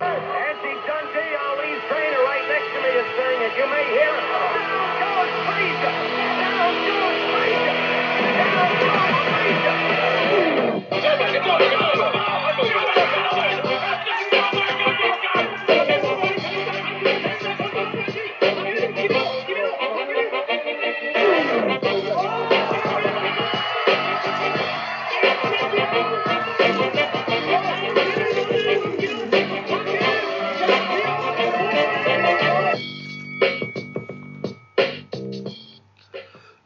Nancy Dundee, Ali's trainer right next to me is saying it. You may hear it. Don't please him. Don't do it, please him. Don't do it, please him.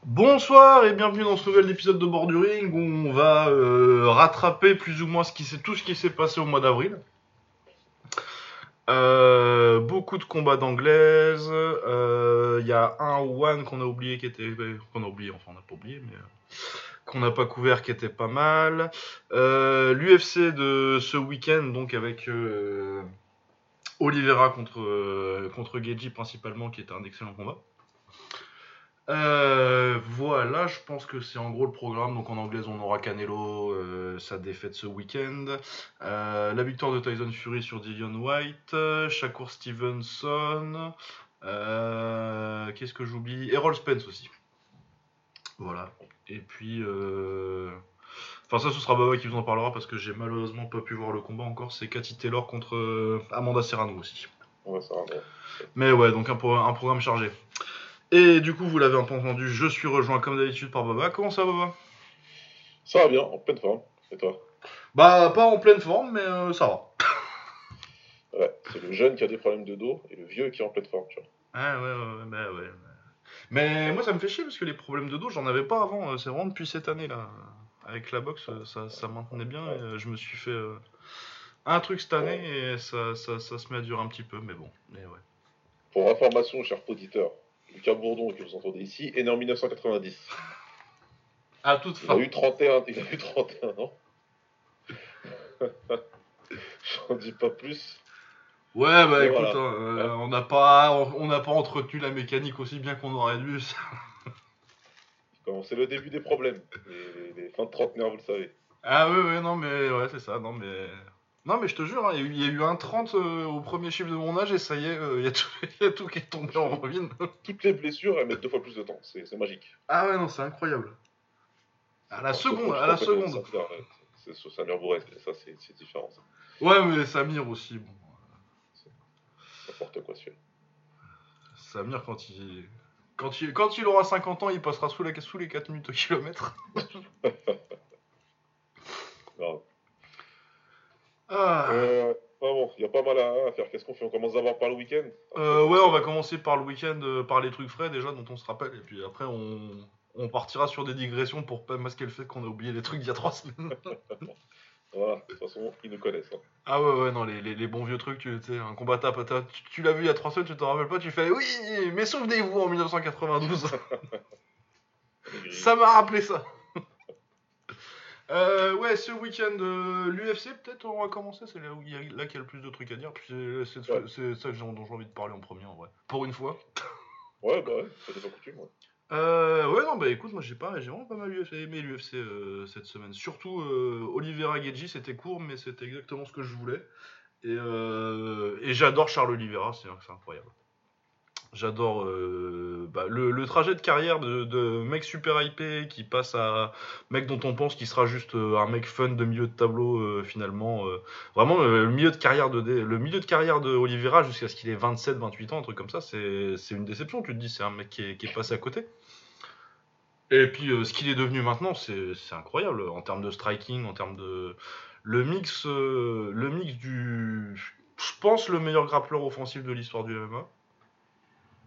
Bonsoir et bienvenue dans ce nouvel épisode de Bord du Ring où on va rattraper plus ou moins tout ce qui s'est passé au mois d'avril. Beaucoup de combats d'anglaises. Y a un ou one qu'on n'a pas couvert, qui était pas mal. L'UFC de ce week-end, donc avec Oliveira contre Gaethje principalement, qui était un excellent combat. Voilà, je pense que c'est en gros le programme. Donc en anglaise, on aura Canelo, sa défaite ce week-end, la victoire de Tyson Fury sur Dillian Whyte, Shakur Stevenson, qu'est-ce que j'oublie, Errol Spence aussi. Voilà. Et puis enfin ça, ce sera Baba qui vous en parlera parce que j'ai malheureusement pas pu voir le combat encore. C'est Cathy Taylor contre Amanda Serrano aussi. Ouais, ça va bien. Mais ouais, donc un programme chargé. Et du coup, vous l'avez un peu entendu, je suis rejoint comme d'habitude par Baba. Comment ça, Baba ? Ça va bien, en pleine forme. Et toi ? Bah, pas en pleine forme, mais ça va. Ouais, c'est le jeune qui a des problèmes de dos et le vieux qui est en pleine forme, tu vois. Ah ouais, bah ouais. Mais moi, ça me fait chier parce que les problèmes de dos, j'en avais pas avant. C'est vraiment depuis cette année, là. Avec la boxe, ça maintenait bien. Ouais. Et je me suis fait un truc cette année et ça se met à durer un petit peu, mais bon. Mais ouais. Pour information, cher auditeur, Lucas Bourdon, que vous entendez ici, est né en 1990. À toute fin. Il a eu 31 ans. J'en dis pas plus. Ouais, bah et écoute, voilà. On n'a pas entretenu la mécanique aussi bien qu'on aurait dû. C'est le début des problèmes. Les fins de trentenaire, vous le savez. Ah oui, non, mais ouais, c'est ça. Non, mais je te jure, hein, il y a eu un 30 au premier chiffre de mon âge et ça y est, il y a tout qui est tombé en ruine. Toutes les blessures, elles mettent 2 fois plus de temps, c'est magique. Ah ouais, non, c'est incroyable. À la seconde. Ça leur bourrette, ça c'est différent. Ça. Ouais, mais Samir aussi, bon. C'est n'importe quoi celui-là. Samir, quand il aura 50 ans, il passera sous les 4 minutes au kilomètre. Non. Il y a pas mal à faire. Qu'est-ce qu'on fait ? On commence d'abord par le week-end ? Ouais, on va commencer par le week-end, par les trucs frais déjà dont on se rappelle. Et puis après, on partira sur des digressions pour pas masquer le fait qu'on a oublié les trucs d'il y a 3 semaines. Voilà, de toute façon, ils nous connaissent. Hein. Ah ouais, non, les bons vieux trucs, tu sais, un combat tu l'as vu il y a 3 semaines, tu t'en rappelles pas, tu fais oui, mais souvenez-vous en 1992. Ça m'a rappelé ça. Ouais, ce week-end, l'UFC, peut-être on va commencer, c'est là où il y a le plus de trucs à dire, puis c'est ça dont j'ai envie de parler en premier, en vrai, pour une fois. Ouais, bah ouais, ça t'est pas coutume, ouais. Ouais, non, bah écoute, moi j'ai vraiment pas mal aimé l'UFC cette semaine, surtout Oliveira Gaethje, c'était court, mais c'était exactement ce que je voulais, et j'adore Charles Oliveira, c'est incroyable. J'adore le trajet de carrière de mec super hypé qui passe à mec dont on pense qu'il sera juste un mec fun de milieu de tableau finalement. Vraiment le milieu de carrière de Oliveira jusqu'à ce qu'il ait 27-28 ans, un truc comme ça, c'est une déception. Tu te dis c'est un mec qui est passé à côté. Et puis ce qu'il est devenu maintenant, c'est incroyable en termes de striking, en termes de le mix du, je pense, le meilleur grappleur offensif de l'histoire du MMA.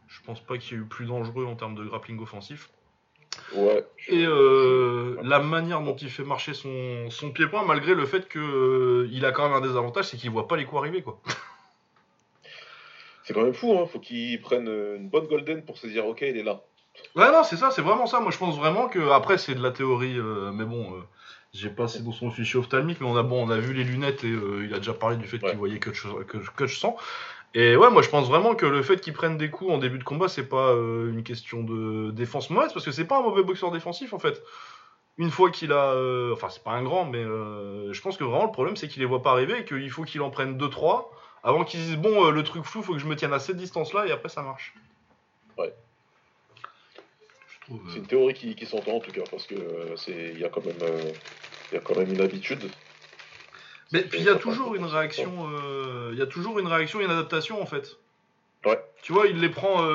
Je pense pas qu'il y ait eu plus dangereux en termes de grappling offensif. Ouais. Et la manière dont il fait marcher son pied-point, malgré le fait qu'il a quand même un désavantage, c'est qu'il voit pas les coups arriver, quoi. C'est quand même fou, hein. Faut qu'il prenne une bonne golden pour se dire, ok, il est là. Ouais, non, c'est ça, c'est vraiment ça. Moi, je pense vraiment que, après, c'est de la théorie, mais bon, j'ai passé dans son fichier ophtalmique, mais on a vu les lunettes et il a déjà parlé du fait qu'il voyait que je sens. Et ouais, moi je pense vraiment que le fait qu'ils prennent des coups en début de combat, c'est pas une question de défense mauvaise, parce que c'est pas un mauvais boxeur défensif en fait. Une fois qu'il a... Enfin, c'est pas un grand, mais je pense que vraiment le problème c'est qu'il les voit pas arriver et qu'il faut qu'il en prenne 2-3 avant qu'ils disent bon, le truc flou, faut que je me tienne à cette distance-là et après ça marche. Ouais. Je trouve, c'est une théorie qui s'entend en tout cas parce que il y a quand même une habitude. Mais puis il y a toujours une réaction, il y a une adaptation en fait. Ouais. Tu vois, il les prend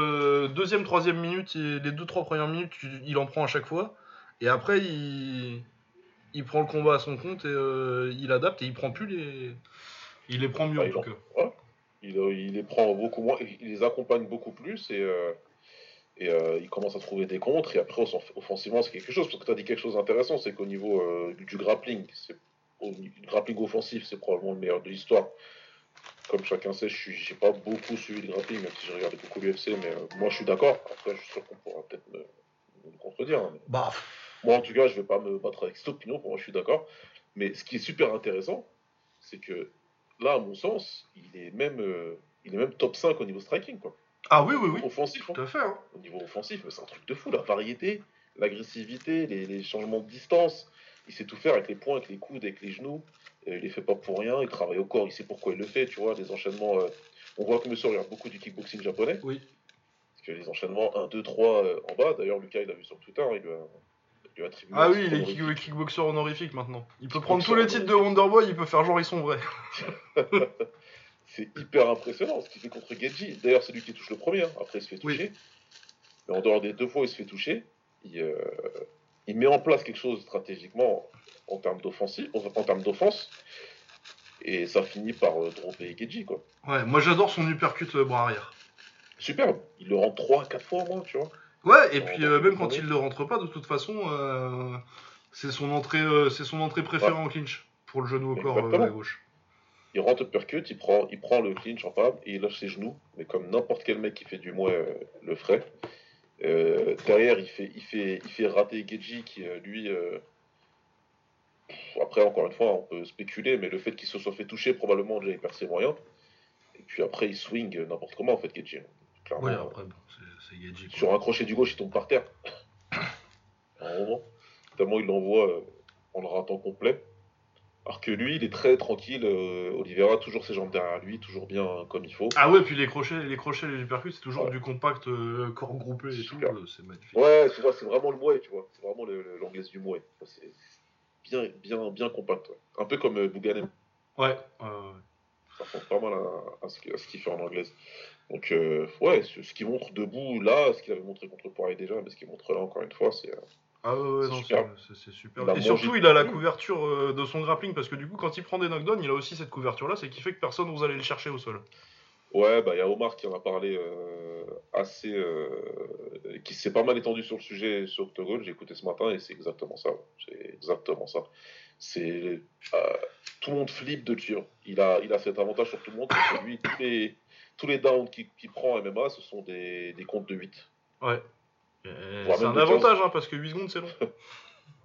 deuxième, troisième minute, les deux, trois premières minutes, il en prend à chaque fois. Et après, il prend le combat à son compte et il adapte et il prend plus les. Il les prend mieux en tout cas. Ouais. Il les prend beaucoup moins, il les accompagne beaucoup plus et il commence à trouver des contres. Et après, offensivement, c'est quelque chose. Parce que tu as dit quelque chose d'intéressant, c'est qu'au niveau du grappling, le grappling offensif, c'est probablement le meilleur de l'histoire. Comme chacun sait, j'ai pas beaucoup suivi le grappling, même si j'ai regardé beaucoup l'UFC, mais moi je suis d'accord. Après, je suis sûr qu'on pourra peut-être me contredire. Hein, bah. Moi en tout cas, je vais pas me battre avec cette opinion, pour moi je suis d'accord. Mais ce qui est super intéressant, c'est que là, à mon sens, il est même top 5 au niveau striking. Quoi. Ah oui, oui, oui. Offensif. Tout à fait. Hein. Au niveau offensif, c'est un truc de fou, la variété, l'agressivité, les changements de distance. Il sait tout faire avec les poings, avec les coudes, avec les genoux. Il les fait pas pour rien, il travaille au corps, il sait pourquoi il le fait, tu vois, les enchaînements... On voit que monsieur regarde beaucoup du kickboxing japonais. Oui. Parce que les enchaînements 1, 2, 3 en bas, d'ailleurs Lucas il l'a vu sur Twitter, il lui a attribué... Ah oui, il est kickboxeur honorifique maintenant. Il peut prendre tous les titres de Wonderboy, il peut faire genre ils sont vrais. C'est hyper impressionnant ce qu'il fait contre Gaethje. D'ailleurs c'est lui qui touche le premier, hein. Après il se fait toucher. Oui. Mais en dehors des deux fois il se fait toucher, il met en place quelque chose stratégiquement... En termes d'offense, et ça finit par tromper Gaethje, quoi. Ouais, moi j'adore son uppercut bras arrière. Superbe, il le rentre 3-4 fois au moins, tu vois. Ouais, et puis même quand il le rentre pas, de toute façon, c'est son entrée préférée en clinch pour le genou au corps à gauche. Il rentre uppercut, il prend le clinch en femme et il lâche ses genoux, mais comme n'importe quel mec qui fait du muay le ferait. Derrière, il fait rater Gaethje qui lui. Après, encore une fois, on peut spéculer, mais le fait qu'il se soit fait toucher, probablement, déjà, il perd ses moyens. Et puis après, il swing n'importe comment, en fait, Gaethje. Clairement, ouais, après, bon, c'est Gaethje. Sur un crochet du gauche, il tombe par terre. À un moment. Tellement il l'envoie en le ratant complet. Alors que lui, il est très tranquille. Oliveira, toujours ses jambes derrière lui, toujours bien comme il faut. Ah ouais, puis les uppercuts, c'est toujours du compact, corps groupé et tout. C'est magnifique. Ouais, tu vois, c'est vraiment le muay, tu vois. C'est vraiment l'anglaise du muay. Bien compact, ouais. Un peu comme Bouganem. Ouais. Ça ressemble pas mal à ce qu'il fait en anglaise. Donc, ouais, ce qu'il montre debout là, ce qu'il avait montré contre Poirier déjà, mais ce qu'il montre là encore une fois, c'est. Ah ouais, c'est non, super. C'est super. Et surtout, il a la couverture de son grappling, parce que du coup, quand il prend des knockdowns, il a aussi cette couverture là, c'est qui fait que personne n'ose aller le chercher au sol. Ouais, bah il y a Omar qui en a parlé assez. Qui s'est pas mal étendu sur le sujet sur Octogone, j'ai écouté ce matin et c'est exactement ça. C'est exactement ça. C'est. Tout le monde flippe de le suivre. Il a cet avantage sur tout le monde parce que lui, tous les downs qu'il prend en MMA, ce sont des comptes de 8. Ouais. C'est un avantage, hein, parce que 8 secondes, c'est long.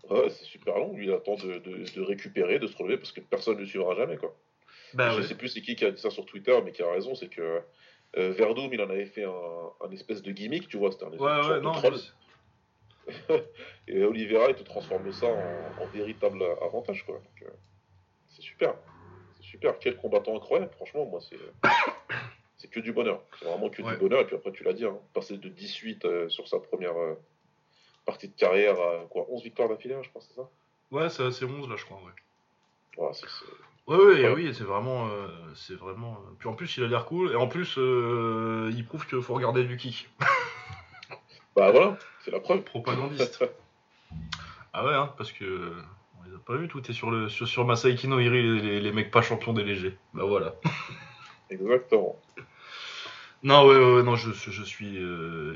Ouais, c'est super long. Lui, il attend de récupérer, de se relever parce que personne ne le suivra jamais, quoi. Ben je sais plus c'est qui a dit ça sur Twitter, mais qui a raison, c'est que Verdum, il en avait fait un espèce de gimmick, tu vois, c'était un espèce de troll. Et Oliveira, il te transforme ça en véritable avantage, quoi. Donc, c'est super. C'est super. Quel combattant incroyable, franchement, moi, c'est que du bonheur. C'est vraiment que du bonheur, et puis après, tu l'as dit, hein, passer de 18 sur sa première partie de carrière à quoi, 11 victoires d'affilée, je pense, c'est ça ? Ouais, c'est 11, là, je crois, ouais. Ouais, c'est... Ouais. Oui, c'est vraiment. Puis en plus, il a l'air cool, et en plus, il prouve qu'il faut regarder du kick. Bah voilà, c'est la preuve. Propagandiste. Ah ouais, hein, parce que on les a pas vus, tout est sur Masaki Noiri, les mecs pas champions des légers. Bah voilà. Exactement. Non, ouais, non, je suis.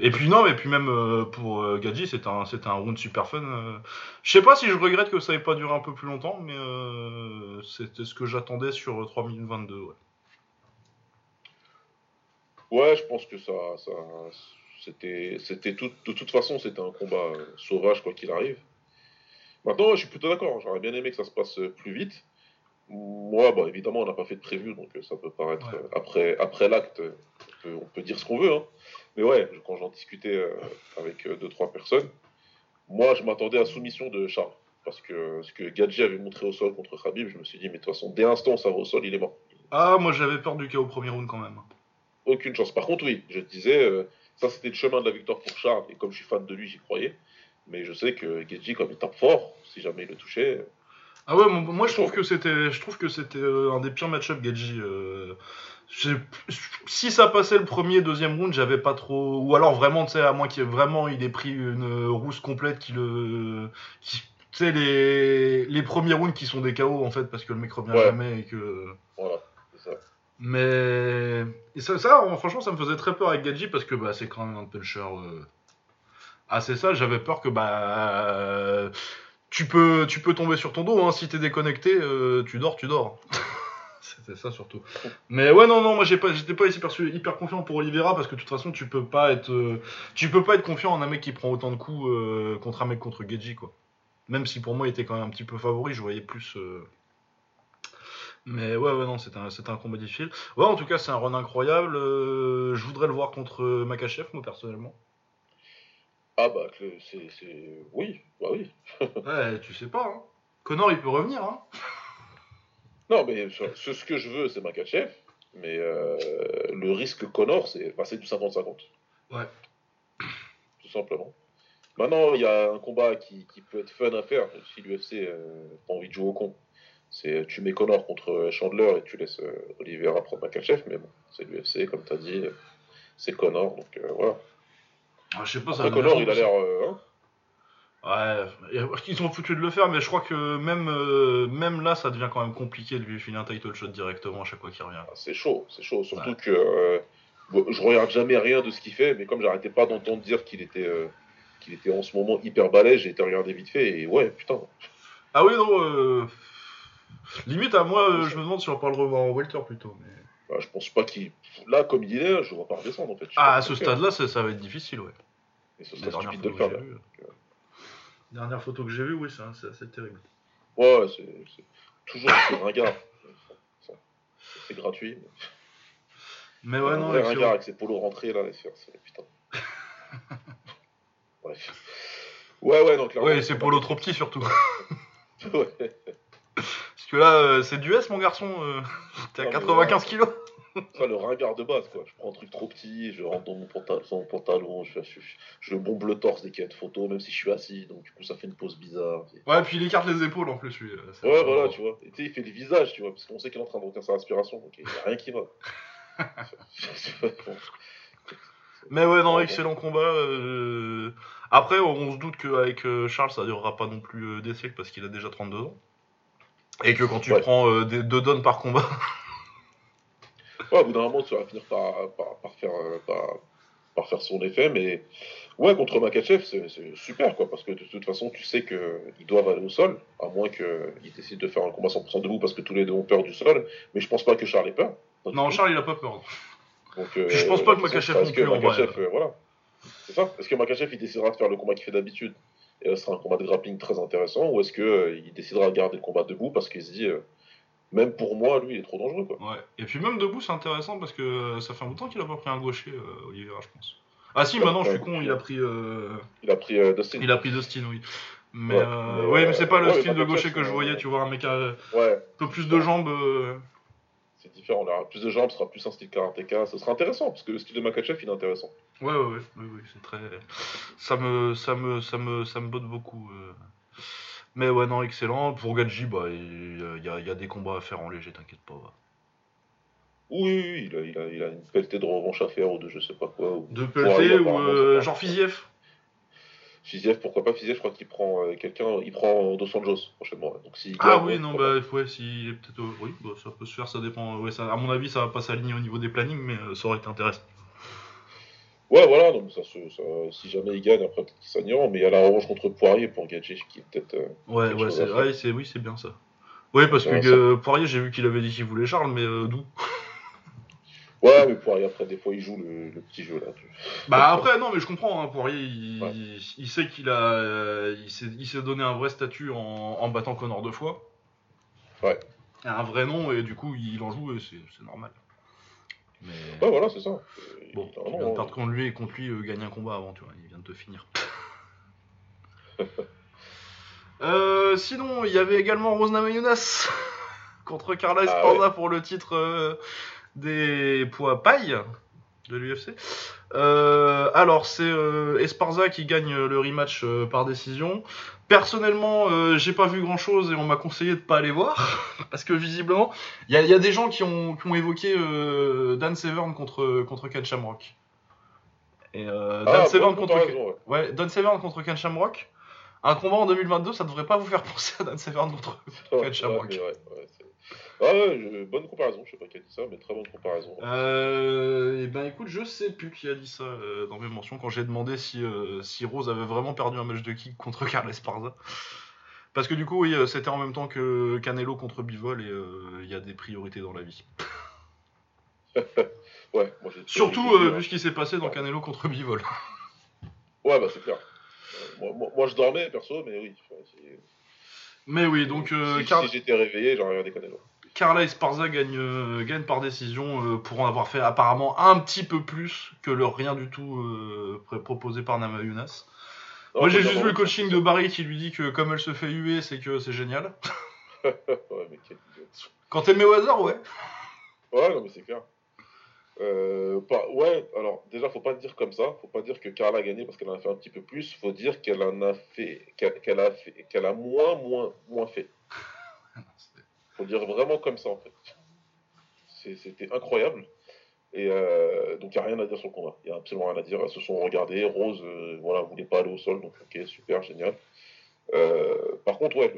Et puis non, mais puis même pour Gaethje, c'est un round super fun. Je sais pas si je regrette que ça ait pas duré un peu plus longtemps, mais c'était ce que j'attendais sur 3 minutes 22. Ouais, je pense que ça c'était tout. De toute façon, c'était un combat sauvage quoi qu'il arrive. Maintenant, je suis plutôt d'accord. J'aurais bien aimé que ça se passe plus vite. Moi, bah évidemment, on n'a pas fait de preview, donc ça peut paraître après l'acte, on peut dire ce qu'on veut, hein. Mais ouais, quand j'en discutais avec 2-3 personnes, moi, je m'attendais à soumission de Charles, parce que ce que Gaethje avait montré au sol contre Khabib, je me suis dit, mais de toute façon, dès l'instant, ça va au sol, il est mort. Ah, moi j'avais peur du KO au premier round quand même. Aucune chance. Par contre, oui, je te disais, ça c'était le chemin de la victoire pour Charles, et comme je suis fan de lui, j'y croyais. Mais je sais que Gaethje, comme il tape fort, si jamais il le touchait. Ah ouais, moi je trouve que c'était un des pires match-up Gaethje. Si ça passait le premier, deuxième round, j'avais pas trop. Ou alors vraiment, tu sais, à moins qu'il vraiment il ait pris une rousse complète qui le. Tu sais, les premiers rounds qui sont des KO en fait, parce que le mec revient jamais et que. Voilà, c'est ça. Mais. Et ça, franchement, ça me faisait très peur avec Gaethje parce que bah, c'est quand même un puncher. Ah, c'est ça, j'avais peur que bah. Tu peux tomber sur ton dos, hein, si t'es déconnecté, tu dors. C'était ça surtout. Mais ouais, non, moi j'étais pas hyper confiant pour Oliveira parce que de toute façon tu peux pas être confiant en un mec qui prend autant de coups contre un mec contre Gaethje, quoi. Même si pour moi il était quand même un petit peu favori, je voyais plus. Mais ouais, non, c'est un combat difficile. Ouais, en tout cas c'est un run incroyable. Je voudrais le voir contre Makachev, moi personnellement. Ah bah c'est... Oui. Ouais, tu sais pas, hein. Connor, il peut revenir, hein. Non, mais ce que je veux, c'est Makachev, mais le risque Connor, c'est du 50-50. Ouais. Tout simplement. Maintenant, il y a un combat qui peut être fun à faire, si l'UFC pas envie de jouer au con. C'est tu mets Connor contre Chandler et tu laisses Oliveira prendre Makachev, mais bon, c'est l'UFC, comme t'as dit, c'est Connor, donc voilà. Ah, je sais pas, après, ça Connor, il a l'air. Ouais, ils sont foutus de le faire, mais je crois que même là, ça devient quand même compliqué de lui filer un title shot directement à chaque fois qu'il revient. Ah, c'est chaud. Surtout que je regarde jamais rien de ce qu'il fait, mais comme j'arrêtais pas d'entendre dire qu'il était en ce moment hyper balèze, j'ai été regarder vite fait et ouais, putain. Ah oui, non. Limite, à moi, je me demande si on parle revoir en welter plutôt, mais. Bah, je pense pas qu'il. Là, comme il est, je vois pas redescendre en fait. Ah, à ce stade-là, ça va être difficile, ouais. Et ce serait stupide de le faire. Dernière photo que j'ai vue, oui, c'est assez terrible. Ouais, c'est... toujours c'est ringard. C'est gratuit. Mais ouais, non. C'est ringard avec ses polos rentrés, là, les sphères, c'est putain. Bref. Ouais, donc là. Ouais, c'est polos trop petits surtout. Ouais. Parce que là, c'est du S, mon garçon. T'es à 95 kilos. Ça, le ringard de base, quoi. Je prends un truc trop petit, je rentre dans mon pantalon, je bombe le torse dès qu'il y a de photo, même si je suis assis, donc du coup ça fait une pose bizarre. Ouais, puis il écarte les épaules en plus, lui. Ouais, voilà, tu vois. Et tu sais, il fait le visage, tu vois, parce qu'on sait qu'il est en train de retenir sa respiration, donc il n'y a rien qui va. Mais ouais, non, excellent combat. Après, on se doute qu'avec Charles, ça ne durera pas non plus des siècles, parce qu'il a déjà 32 ans. Et que quand tu prends deux donnes par combat. Ouais, au bout d'un moment, ça va finir par faire son effet, mais ouais, contre Makachev, c'est super, quoi, parce que de toute façon, tu sais qu'ils doivent aller au sol, à moins qu'ils décident de faire un combat 100% debout, parce que tous les deux ont peur du sol, mais je pense pas que Charles ait peur. Non, Charles, il a pas peur. Donc, je pense pas que Makachev non plus, en vrai. Voilà. C'est ça. Est-ce que Makachev, il décidera de faire le combat qu'il fait d'habitude, et là, ce sera un combat de grappling très intéressant, ou est-ce qu'il décidera de garder le combat debout, parce qu'il se dit... Même pour moi, lui, il est trop dangereux, quoi. Ouais. Et puis même debout, c'est intéressant parce que ça fait un bout de temps qu'il a pas pris un gaucher, Oliveira, je pense. Ah si, maintenant, je suis con, il a pris... Dustin. Il a pris Dustin, oui. Mais ouais, mais c'est pas le style de gaucher que je voyais, tu vois, un mec un peu plus de jambes... C'est différent, là. Plus de jambes, ce sera plus un style karatéka, ce sera intéressant, parce que le style de Makachev, il est intéressant. Ouais, c'est très... Ça me botte beaucoup... Mais ouais, non, excellent. Pour Gaethje, bah, il y a des combats à faire en léger, t'inquiète pas. Bah. Oui, il a une pelletée de revanche à faire, ou de je sais pas quoi. Ou de pelletée, ou genre Fiziev. Fiziev, pourquoi pas Fiziev, je crois qu'il prend il prend Dos Anjos prochainement. Donc, s'il est peut-être... Oui, bah, ça peut se faire, ça dépend. Ouais, ça, à mon avis, ça va pas s'aligner au niveau des plannings, mais ça aurait été intéressant. Ouais, voilà, donc ça, si jamais il gagne, après peut-être qu'ils s'agniront, mais il y a la revanche contre Poirier pour Gaethje qui est peut-être... c'est bien ça. Oui, parce que Poirier, j'ai vu qu'il avait dit qu'il voulait Charles, mais d'où ? Ouais, mais Poirier, après, des fois, il joue le petit jeu, là. Bah après, non, mais je comprends, hein, Poirier, il sait qu'il a... il s'est donné un vrai statut en battant Connor 2 fois. Ouais. Un vrai nom, et du coup, il en joue, et c'est normal. Mais... Ouais, voilà, c'est ça. Bon, tu viens de perdre contre lui et contre lui gagner un combat avant, tu vois, il vient de te finir. Sinon, il y avait également Rose Namajunas contre Carla Esparza pour le titre des poids paille de l'UFC. Alors c'est Esparza qui gagne le rematch par décision. Personnellement, j'ai pas vu grand chose et on m'a conseillé de pas aller voir parce que visiblement il y a des gens qui ont évoqué Dan Severn contre Ken Shamrock. Et Dan Severn contre Ken Shamrock. Un combat en 2022, ça devrait pas vous faire penser à Dan Severn contre Ken Shamrock. Bonne comparaison, je sais pas qui a dit ça, mais très bonne comparaison. Et ben écoute, je sais plus qui a dit ça dans mes mentions quand j'ai demandé si Rose avait vraiment perdu un match de kick contre Carla Esparza. Parce que du coup, oui, c'était en même temps que Canelo contre Bivol et il y a des priorités dans la vie. Ouais, moi j'ai surtout vu ce qui s'est passé dans Canelo contre Bivol. Ouais, bah c'est clair. Moi je dormais perso, mais oui. Mais oui, donc si j'étais réveillé, j'aurais regardé Canelo. Carla Esparza gagne par décision pour en avoir fait apparemment un petit peu plus que le rien du tout proposé par Namajunas. Moi j'ai juste vu le coaching de Barry qui lui dit que comme elle se fait huer, c'est que c'est génial. Ouais, mais quel idiot. Quand t'es le Mayweather, ouais. Ouais, non mais c'est clair. Ouais, alors déjà faut pas dire comme ça, faut pas dire que Carla a gagné parce qu'elle en a fait un petit peu plus, faut dire qu'elle en a fait, qu'elle a moins fait. Faut dire vraiment comme ça en fait. C'était incroyable. Et donc il n'y a rien à dire sur le combat, il n'y a absolument rien à dire. Elles se sont regardées, Rose voulait pas aller au sol, donc ok, super, génial. Par contre, ouais,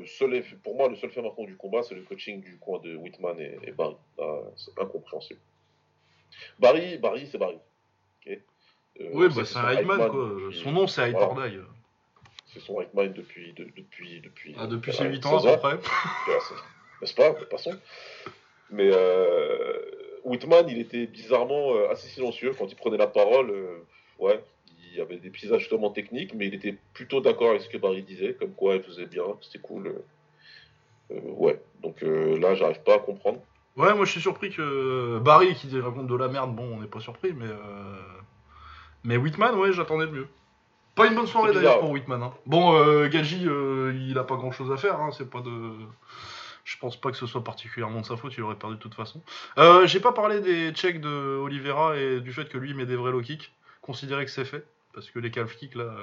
pour moi, le seul fait marquant du combat, c'est le coaching du coin de Whitman et Barry. Là, c'est incompréhensible. Barry, c'est Barry. Okay. Oui, bah c'est un Reitman, quoi. Son nom, c'est Aitordai. Voilà. C'est son Reitman depuis ses 8 ans, à peu près. N'est-ce pas? Passons. Mais Whitman, il était bizarrement assez silencieux. Quand il prenait la parole, il y avait des petits ajustements techniques, mais il était plutôt d'accord avec ce que Barry disait, comme quoi il faisait bien, c'était cool. Donc là, j'arrive pas à comprendre. Ouais, moi je suis surpris que Barry qui raconte de la merde, bon on n'est pas surpris, mais Whitman, ouais, j'attendais de mieux. Pas une bonne soirée d'ailleurs pour Whitman. Hein. Bon, Gaethje, il a pas grand chose à faire, hein, c'est pas de... Je pense pas que ce soit particulièrement de sa faute, il aurait perdu de toute façon. J'ai pas parlé des checks de Oliveira et du fait que lui met des vrais low kicks, considérer que c'est fait, parce que les calf kicks là...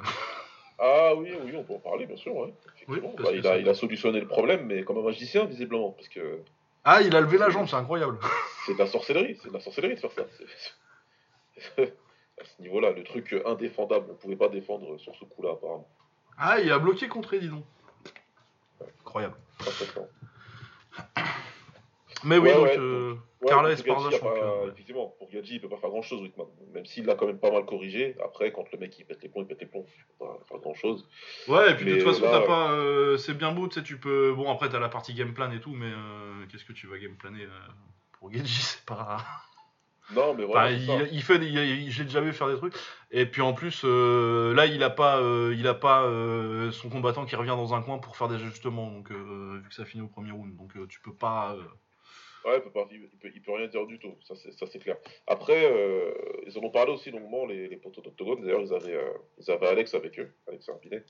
Ah oui, on peut en parler bien sûr, ouais. Effectivement. Oui, il a solutionné le problème, mais comme un magicien visiblement, parce que... Ah, il a levé la jambe, c'est incroyable. C'est de la sorcellerie de faire ça. À ce niveau-là, le truc indéfendable, on ne pouvait pas défendre sur ce coup-là, apparemment. Ah, il a bloqué contre, dis donc. Ouais. Incroyable. Mais oui, donc Carla Esparza, je crois que... Effectivement, pour Gaethje, il ne peut pas faire grand-chose, Whitman. Même s'il l'a quand même pas mal corrigé. Après, quand le mec, il pète les plombs, il ne peut pas faire grand-chose. Ouais, et puis mais de toute façon, là, t'as pas... c'est bien beau, tu sais, tu peux... Bon, après, t'as la partie gameplan et tout, mais qu'est-ce que tu vas gameplaner pour Gaethje, c'est pas... Non, mais voilà, il fait... J'ai déjà vu faire des trucs. Et puis, en plus, là, il a pas son combattant qui revient dans un coin pour faire des ajustements, donc vu que ça finit au premier round. Donc, tu peux pas... Ouais, il peut rien dire du tout, ça c'est clair. Après, ils en ont parlé aussi longuement, les poteaux d'Octogone, d'ailleurs ils avaient Alex avec eux, Alex Herbinet,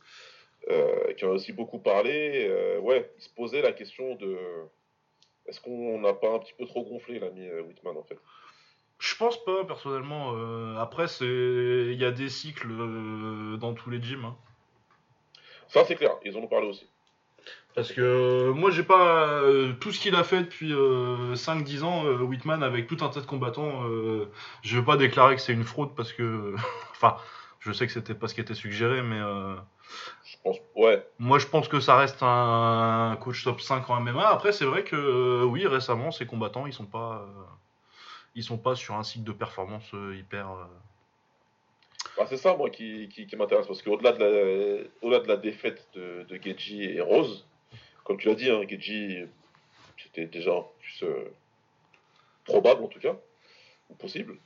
qui en a aussi beaucoup parlé. Ils se posaient la question de... Est-ce qu'on n'a pas un petit peu trop gonflé l'ami Whitman en fait? Je pense pas, personnellement. Après, il y a des cycles dans tous les gyms. Hein. Ça c'est clair, ils en ont parlé aussi. Parce que moi j'ai pas tout ce qu'il a fait depuis 5-10 ans, Whitman avec tout un tas de combattants, je veux pas déclarer que c'est une fraude parce que enfin je sais que c'était pas ce qui était suggéré mais moi je pense que ça reste un coach top 5 en MMA. Après c'est vrai que oui récemment ces combattants ils sont pas sur un cycle de performance hyper c'est ça moi qui m'intéresse parce qu'au-delà de la défaite de Gaethje et Rose, comme tu l'as dit, hein, Gaethje c'était déjà plus probable en tout cas, ou possible.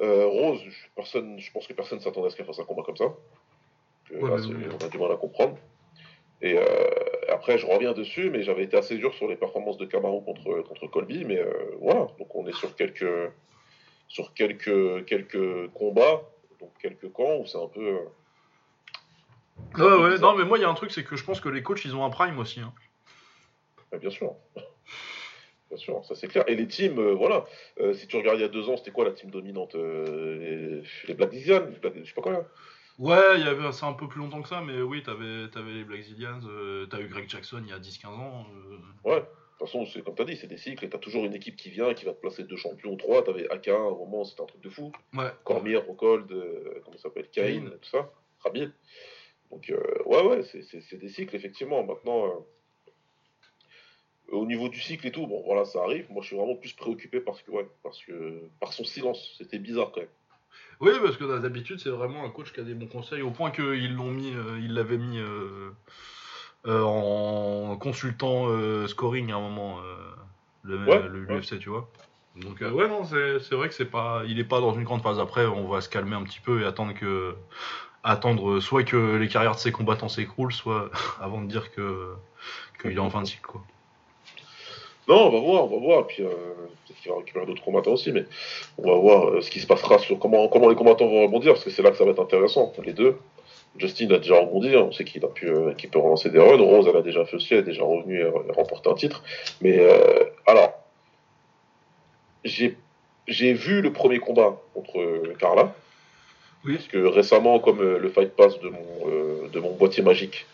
Rose, je pense que personne ne s'attendait à ce qu'elle fasse un combat comme ça. On a du mal à comprendre. Et après, je reviens dessus, mais j'avais été assez dur sur les performances de Camaro contre Colby, mais voilà. Donc on est sur quelques combats. Donc quelques camps où c'est un peu... Non mais moi il y a un truc, c'est que je pense que les coachs ils ont un prime aussi. Hein. Bien sûr. Bien sûr, ça c'est clair. Et les teams, voilà. Si tu regardes il y a 2 ans, c'était quoi la team dominante, les Black Dizians, je sais pas combien. Ouais, il y avait, c'est un peu plus longtemps que ça, mais oui, t'avais les Black Dizians, t'as eu Greg Jackson il y a 10-15 ans. Ouais. De toute façon, c'est, comme tu as dit, c'est des cycles et tu as toujours une équipe qui vient et qui va te placer 2 champions, 3. Tu avais Aka à un moment, c'était un truc de fou. Ouais. Cormier, Rockhold, comment ça s'appelle, Cain, tout ça, Rabid. Donc, ouais, c'est des cycles, effectivement. Maintenant, au niveau du cycle et tout, bon, voilà, ça arrive. Moi, je suis vraiment plus préoccupé parce que par son silence. C'était bizarre quand même. Oui, parce que d'habitude, c'est vraiment un coach qui a des bons conseils, au point qu'ils l'ont mis, ils l'avaient mis. En consultant scoring à un moment le UFC, tu vois. Donc ouais, non, c'est vrai que il est pas dans une grande phase. Après, on va se calmer un petit peu et attendre soit que les carrières de ses combattants s'écroulent, soit avant de dire qu'il est en fin de cycle, quoi. Non, on va voir. Puis peut-être qu'il va récupérer d'autres combattants aussi, mais on va voir ce qui se passera sur comment les combattants vont rebondir, parce que c'est là que ça va être intéressant, les deux. Justin a déjà rebondi, on sait qu'il peut relancer des runs. Rose, elle a déjà fait aussi, elle est déjà revenue et remporté un titre. Mais alors, j'ai vu le premier combat contre Carla. Oui. Parce que récemment, comme le Fight Pass de mon boîtier magique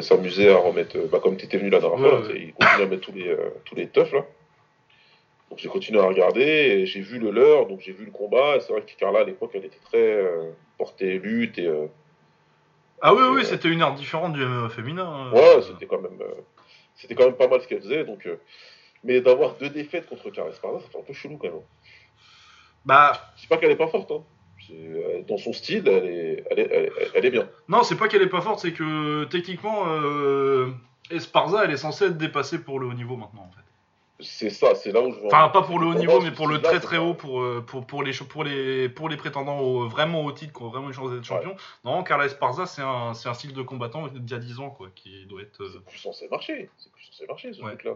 s'amusait à remettre, comme tu étais venu la dernière fois, ouais. Il continue à mettre tous les teufs là. Donc j'ai continué à regarder, et j'ai vu le leur, donc j'ai vu le combat. Et c'est vrai que Carla à l'époque, elle était très portée lutte et. Ah oui, oui, c'était une art différente du MMA féminin. Ouais, c'était quand même pas mal ce qu'elle faisait. Donc, mais d'avoir 2 défaites contre Carla Esparza, ça fait un peu chelou quand même. Bah, c'est pas qu'elle est pas forte. Hein. Dans son style, elle est bien. Non, c'est pas qu'elle est pas forte, c'est que techniquement, Esparza, elle est censée être dépassée pour le haut niveau maintenant, en fait. C'est ça, c'est là où je veux. Enfin, pas pour le haut niveau, mais pour le très très haut, pour les prétendants vraiment au titre, qui ont vraiment une chance d'être champion. Ouais. Non, Carla Esparza, c'est un style de combattant d'il y a 10 ans, quoi, qui doit être. C'est plus censé marcher, ce truc-là.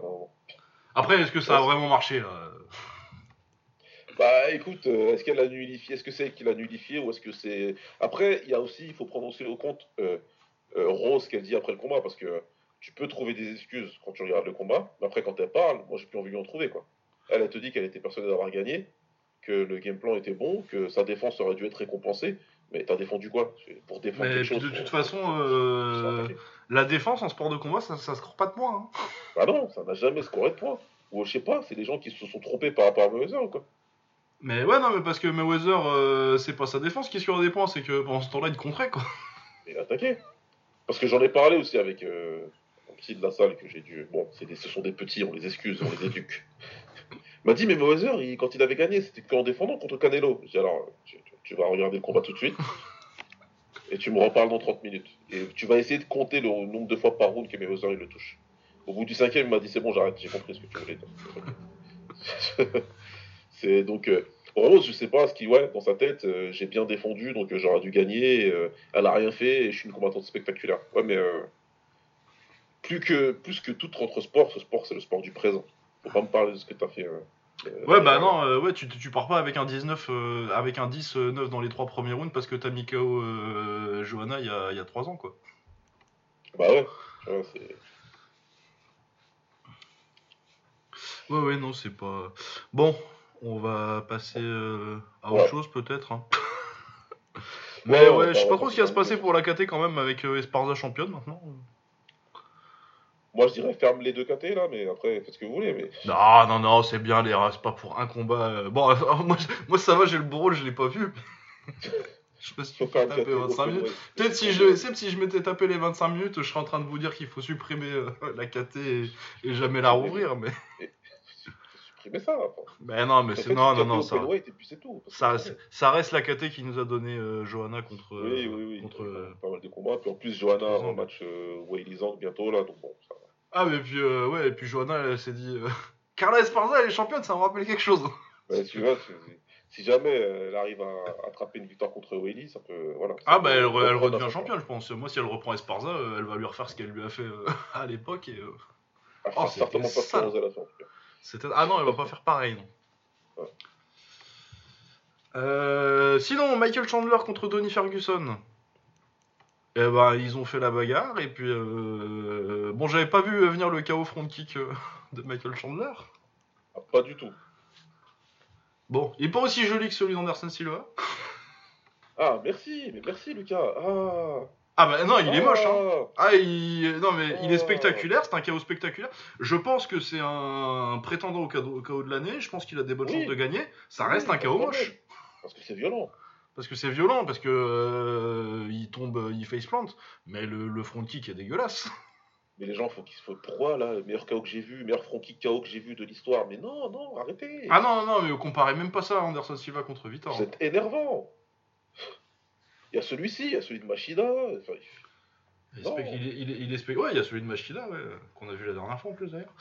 Après, est-ce que ça a vraiment marché là ? Bah, écoute, est-ce qu'elle a nullifié ? Est-ce que c'est qu'il a nullifié ou est-ce que c'est. Après, il faut prononcer au compte Rose, qu'elle dit après le combat, parce que. Tu peux trouver des excuses quand tu regardes le combat, mais après, quand elle parle, moi, j'ai plus envie d'en trouver, quoi. Elle te dit qu'elle était persuadée d'avoir gagné, que le game plan était bon, que sa défense aurait dû être récompensée, mais t'as défendu quoi ? Pour défendre mais quelque chose... De toute façon, la défense en sport de combat, ça score pas de points. Hein. Bah non, ça n'a jamais scoré de points. Ou je sais pas, c'est les gens qui se sont trompés par rapport à Mayweather, quoi. Mais ouais, non, mais parce que Mayweather, c'est pas sa défense qui score des points, c'est que pendant ce temps-là, il contrait, quoi. Il attaquait. Parce que j'en ai parlé aussi avec... de la salle que j'ai dû... Bon, ce sont des petits, on les excuse, on les éduque. Il m'a dit, mais Mayweather, quand il avait gagné, c'était qu'en défendant contre Canelo. J'ai dit, alors, tu vas regarder le combat tout de suite, et tu me reparles dans 30 minutes. Et tu vas essayer de compter le nombre de fois par round que Mayweather, il le touche. Au bout du 5e, il m'a dit, c'est bon, j'arrête, j'ai compris ce que tu voulais dire. C'est donc... Rose, je sais pas, dans sa tête, j'ai bien défendu, donc j'aurais dû gagner, elle a rien fait, et je suis une combattante spectaculaire. Ouais, mais... Plus que tout autre sport, ce sport c'est le sport du présent. Faut pas me parler de ce que t'as fait. Tu pars pas avec un 19, avec un 10-9 dans les 3 premiers rounds parce que t'as mis KO Johanna il y a 3 ans, quoi. Bah ouais c'est. Ouais, non, c'est pas. Bon, on va passer à autre chose peut-être. Hein. Mais je sais pas trop ce qui va se passer pour la KT quand même avec Esparza championne maintenant. Moi, je dirais ferme les 2 KT, là, mais après, faites ce que vous voulez, mais... Non, c'est bien, les races, pas pour un combat... Bon, moi, ça va, j'ai le rôle, je l'ai pas vu. Je sais pas si tu peux taper 25 minutes. Ouais. Peut-être si je m'étais tapé les 25 minutes, je serais en train de vous dire qu'il faut supprimer la KT et jamais la rouvrir, mais... Supprimer ça, enfin. Mais non, mais c'est... Non, ça... Ça reste la KT qui nous a donné Johanna contre... Oui, contre... Pas mal de combats, puis en plus, Johanna en match Whaley-Zang bientôt, là, donc bon, ça... Ah, mais puis, puis Johanna, elle s'est dit Carla Esparza, elle est championne, ça me rappelle quelque chose. Bah, tu vois, si jamais elle arrive à attraper une victoire contre Whaley, ça peut. Voilà. Ça elle redevient championne, je pense. Moi, si elle reprend Esparza, elle va lui refaire ce qu'elle lui a fait à l'époque. Et, certainement pas ce qu'elle a fait en tout cas. Ah non, elle va pas faire pareil, non. Ouais. Sinon, Michael Chandler contre Tony Ferguson. Et ils ont fait la bagarre, et puis... Bon, j'avais pas vu venir le KO front kick de Michael Chandler. Ah, pas du tout. Bon, il est pas aussi joli que celui d'Anderson Silva. Ah, merci, mais merci Lucas. Ah. Ah bah non, il est moche hein. Ah, non mais il est spectaculaire, c'est un chaos spectaculaire. Je pense que c'est un prétendant au chaos de l'année, je pense qu'il a des bonnes chances de gagner. Ça reste un chaos moche. Parce que c'est violent. Parce que c'est violent, parce que il tombe, il faceplant, mais le front kick est dégueulasse. Mais les gens, faut qu'ils se foutent proie là, le meilleur KO que j'ai vu, le meilleur front kick KO que j'ai vu de l'histoire. Mais non, non, arrêtez. Ah non, non, mais comparez même pas ça à Anderson Silva contre Vitor. C'est énervant. Il y a celui-ci, il y a celui de Machida. Enfin, ouais, il y a celui de Machida, ouais, qu'on a vu la dernière fois en plus d'ailleurs.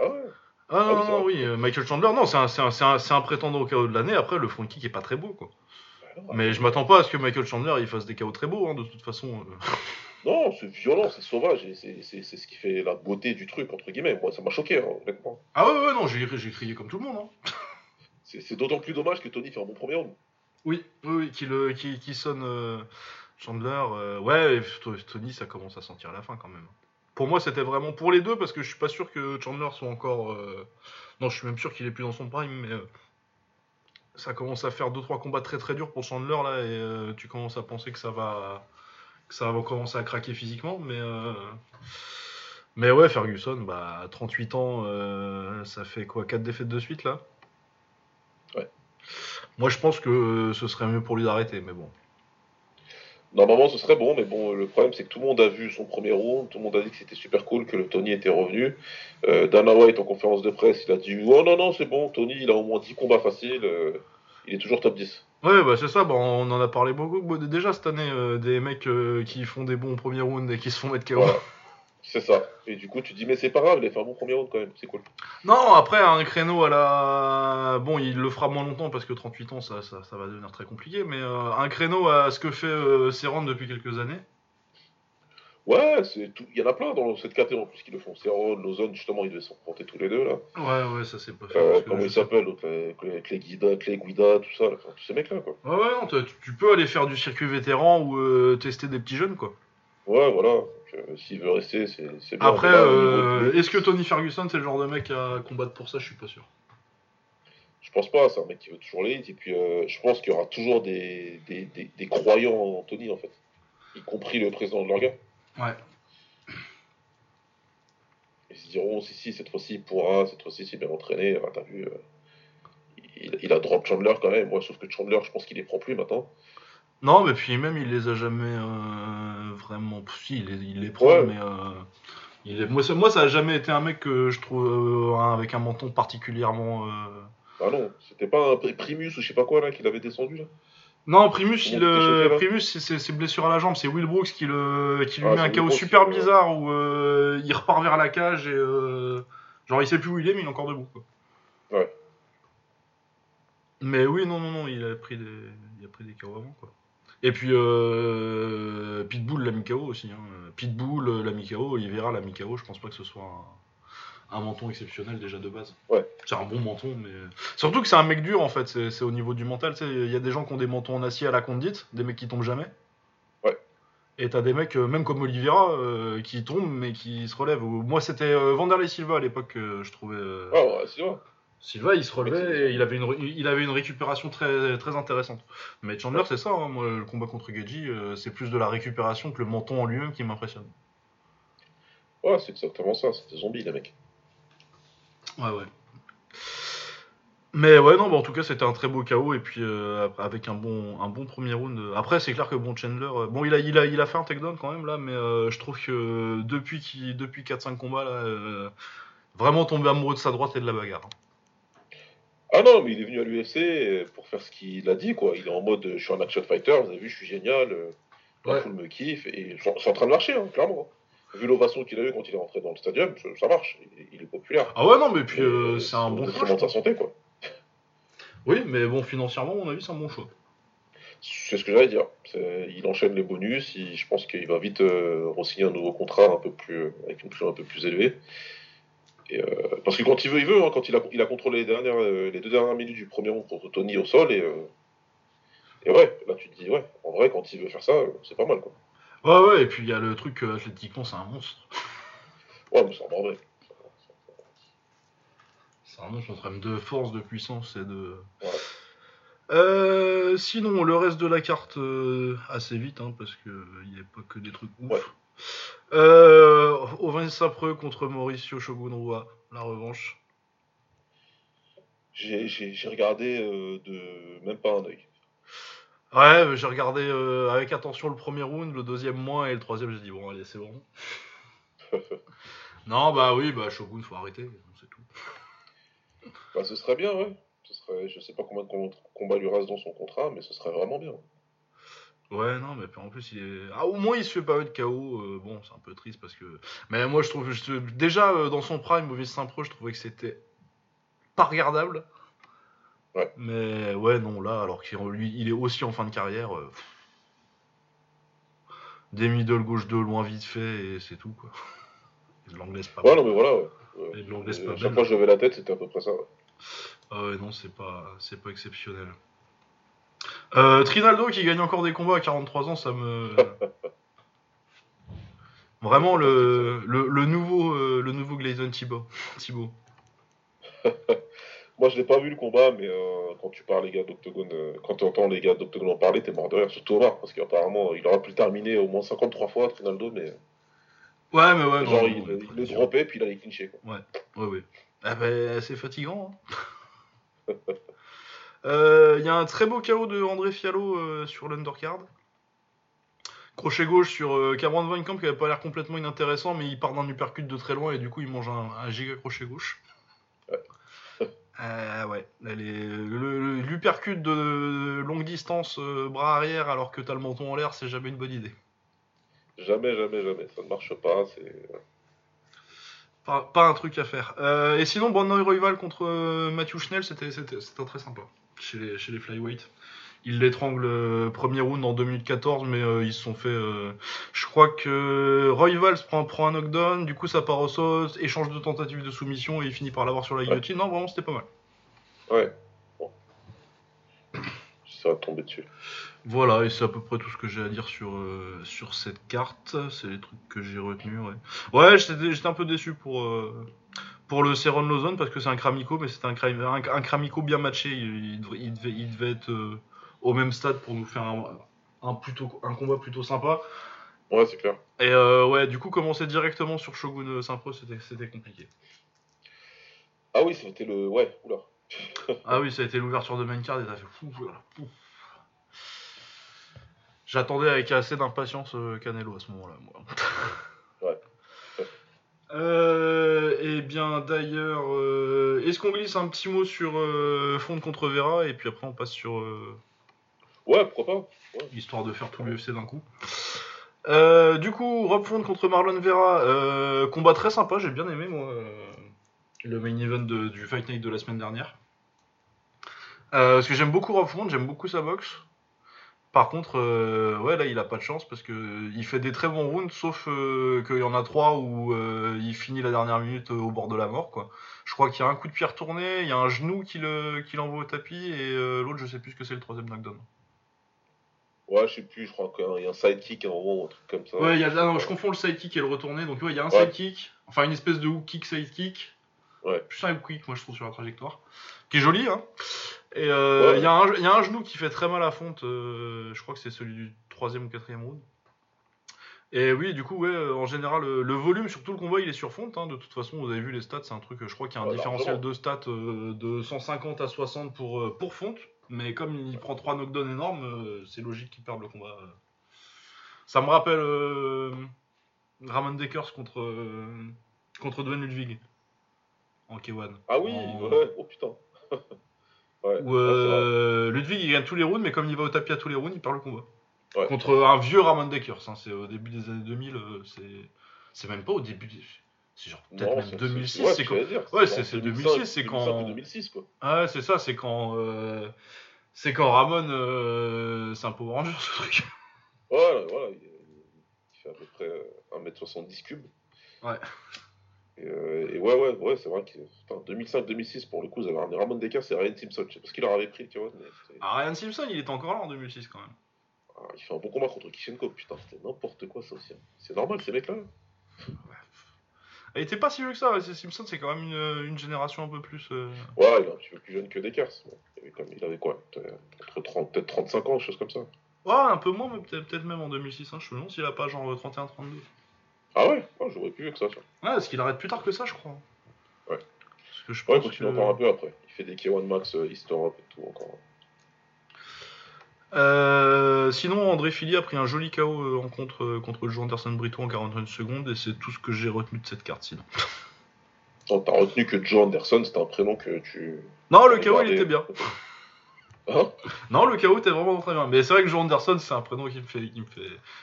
Ah ouais. Ah non, non, oui, Michael Chandler, non, c'est un prétendant au KO de l'année. Après, le front kick est pas très beau, quoi. Bah non, mais je m'attends pas à ce que Michael Chandler il fasse des KO très beaux, hein, de toute façon. Non, c'est violent, c'est sauvage, et c'est ce qui fait la beauté du truc, entre guillemets. Moi, ça m'a choqué, hein, honnêtement. Ah ouais, ouais, non, j'ai crié comme tout le monde. Hein. C'est d'autant plus dommage que Tony fait un bon premier round. Oui, oui, oui, qui sonne Chandler. Ouais, Tony, ça commence à sentir la fin quand même. Pour moi, c'était vraiment pour les deux, parce que je suis pas sûr que Chandler soit encore... Non, je suis même sûr qu'il est plus dans son prime, mais ça commence à faire 2-3 combats très très durs pour Chandler, là, et tu commences à penser que ça va commencer à craquer physiquement, mais ouais, Ferguson, bah, à 38 ans, ça fait quoi, 4 défaites de suite, là ? Ouais. Moi, je pense que ce serait mieux pour lui d'arrêter, mais bon. Normalement, ce serait bon, mais bon, le problème, c'est que tout le monde a vu son premier round, tout le monde a dit que c'était super cool, que le Tony était revenu. Dana White, en conférence de presse, il a dit « Oh non, non, c'est bon, Tony, il a au moins 10 combats faciles, il est toujours top 10 ». Ouais, bah c'est ça, bah, on en a parlé beaucoup déjà cette année, des mecs qui font des bons premiers rounds et qui se font mettre KO. Voilà. C'est ça, et du coup tu te dis mais c'est pas grave, il a fait un bon premier round quand même, c'est cool. Non, après un créneau à la... Bon, il le fera moins longtemps parce que 38 ans ça va devenir très compliqué, mais un créneau à ce que fait Serrano depuis quelques années. Ouais, il y en a plein dans cette catégorie en plus qui le font. Serrano, Lozon, justement, ils devaient s'encontrer tous les deux là. Ouais, ouais, ça c'est pas fait. Comment ils s'appellent, Clay Guida, tout ça, là. Enfin, tous ces mecs là quoi. Ouais, ouais, non, tu peux aller faire du circuit vétéran ou tester des petits jeunes quoi. Ouais, voilà. Donc, s'il veut rester, c'est bien. Après, est-ce que Tony Ferguson c'est le genre de mec à combattre pour ça? Je suis pas sûr. Je pense pas, c'est un mec qui veut toujours l'élite. Et puis je pense qu'il y aura toujours des croyants en Tony en fait, y compris le président de l'orga. Ouais. Ils se diront si cette fois-ci il pourra, cette fois-ci c'est bien entraîné. Enfin, t'as vu, il a drop Chandler quand même. Moi, sauf que Chandler, je pense qu'il les prend plus maintenant. Non, mais puis même il les a jamais vraiment. Si, il les prend, ouais. Mais moi ça a jamais été un mec que je trouve avec un menton particulièrement. Ah non, c'était pas un Primus ou je sais pas quoi là qu'il avait descendu là. Non, Primus, c'est ses blessures à la jambe. C'est Will Brooks qui lui met un KO super bizarre où il repart vers la cage et genre il sait plus où il est mais il est encore debout quoi. Ouais. Mais oui, non, il a pris des KO avant quoi. Et puis Pitbull l'a mis KO aussi. Hein. Pitbull l'a mis KO, Oliveira l'a mis KO. Je pense pas que ce soit un menton exceptionnel déjà de base. Ouais. C'est un bon menton, mais surtout que c'est un mec dur en fait. C'est au niveau du mental. Il y a des gens qui ont des mentons en acier à la Condit, des mecs qui tombent jamais. Ouais. Et t'as des mecs même comme Oliveira qui tombent mais qui se relèvent. Moi c'était Vanderlei Silva à l'époque que je trouvais. Ouais, Silva. Silva il se relevait et il avait une récupération très très intéressante. Mais Chandler c'est ça. Hein. Moi, le combat contre Gaethje c'est plus de la récupération que le menton en lui-même qui m'impressionne. Ouais, c'est exactement ça. C'était zombie les mecs. Ouais. Mais ouais, non, bah en tout cas, c'était un très beau KO, et puis avec un bon premier round. Après, c'est clair que bon, Chandler... Bon, il a fait un takedown quand même, là, mais je trouve que depuis 4-5 combats, là, vraiment tombé amoureux de sa droite et de la bagarre. Hein. Ah non, mais il est venu à l'UFC pour faire ce qu'il a dit, quoi. Il est en mode, je suis un action fighter, vous avez vu, je suis génial, la foule me kiffe, et je suis en train de marcher, hein, clairement. Vu l'ovation qu'il a eu quand il est rentré dans le stadium, ça marche, il est populaire. Ah ouais, non, mais puis c'est un bon choix. Sa santé, quoi. Oui, mais bon, financièrement, à mon avis, c'est un bon choix. C'est ce que j'allais dire. Il enchaîne les bonus, je pense qu'il va vite re-signer un nouveau contrat avec une prime un peu plus élevée. Et, parce que quand il veut, hein, quand il a contrôlé les deux dernières minutes du premier round contre Tony au sol, et ouais, là tu te dis, ouais, en vrai, quand il veut faire ça, c'est pas mal, quoi. Ouais, et puis il y a le truc athlétiquement, c'est un monstre. Ouais, mais c'est un bordel. c'est un monstre en termes de force, de puissance et de... Ouais. Sinon, le reste de la carte, assez vite, hein, parce qu'il n'y a pas que des trucs ouf. Ouais. Ovin Sapreux contre Mauricio Shogun Rua, la revanche. J'ai regardé de même pas un œil. Ouais, j'ai regardé avec attention le premier round, le deuxième moins, et le troisième, j'ai dit bon, allez, c'est bon. Non, bah oui, bah Shogun, faut arrêter, c'est tout. Bah, ce serait bien, ouais. Ce serait, je sais pas combien de combats lui reste dans son contrat, mais ce serait vraiment bien. Ouais, non, mais en plus, il est... Ah, au moins, il se fait pas eu de KO. Bon, c'est un peu triste parce que... Mais moi, je trouve... Déjà, dans son prime, Mauvais Saint-Pro, je trouvais que c'était pas regardable. Ouais. Mais ouais, non, là, alors qu'il est aussi en fin de carrière... Des middle gauche de loin vite fait, et c'est tout, quoi. Et de l'anglaise pas mal. Ouais, non, mais voilà, ouais. Et de l'anglaise pas mal. Chaque fois que j'avais la tête, c'était à peu près ça, ouais. Non, c'est pas exceptionnel. Trinaldo qui gagne encore des combats à 43 ans, ça me... Vraiment le nouveau Gleison Thibault. Moi je l'ai pas vu le combat, mais quand tu parles les gars d'Octogone, quand tu entends les gars d'Octogone en parler, t'es mort de rire, surtout Omar, parce qu'apparemment il aura pu terminer au moins 53 fois Trinaldo, mais... Ouais, mais ouais. Genre il le droppait, puis il allait clincher, quoi. Ouais. Ah bah, c'est fatigant, hein. Il y a un très beau KO de André Fialo sur l'undercard. Crochet gauche sur Cameron Van Camp qui avait pas l'air complètement inintéressant, mais il part d'un uppercut de très loin et du coup il mange un giga crochet gauche. Ouais. L'uppercut de longue distance bras arrière alors que t'as le menton en l'air, c'est jamais une bonne idée. Jamais. Ça ne marche pas, c'est... Pas un truc à faire. Et sinon, Brandon Royval contre Matthew Schnell, c'était très sympa. Chez les flyweight. Il l'étrangle premier round en 2014, mais ils se sont fait... je crois que Royval prend un knockdown, du coup ça part au sauce, échange de tentatives de soumission, et il finit par l'avoir sur la guillotine. Ouais. Non, vraiment, c'était pas mal. Ouais. Bon. Ça va tomber dessus. Voilà, et c'est à peu près tout ce que j'ai à dire sur cette carte. C'est les trucs que j'ai retenus, ouais. Ouais, j'étais un peu déçu pour le Cerrone Lozon, parce que c'est un Cramico, mais c'était un Cramico bien matché. Il devait être au même stade pour nous faire un combat plutôt sympa. Ouais, c'est clair. Et ouais, du coup, commencer directement sur Shogun Saint-Pro, c'était compliqué. Ah oui, c'était le... Ouais, oula. Ah oui, ça a été l'ouverture de main card, et t'as fait... Ouf. J'attendais avec assez d'impatience Canelo à ce moment-là, moi. Ouais. Eh bien, d'ailleurs, est-ce qu'on glisse un petit mot sur Font contre Vera, et puis après on passe sur... Ouais, pourquoi pas. Ouais. Histoire de faire tout l'UFC d'un coup. Du coup, Rob Font contre Marlon Vera, combat très sympa, j'ai bien aimé, moi, le main event du Fight Night de la semaine dernière. Parce que j'aime beaucoup Rob Font, j'aime beaucoup sa boxe. Par contre, ouais, là, il a pas de chance parce que il fait des très bons rounds, sauf qu'il y en a trois où il finit la dernière minute au bord de la mort, quoi. Je crois qu'il y a un coup de pierre tourné, il y a un genou qui l'envoie au tapis, et l'autre, je sais plus ce que c'est, le troisième knockdown. Ouais, je sais plus, je crois qu'il y a un sidekick, en gros, un truc comme ça. Ouais, je confonds le sidekick et le retourné, donc ouais, il y a un sidekick, enfin une espèce de hook kick sidekick. Ouais. Plus un hook kick, moi, je trouve, sur la trajectoire. Qui est joli, hein. Et il y a un genou qui fait très mal à Font, je crois que c'est celui du 3e ou 4e round. Et oui, du coup, ouais, en général, le volume sur tout le combat, il est sur Font, hein. De toute façon, vous avez vu les stats, c'est un truc, je crois qu'il y a un différentiel de stats de 150 à 60 pour Font, mais comme il prend 3 knockdowns énormes, c'est logique qu'il perde le combat. Ça me rappelle Ramon Dekkers contre Dwayne Ludwig, en K1. Ah oui, ouais, oh putain. Ouais, où Ludwig il gagne tous les rounds, mais comme il va au tapis à tous les rounds, il perd le combat. Ouais. Contre un vieux Ramon Dekkers, hein, c'est au début des années 2000, c'est même pas au début, c'est genre peut-être même 2006. Ouais, c'est quand... ouais, c'est 2006, c'est quand. 2006, quoi. Ah, c'est ça, c'est quand Ramon, c'est un Power Ranger, ce truc. Voilà, il fait à peu près 1m70 cubes. Ouais. Et ouais, c'est vrai que 2005-2006, pour le coup, ils avaient ramené Ramon Dekkers et Ryan Simpson. Je sais pas ce qu'il leur avait pris, tu vois. Ryan Simpson, il était encore là en 2006 quand même. Ah, il fait un bon combat contre Kishenko, putain, c'était n'importe quoi ça aussi. Hein. C'est normal, ces mecs-là. Ouais. Elle était pas si vieux que ça, c'est Simpson, c'est quand même une génération un peu plus. Ouais, il est un petit peu plus jeune que Dekkers. Il avait quoi, entre 30, peut-être 35 ans, quelque chose comme ça. Ouais, un peu moins, mais peut-être même en 2006. Hein, je me demande s'il a pas genre 31-32. Ah ouais, ouais, j'aurais plus vu que ça. Ouais, parce qu'il arrête plus tard que ça, je crois. Ouais. Parce que je pense continue encore un peu après. Il fait des K1 Max East Europe et tout encore. Sinon, André Fili a pris un joli KO en contre John Anderson Brito en 41 secondes, et c'est tout ce que j'ai retenu de cette carte. Sinon, non, t'as retenu que John Anderson, c'était un prénom que tu. Non, le KO il était bien. Hein? Non, le KO était vraiment très bien. Mais c'est vrai que John Anderson, c'est un prénom qui me fait.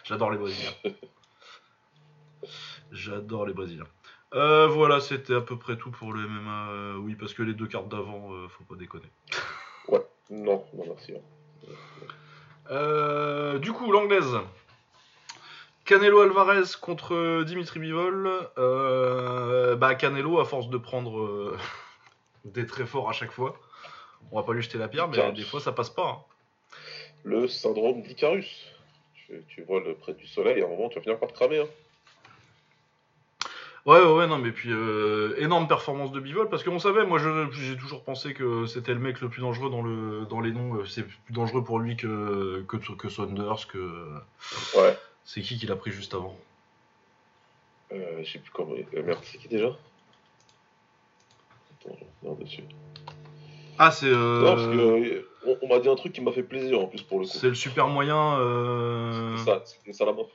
J'adore les Brésiliens. J'adore les Brésiliens. Voilà, c'était à peu près tout pour le MMA. Oui, parce que les deux cartes d'avant, faut pas déconner. Ouais, non, merci. Du coup, l'anglaise Canelo Alvarez contre Dimitri Bivol. Canelo, à force de prendre des très forts à chaque fois, on va pas lui jeter la pierre, mais Icarus. Des fois ça passe pas. Hein. Le syndrome d'Icarus. Tu voles près du soleil, à un moment tu vas finir par te cramer. Hein. Ouais, non, mais puis énorme performance de Bivol, parce qu'on savait, moi j'ai toujours pensé que c'était le mec le plus dangereux dans les noms, c'est plus dangereux pour lui que Saunders, que... Ouais. C'est qui l'a pris juste avant je sais plus comment... merde, c'est qui déjà ? Attends, je regarde dessus. Ah, c'est... Non, parce que on m'a dit un truc qui m'a fait plaisir, en plus, pour le coup. C'est le super moyen... C'était ça la meuf.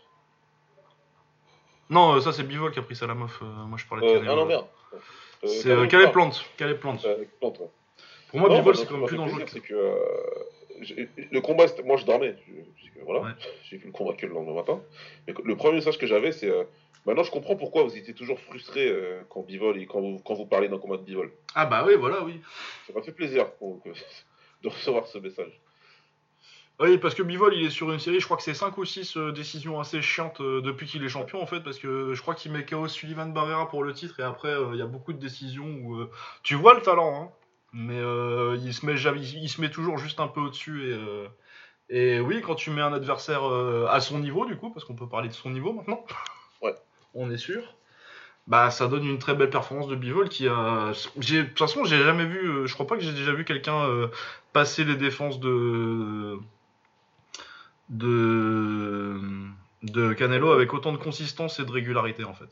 Non, ça c'est Bivol qui a pris ça la meuf. Moi je parlais de Canelo. Ah non, merde. C'est Calais Plant. Ouais. Pour moi, Bivol c'est quand même plus dangereux. C'est que le combat, moi je dormais. Voilà. Ouais. J'ai vu le combat que le lendemain matin. Mais le premier message que j'avais, c'est maintenant je comprends pourquoi vous étiez toujours frustré quand Bivol et quand vous parlez d'un combat de Bivol. Ah bah oui, voilà, oui. Ça m'a fait plaisir de recevoir ce message. Oui, parce que Bivol, il est sur une série, je crois que c'est 5 ou 6 décisions assez chiantes depuis qu'il est champion, en fait, parce que je crois qu'il met KO Sullivan Barrera pour le titre, et après, il y a beaucoup de décisions où... tu vois le talent, hein, mais il se met toujours juste un peu au-dessus, et oui, quand tu mets un adversaire à son niveau, du coup, parce qu'on peut parler de son niveau maintenant, ouais, on est sûr, bah, ça donne une très belle performance de Bivol qui a... De toute façon, j'ai jamais vu... je crois pas que j'ai déjà vu quelqu'un passer les défenses de Canelo avec autant de consistance et de régularité, en fait.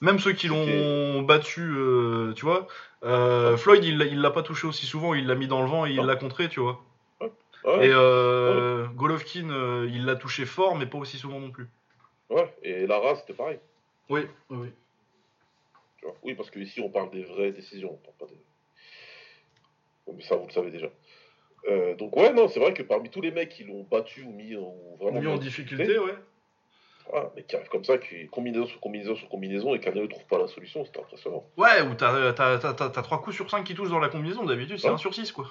Même ceux qui l'ont battu, tu vois, Floyd, il l'a pas touché aussi souvent, il l'a mis dans le vent et il l'a contré, tu vois. Ouais. Ouais. Et ouais. Golovkin, il l'a touché fort, mais pas aussi souvent non plus. Ouais, et Lara, c'était pareil. Oui. Tu vois, oui, parce qu'ici, on parle des vraies décisions, on parle pas des... Mais ça, vous le savez déjà. Donc ouais, non, c'est vrai que parmi tous les mecs qui l'ont battu ou mis en difficulté, ouais. Ah, mais qui arrivent comme ça, qui combinaison sur combinaison, et Canelo ne trouve pas la solution, c'est impressionnant. Ouais, ou t'as 3 coups sur 5 qui touchent dans la combinaison, d'habitude c'est 1 sur 6, quoi.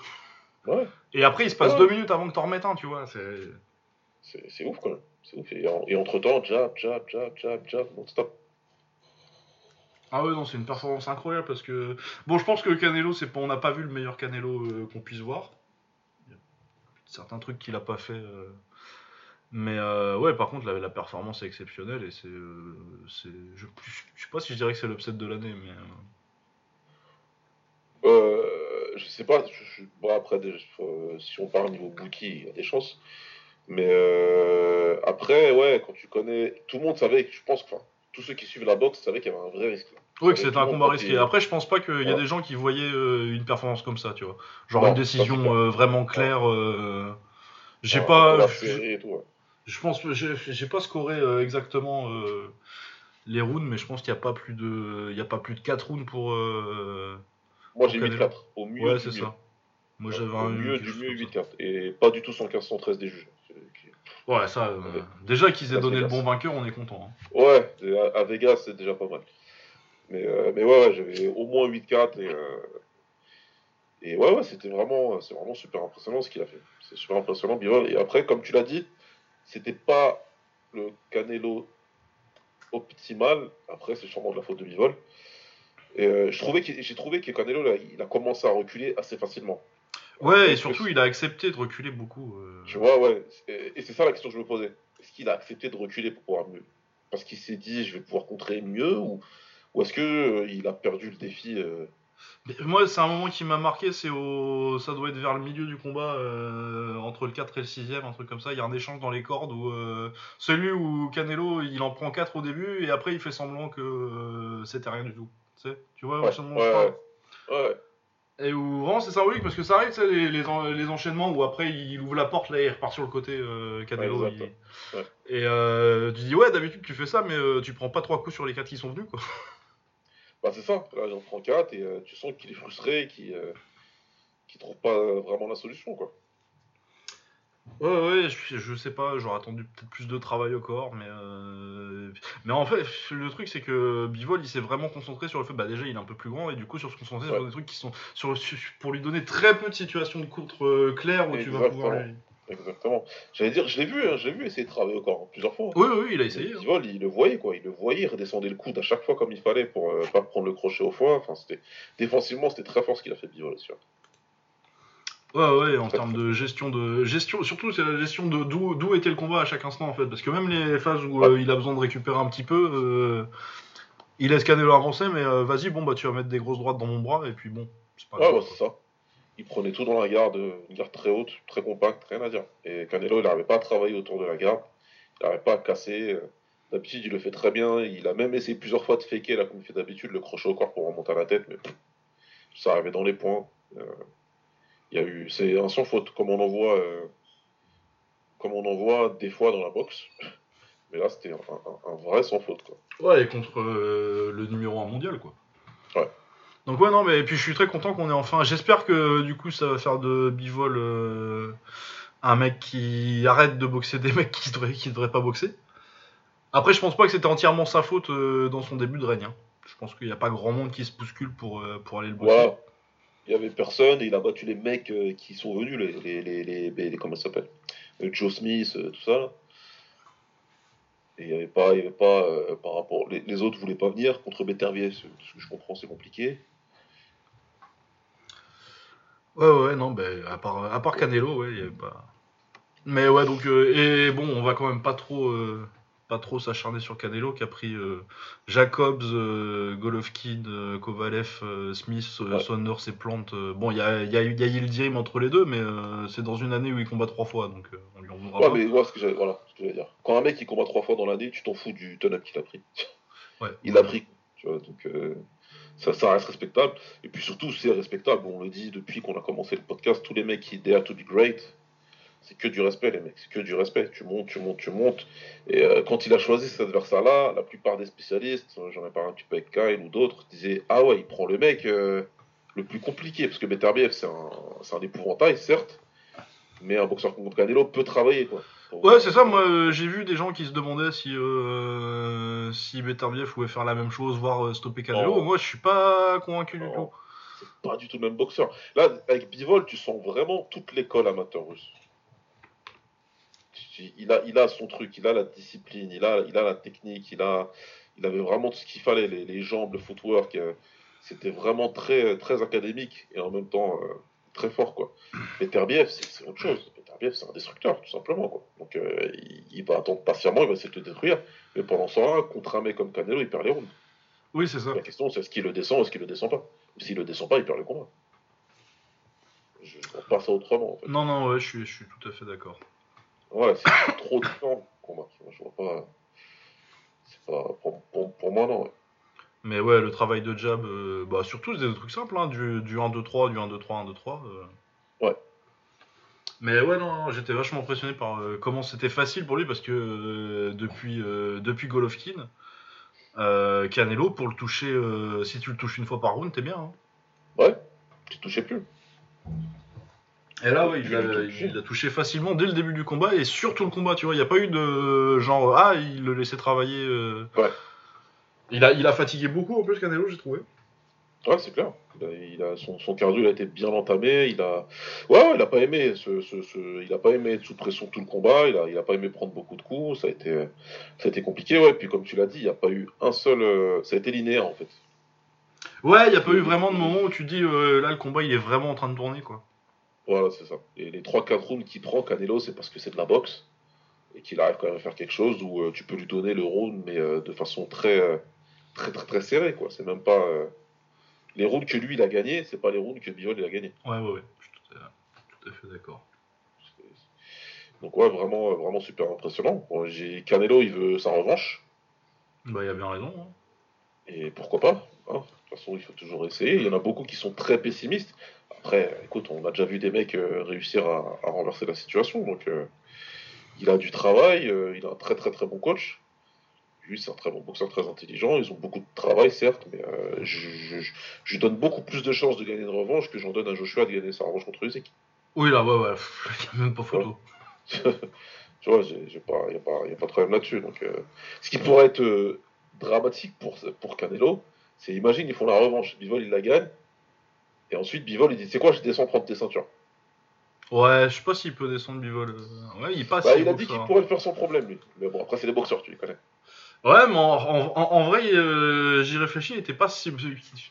Ouais. Et après, il se passe 2 minutes avant que t'en remettes un, tu vois. C'est ouf, quand même. C'est ouf. Et entre-temps, jab, non-stop. Ah ouais, non, c'est une performance incroyable, parce que... Bon, je pense que Canelo, on n'a pas vu le meilleur Canelo qu'on puisse voir. Certains trucs qu'il a pas fait mais ouais, par contre la performance est exceptionnelle, et c'est je sais pas si je dirais que c'est l'upset de l'année, mais je sais pas, bon, après si on parle niveau bookie, il y a des chances, mais après ouais, quand tu connais, tout le monde savait, je pense, enfin tous ceux qui suivent la boxe savaient qu'il y avait un vrai risque là. Oui, que c'était un combat risqué. Après, je pense pas qu'il y a des gens qui voyaient une performance comme ça, tu vois. Genre une décision vraiment claire. J'ai pas. Je pense que j'ai pas scoré exactement les rounds, mais je pense qu'il n'y a pas plus de 4 rounds pour. Moi, j'ai mis 4 au mieux. Ouais, c'est ça. Moi, j'avais un mieux du mieux 8-4 et pas du tout 115-113 des juges. Ouais, ça. Déjà qu'ils aient donné le bon vainqueur, on est content. Ouais, à Vegas, c'est déjà pas mal. Mais ouais, j'avais au moins 8-4 et ouais, c'est vraiment super impressionnant ce qu'il a fait. C'est super impressionnant, Bivol. Et après, comme tu l'as dit, c'était pas le Canelo optimal. Après, c'est sûrement de la faute de Bivol. Et j'ai trouvé que Canelo, là, il a commencé à reculer assez facilement. Ouais, et surtout, il a accepté de reculer beaucoup. Tu vois, ouais. Et c'est ça la question que je me posais. Est-ce qu'il a accepté de reculer pour pouvoir mieux parce qu'il s'est dit je vais pouvoir contrer mieux, ou est-ce qu'il a perdu le défi Moi, c'est un moment qui m'a marqué, ça doit être vers le milieu du combat, entre le 4 et le 6e, un truc comme ça. Il y a un échange dans les cordes où celui où Canelo il en prend 4 au début et après il fait semblant que c'était rien du tout. Tu vois, ouais, enchaînement, ouais. Et où vraiment c'est symbolique parce que ça arrive, tu sais, les enchaînements où après il ouvre la porte là et il repart sur le côté, Canelo. Ouais. Et tu dis, ouais, d'habitude tu fais ça, mais tu prends pas 3 coups sur les 4 qui sont venus, quoi. Bah c'est ça, là j'en prends 4 et tu sens qu'il est frustré, qu'il trouve pas vraiment la solution, quoi. Ouais, je sais pas, j'aurais attendu peut-être plus de travail au corps, mais en fait le truc c'est que Bivol il s'est vraiment concentré sur le fait, bah déjà il est un peu plus grand et du coup sur se concentrer sur des trucs qui sont pour lui donner très peu de situations de contre claires où exactement. Tu vas pouvoir lui... Exactement. J'allais dire, je l'ai vu essayer de travailler au corps plusieurs fois. Oui, il a essayé. Bivol, il le voyait, il redescendait le coude à chaque fois comme il fallait pour pas prendre le crochet au foie. Enfin, défensivement, c'était très fort ce qu'il a fait Bivol, sûr. Ouais, en termes de gestion, surtout c'est la gestion de d'où était le combat à chaque instant en fait, parce que même les phases où il a besoin de récupérer un petit peu, il laisse Canelo avancer, mais vas-y, bon bah tu vas mettre des grosses droites dans mon bras et puis bon, c'est pas grave. Ouais, c'est ça. Il prenait tout dans la garde, une garde très haute, très compacte, rien à dire. Et Canelo, il n'arrivait pas à travailler autour de la garde, il n'arrivait pas à casser. D'habitude, il le fait très bien. Il a même essayé plusieurs fois de faker, là, comme il fait d'habitude, le crochet au corps pour remonter à la tête, mais ça arrivait dans les points. C'est un sans faute, comme on en voit des fois dans la boxe. Mais là, c'était un vrai sans faute, quoi. Ouais, et contre le numéro 1 mondial, quoi. Ouais. Donc ouais, non, mais et puis je suis très content qu'on ait enfin... J'espère que du coup ça va faire de Bivol un mec qui arrête de boxer des mecs qui devraient pas boxer. Après je pense pas que c'était entièrement sa faute dans son début de règne. Hein. Je pense qu'il y a pas grand monde qui se bouscule pour aller le boxer. Voilà. Il y avait personne et il a battu les mecs qui sont venus, les comment ça s'appelle, Joe Smith, tout ça là. Et il y avait pas par rapport, les autres voulaient pas venir contre Beterbiev, ce que je comprends, c'est compliqué. Ouais, non, ben, à part Canelo, ouais, il y avait pas... Mais ouais, donc, et bon, on va quand même pas trop s'acharner sur Canelo, qui a pris Jacobs, Golovkin, Kovalev, Smith, Saunders et Plant. Bon, il y a Yildirim entre les deux, mais c'est dans une année où il combat 3 fois, donc on lui en voudra pas. Mais ouais, ce que j'allais dire. Quand un mec, il combat 3 fois dans l'année, tu t'en fous du ton-up qu'il a pris. Ouais. Il l'a pris, tu vois, donc... Ça reste respectable, et puis surtout c'est respectable, on le dit depuis qu'on a commencé le podcast, tous les mecs qui dare to be great, c'est que du respect les mecs, c'est que du respect, tu montes, et quand il a choisi cet adversaire-là, la plupart des spécialistes, j'en ai parlé un petit peu avec Kyle ou d'autres, disaient « Ah ouais, il prend le mec le plus compliqué », parce que Beterbiev c'est un épouvantail, certes, mais un boxeur contre Canelo peut travailler, quoi. Ouais, c'est ça, moi j'ai vu des gens qui se demandaient si Beterbiev pouvait faire la même chose, voire stopper Canelo. Moi je suis pas convaincu du tout. C'est pas du tout le même boxeur. Là, avec Bivol, tu sens vraiment toute l'école amateur russe. Il a son truc, il a la discipline, il a la technique, il avait vraiment tout ce qu'il fallait, les jambes, le footwork. C'était vraiment très, très académique et en même temps très fort, quoi. Beterbiev, c'est autre chose. C'est un destructeur, tout simplement, quoi. Donc il va attendre patiemment, il va essayer de te détruire. Mais pendant ce temps-là, contre un mec comme Canelo, il perd les rounds. Oui, c'est ça. La question, c'est est-ce qu'il le descend ou est-ce qu'il le descend pas. S'il le descend pas, il perd le combat. Je pense pas ça autrement, en fait. Non, ouais, je suis tout à fait d'accord. Ouais, c'est trop de temps, le combat. Je vois pas. C'est pas pour moi, non, ouais. Mais ouais, le travail de jab, bah surtout, c'est des trucs simples, hein, du 1-2-3, du 1-2-3, 1-2-3. Ouais. Mais ouais, non, j'étais vachement impressionné par comment c'était facile pour lui, parce que depuis Golovkin, Canelo, pour le toucher, si tu le touches une fois par round, t'es bien. Hein. Ouais, tu touchais plus. Et là, ouais, il l'a touché facilement dès le début du combat, et surtout le combat, tu vois, il n'y a pas eu de genre, il le laissait travailler. Ouais. Il a fatigué beaucoup, en plus, Canelo, j'ai trouvé. Ouais, c'est clair. Son cardio il a été bien entamé. Il a pas aimé être sous pression tout le combat. Il a pas aimé prendre beaucoup de coups. Ça a été compliqué. Ouais. Puis comme tu l'as dit, il y a pas eu un seul. Ça a été linéaire en fait. Ouais, il y a pas eu vraiment de moment où tu dis là le combat il est vraiment en train de tourner, quoi. Voilà, c'est ça. Et les 3-4 rounds qu'il prend Canelo, c'est parce que c'est de la boxe. et qu'il arrive quand même à faire quelque chose où tu peux lui donner le round, mais de façon très serrée, quoi. C'est même pas les rounds que lui il a gagné, c'est pas les rounds que Bivol il a gagné. Ouais, je suis tout à fait d'accord. Donc ouais, vraiment super impressionnant. Bon, Canelo il veut sa revanche. Bah il a bien raison. Hein. Et pourquoi pas, hein. De toute façon, il faut toujours essayer. Il y en a beaucoup qui sont très pessimistes. Après, écoute, on a déjà vu des mecs réussir à renverser la situation. Donc, il a du travail, il a un très bon coach. Lui, c'est un très bon boxeur, très intelligent. Ils ont beaucoup de travail, certes, mais je lui donne beaucoup plus de chances de gagner une revanche que j'en donne à Joshua de gagner sa revanche contre Usyk. Oui, là, ouais, il n'y a même pas photo. Ouais. Tu vois, il n'y a pas de problème là-dessus. Donc, ce qui pourrait être... dramatique pour Canelo, c'est imagine ils font la revanche, Bivol il la gagne et ensuite Bivol il dit c'est quoi, je descends prendre tes ceintures. Ouais, je sais pas s'il peut descendre Bivol. Ouais, il passe. Bah, il a dit qu'il pourrait le faire sans problème lui. Mais bon, après c'est des boxeurs, tu les connais. Ouais, mais en vrai j'y réfléchis, il était pas si...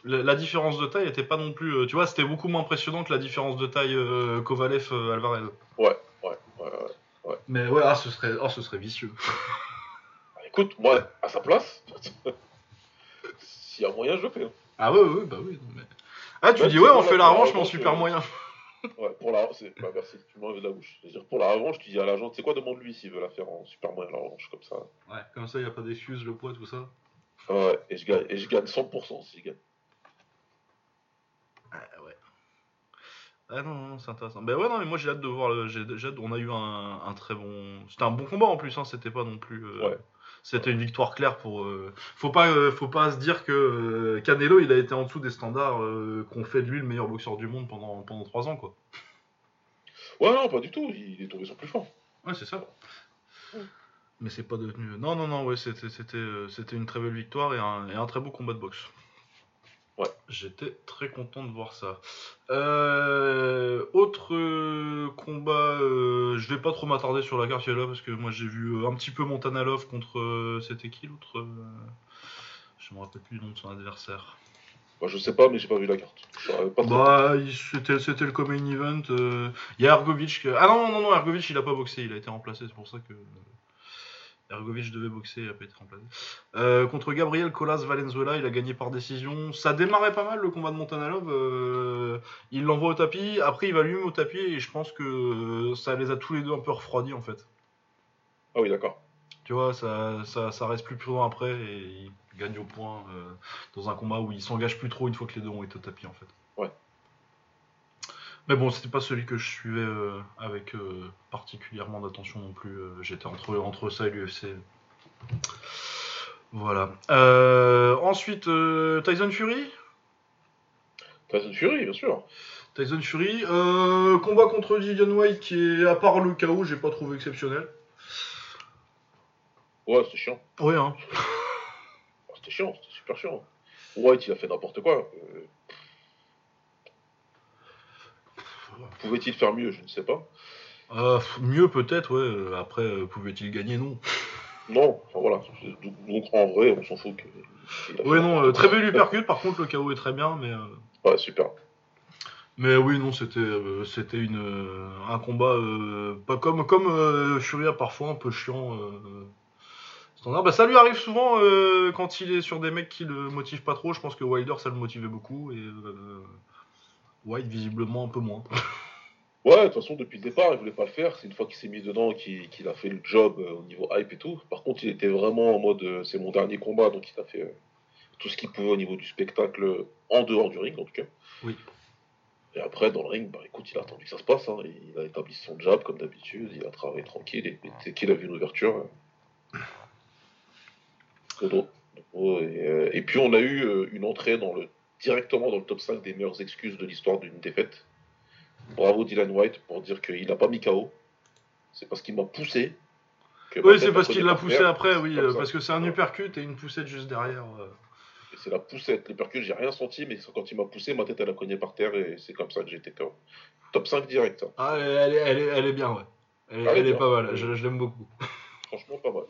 la différence de taille était pas non plus tu vois, c'était beaucoup moins impressionnant que la différence de taille Kovalev Alvarez. Ouais. Mais ouais, ce serait vicieux. Écoute, moi, à sa place, s'il y a moyen, je le fais. Ah ouais, bah oui. Non, mais... Ah, tu dis, ouais, on fait la revanche, mais en super moyen. Ouais, pour la revanche, bah, merci, tu m'enlèves de la bouche. C'est-à-dire, pour la revanche, tu dis à l'agent, tu sais quoi, demande-lui s'il veut la faire en super moyen, la revanche, comme ça. Ouais, comme ça, il n'y a pas d'excuse, le poids, tout ça. Ouais, et je gagne 100% si je gagne. Ah ouais. Ah non, c'est intéressant. Ben ouais, non, mais moi, j'ai hâte de voir. On a eu un très bon. C'était un bon combat en plus, hein, c'était pas non plus. Ouais. C'était une victoire claire pour. Faut pas se dire que Canelo il a été en dessous des standards qu'on fait de lui le meilleur boxeur du monde pendant 3 ans quoi. Ouais non pas du tout, il est tombé sur plus fort. Ouais c'est ça. Ouais. Mais c'est pas devenu. Non ouais c'était une très belle victoire et un très beau combat de boxe. Ouais. J'étais très content de voir ça. Autre combat, je vais pas trop m'attarder sur la carte là parce que moi j'ai vu un petit peu Montanalov contre c'était qui l'autre je me rappelle plus du nom de son adversaire. Bah, je sais pas mais j'ai pas vu la carte. Bah c'était le main event. Il y a Ergovic que... Ah non Ergovic il a pas boxé, il a été remplacé, c'est pour ça que Ergovic devait boxer, il n'a pas été remplacé. Contre Gabriel Colas Valenzuela, il a gagné par décision. Ça démarrait pas mal le combat de Montanalov. Il l'envoie au tapis, après il va lui-même au tapis et je pense que ça les a tous les deux un peu refroidis en fait. Ah oui, d'accord. Tu vois, ça reste plus loin après et ils gagnent au point dans un combat où ils s'engagent plus trop une fois que les deux ont été au tapis en fait. Ouais. Mais bon, c'était pas celui que je suivais avec particulièrement d'attention non plus. J'étais entre ça et l'UFC. Voilà. Ensuite, Tyson Fury. Tyson Fury, bien sûr. Tyson Fury. Combat contre Dillian Whyte qui est, à part le KO, j'ai pas trouvé exceptionnel. Ouais, c'était chiant. Ouais, hein. C'était chiant, c'était super chiant. Whyte, il a fait n'importe quoi. Pouvait-il faire mieux? Je ne sais pas. Mieux peut-être, ouais. Après, pouvait-il gagner? Non. Non, enfin voilà. Donc en vrai, on s'en fout. Ouais, non, très belle uppercut. Par contre, le KO est très bien, mais. Ouais, super. Mais oui, non, c'était un combat pas comme Furia parfois un peu chiant. Standard. Bah, ça lui arrive souvent quand il est sur des mecs qui le motivent pas trop. Je pense que Wilder, ça le motivait beaucoup et. White, visiblement, un peu moins. Ouais, de toute façon, depuis le départ, il voulait pas le faire. C'est une fois qu'il s'est mis dedans qu'il a fait le job au niveau hype et tout. Par contre, il était vraiment en mode c'est mon dernier combat, donc il a fait tout ce qu'il pouvait au niveau du spectacle en dehors du ring, en tout cas. Oui. Et après, dans le ring, bah écoute, il a attendu que ça se passe. Hein. Il a établi son jab, comme d'habitude. Il a travaillé tranquille. Et dès qu'il a vu une ouverture, et puis, on a eu une entrée directement dans le top 5 des meilleures excuses de l'histoire d'une défaite. Bravo Dillian Whyte pour dire qu'il n'a pas mis KO. C'est parce qu'il m'a poussé. Oui, c'est parce qu'il l'a poussé après, oui. Parce que c'est un uppercut et une poussette juste derrière. Et c'est la poussette. L'uppercut, j'ai rien senti, mais quand il m'a poussé, ma tête, elle a cogné par terre et c'est comme ça que j'ai été KO. Top 5 direct. Hein. Ah, elle est bien, ouais. Elle est bien. Pas mal, je l'aime beaucoup. Franchement, pas mal.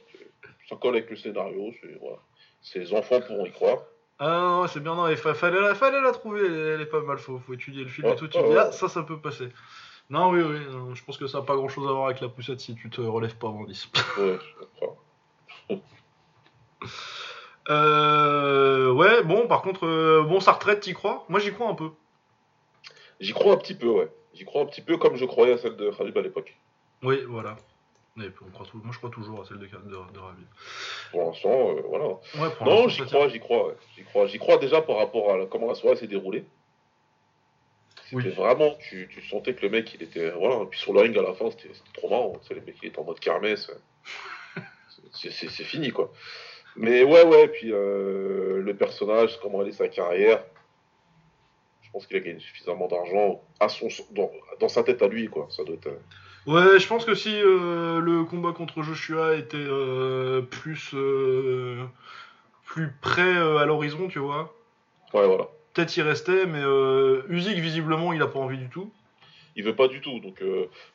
Ça colle avec le scénario. Voilà. Ses enfants pourront y croire. Ah non, c'est bien, non, il fallait la trouver, elle est pas mal, faut étudier le film et tout, tu dis, ça peut passer. Non, oui, non, je pense que ça n'a pas grand-chose à voir avec la poussette si tu te relèves pas avant 10. Ouais, je comprends. Ouais, bon, par contre, bon, sa retraite, t'y crois? Moi, j'y crois un peu. J'y crois un petit peu, ouais. J'y crois un petit peu comme je croyais à celle de Khabib à l'époque. Oui, voilà. Et on croit tout... Moi, je crois toujours à celle de Khabib. Pour l'instant, voilà. Ouais, pour non, l'instant, j'y crois. J'y crois déjà par rapport à comment la soirée s'est déroulée. C'était vraiment, tu sentais que le mec, il était... Voilà, puis sur le ring, à la fin, c'était trop marrant. Tu sais, le mec, il était en mode kermesse. C'est fini, quoi. Mais ouais, puis le personnage, comment allait sa carrière, je pense qu'il a gagné suffisamment d'argent à son, dans sa tête à lui, quoi. Ça doit être... Ouais, je pense que si le combat contre Joshua était plus près à l'horizon, tu vois. Ouais, voilà. Peut-être il restait, mais Usyk, visiblement, il a pas envie du tout. Il veut pas du tout, donc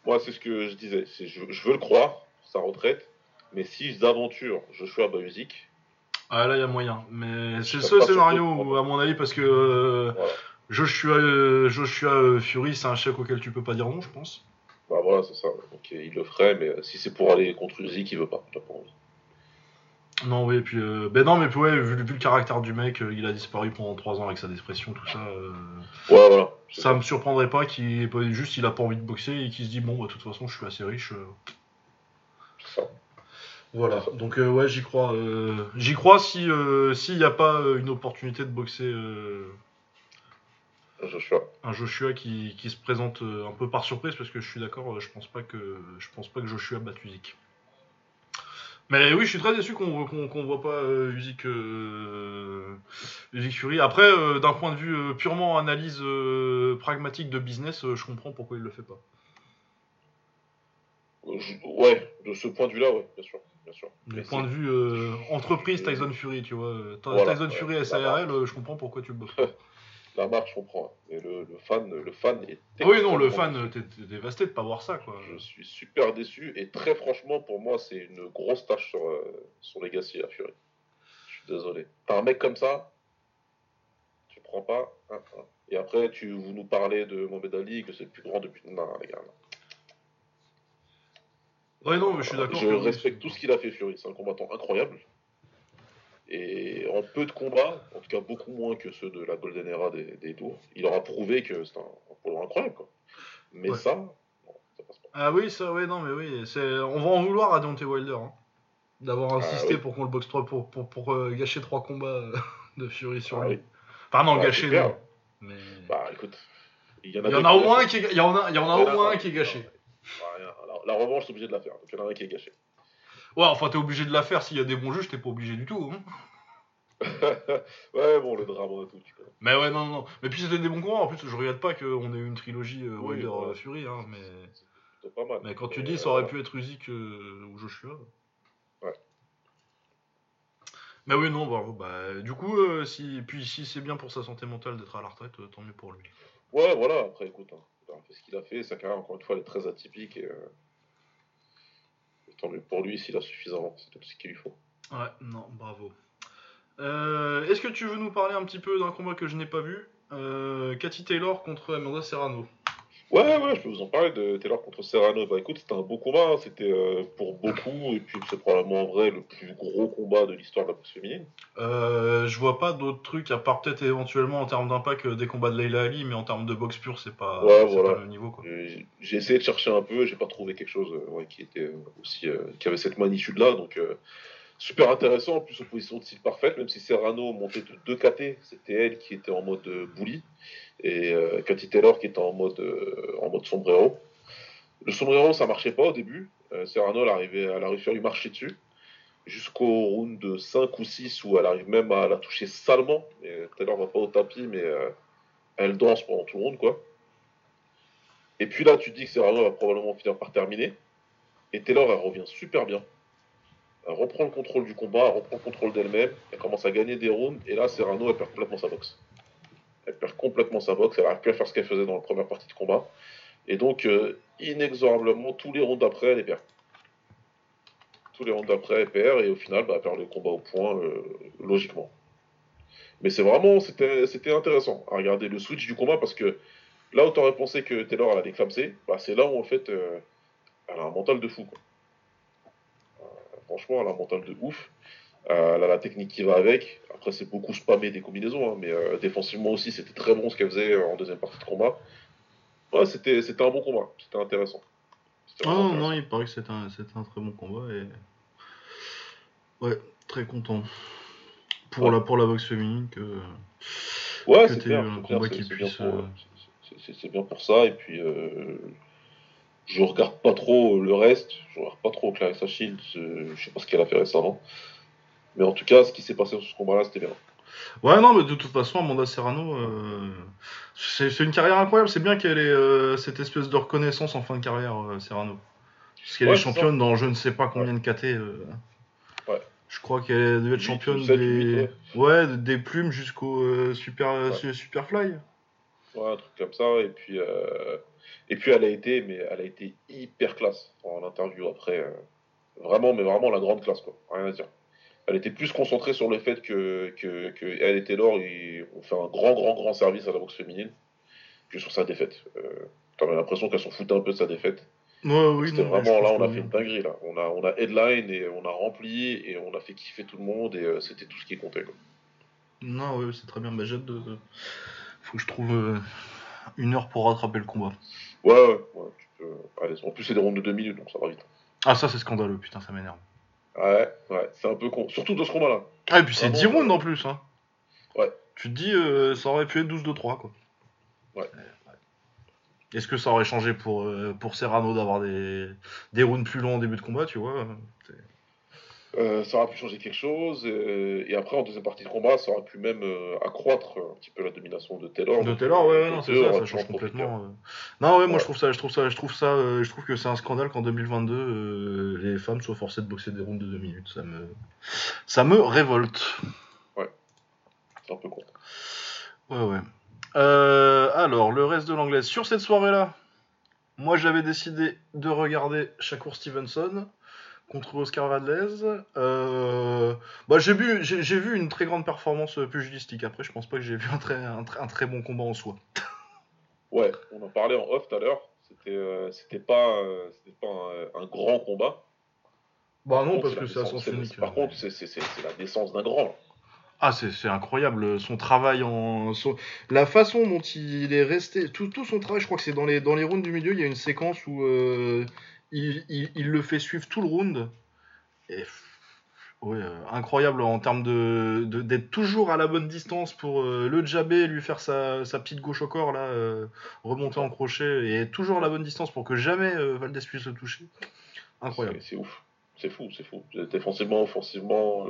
moi, c'est ce que je disais. Je veux le croire, sa retraite. Mais si d'aventure Joshua bat Usyk, ah là il y a moyen. Mais c'est ce scénario où, à mon avis, parce que voilà. Joshua Fury, c'est un chèque auquel tu peux pas dire non, je pense. Bah voilà, c'est ça. Donc il le ferait, mais si c'est pour aller contre Usyk, il veut pas. T'as pas envie. Non, oui. Et puis ben non, mais ouais, vu le caractère du mec, il a disparu pendant 3 ans avec sa dépression, tout ça. Ouais, voilà. Ça me surprendrait pas qu'il juste il a pas envie de boxer et qu'il se dit bon, de toute façon, je suis assez riche. C'est ça. Voilà, donc ouais, j'y crois. J'y crois s'il n'y a pas une opportunité de boxer un Joshua qui se présente un peu par surprise, parce que je suis d'accord, je pense pas que Joshua batte Usyk. Mais oui, je suis très déçu qu'on voit pas Usyk Fury. Après, d'un point de vue purement analyse pragmatique de business, je comprends pourquoi il le fait pas. Ouais, de ce point de vue-là, ouais, bien sûr. Du point de vue entreprise Tyson Fury, tu vois. Voilà, Tyson Fury SARL, je comprends pourquoi tu le boffes. La marque, je comprends. Et le fan est... Oui, non, le fan, t'es dévasté de pas voir ça, quoi. Je suis super déçu, et très franchement, pour moi, c'est une grosse tâche sur Legacy, la Fury. Je suis désolé. T'as un mec comme ça, tu prends pas... Hein. Et après, vous nous parlez de Mohamed Ali, que c'est le plus grand depuis... Non, les gars, non. Ouais, non, mais je suis d'accord. Je respecte tout ce qu'il a fait, Fury. C'est un combattant incroyable. Et en peu de combats, en tout cas beaucoup moins que ceux de la Golden Era des tours, il aura prouvé que c'est un combattant incroyable, quoi. Mais ouais. Ça, non, ça passe pas. Ah oui, ça, oui, non, mais oui. On va en vouloir à Deontay Wilder, hein, d'avoir insisté pour qu'on le boxe pour gâcher 3 combats de Fury sur lui. Oui. Enfin, non, gâcher, non. Mais... Bah, écoute, il y en a au moins un qui est gâché. La revanche, t'es obligé de la faire, donc il y en a un qui est gâché. Ouais, enfin, t'es obligé de la faire, s'il y a des bons juges, t'es pas obligé du tout, hein. Ouais, bon, le drame, on a tout. Mais ouais, non. Mais puis c'était des bons combats, en plus, je regrette pas qu'on ait eu une trilogie Wilder-Fury, hein, mais... C'est pas mal. Mais quand tu dis, ça aurait pu être Usyk ou Joshua. Ouais. Mais oui, non, bah du coup, si c'est bien pour sa santé mentale d'être à la retraite, tant mieux pour lui. Ouais, voilà, après, écoute, hein, il a fait ce qu'il a fait, sa carrière, encore une fois, elle est très atypique, et... Tant mieux pour lui s'il a suffisamment, c'est tout ce qu'il lui faut. Ouais, non, bravo. Est-ce que tu veux nous parler un petit peu d'un combat que je n'ai pas vu, Cathy Taylor contre Amanda Serrano? Ouais, je peux vous en parler de Taylor contre Serrano. Bah écoute, c'était un beau combat, hein. C'était pour beaucoup, et puis c'est probablement en vrai le plus gros combat de l'histoire de la boxe féminine. Je vois pas d'autres trucs, à part peut-être éventuellement en termes d'impact des combats de Layla Ali, mais en termes de boxe pure, c'est pas le niveau, quoi. J'ai essayé de chercher un peu, j'ai pas trouvé quelque chose qui était aussi qui avait cette magnitude-là, donc super intéressant, en plus opposition de style parfaite, même si Serrano montait de 2 KT, c'était elle qui était en mode bully, et Cathy Taylor qui était en mode sombrero. Le sombrero, ça marchait pas au début, Serrano, elle a réussi à lui marcher dessus, jusqu'au round de 5 ou 6, où elle arrive même à la toucher salement, et Taylor va pas au tapis, mais elle danse pendant tout le round, quoi. Et puis là, tu te dis que Serrano va probablement finir par terminer, et Taylor, elle revient super bien. Elle reprend le contrôle du combat, elle reprend le contrôle d'elle-même, elle commence à gagner des rounds, et là, Serrano, elle perd complètement sa boxe. Elle n'arrive plus à faire ce qu'elle faisait dans la première partie de combat. Et donc, inexorablement, tous les rounds d'après, elle perd, et au final, elle perd le combat au point, logiquement. Mais c'était intéressant à regarder le switch du combat, parce que Là où t'aurais pensé que Taylor elle a déclamsé, bah, c'est là où en fait elle a un mental de fou, quoi. Franchement, elle a un mental de ouf. Elle a la technique qui va avec. Après, c'est beaucoup spammé des combinaisons, hein, mais défensivement aussi, c'était très bon ce qu'elle faisait en deuxième partie de combat. Ouais, c'était un bon combat, c'était intéressant. C'était intéressant. Non, il paraît que c'était un très bon combat et ouais, très content pour la boxe féminine que ouais, que c'est clair, un combat qui puisse. C'est bien pour ça et puis. Je regarde pas trop le reste, je regarde pas trop Clarissa Shields, je sais pas ce qu'elle a fait récemment. Mais en tout cas, ce qui s'est passé sur ce combat-là, c'était bien. Ouais, non, mais de toute façon, Amanda Serrano, c'est une carrière incroyable. C'est bien qu'elle ait cette espèce de reconnaissance en fin de carrière, Serrano. Parce qu'elle est championne dans je ne sais pas combien de KT. Ouais. Je crois qu'elle devait être championne 8, 7, des 8, des plumes jusqu'au Superfly. Ouais, un truc comme ça, et puis... elle a été hyper classe en interview après. Vraiment la grande classe, quoi. Rien à dire. Elle était plus concentrée sur le fait que elle et Taylor ont fait un grand service à la boxe féminine que sur sa défaite. T'as l'impression qu'elles s'en foutent un peu de sa défaite. Ouais, oui, c'était vraiment là, on a fait une dinguerie, là. On a headline et on a rempli et on a fait kiffer tout le monde et c'était tout ce qui comptait, quoi. Non, oui, c'est très bien. Faut que je trouve une heure pour rattraper le combat. Ouais, tu peux... Allez, en plus c'est des rondes de 2 minutes donc ça va vite. Ah ça c'est scandaleux, putain ça m'énerve. Ouais, c'est un peu con, surtout dans ce combat là. Ah et puis c'est 10 rondes en plus hein. Ouais. Tu te dis ça aurait pu être 12-2-3 quoi. Ouais. Est-ce que ça aurait changé pour Serrano d'avoir des rounds plus longs en début de combat, tu vois ça aurait pu changer quelque chose et après en deuxième partie de combat ça aurait pu même accroître un petit peu la domination de Taylor. Ça change complètement. Moi je trouve que c'est un scandale qu'en 2022 les femmes soient forcées de boxer des rounds de 2 minutes, ça me révolte. Ouais. C'est un peu con. Ouais. Alors le reste de l'anglaise sur cette soirée là. Moi j'avais décidé de regarder Shakur Stevenson contre Oscar Valdez. J'ai vu une très grande performance pugilistique. Après, je pense pas que j'ai vu un très bon combat en soi. Ouais, on en parlait en off tout à l'heure. C'était pas un grand combat. Bah non, parce que c'est à sens unique. Par contre, c'est la naissance d'un grand. Ah, c'est incroyable son travail la façon dont il est resté tout son travail. Je crois que c'est dans les rounds du milieu, il y a une séquence où il le fait suivre tout le round. Et incroyable en termes de d'être toujours à la bonne distance pour le jabber, lui faire sa petite gauche au corps là, remonter en crochet et toujours à la bonne distance pour que jamais Valdez puisse le toucher. Incroyable. C'est ouf. C'est fou. Défensivement, offensivement,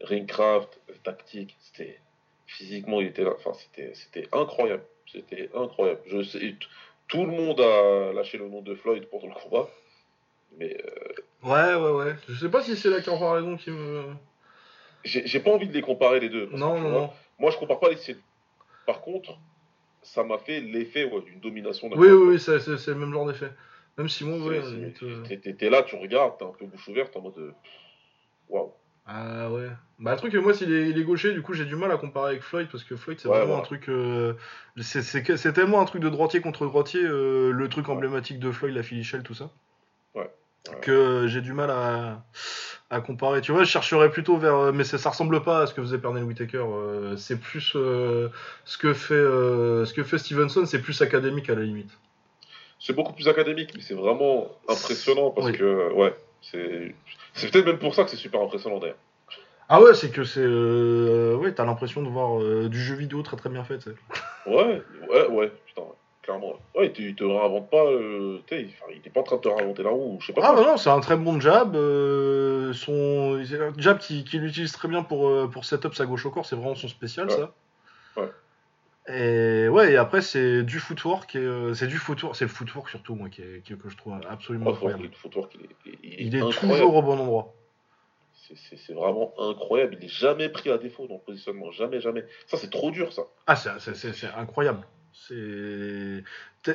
ringcraft, tactique, c'était physiquement il était là. Enfin c'était incroyable. Je sais. Tout le monde a lâché le nom de Floyd pendant le combat, mais... Ouais. Je sais pas si c'est la comparaison qui me... J'ai pas envie de les comparer les deux. Non. Moi, je compare pas les... Par contre, ça m'a fait l'effet d'une domination... Oui, c'est le même genre d'effet. Même si moi, t'es là, tu regardes, t'es un peu bouche ouverte, en mode... Waouh. Ah ouais. Bah le truc moi s'il est gaucher, du coup j'ai du mal à comparer avec Floyd parce que Floyd c'est vraiment un truc c'est tellement un truc de droitier contre droitier le truc emblématique de Floyd, la filichelle, tout ça. Ouais. Que j'ai du mal à comparer. Tu vois, je chercherais plutôt vers mais ça ressemble pas à ce que faisait Pernell Whitaker, c'est plus ce que fait Stevenson, c'est plus académique à la limite. C'est beaucoup plus académique mais c'est vraiment impressionnant parce que c'est peut-être même pour ça que c'est super impressionnant d'ailleurs. Ah ouais, c'est que c'est... t'as l'impression de voir du jeu vidéo très bien fait, tu sais. Ouais, putain, clairement. Ouais, il te réinvente pas, il est pas en train de te réinventer la roue, je sais pas. Ah bah non, c'est un très bon jab, c'est un jab qu'il utilise très bien pour set-up sa gauche au corps, c'est vraiment son spécial, ça. Ouais. Et après c'est du footwork c'est le footwork surtout moi que je trouve absolument incroyable. Le footwork il est toujours au bon endroit. C'est vraiment incroyable, il n'est jamais pris à défaut dans le positionnement, jamais. Ça c'est trop dur ça. Ah c'est incroyable. C'est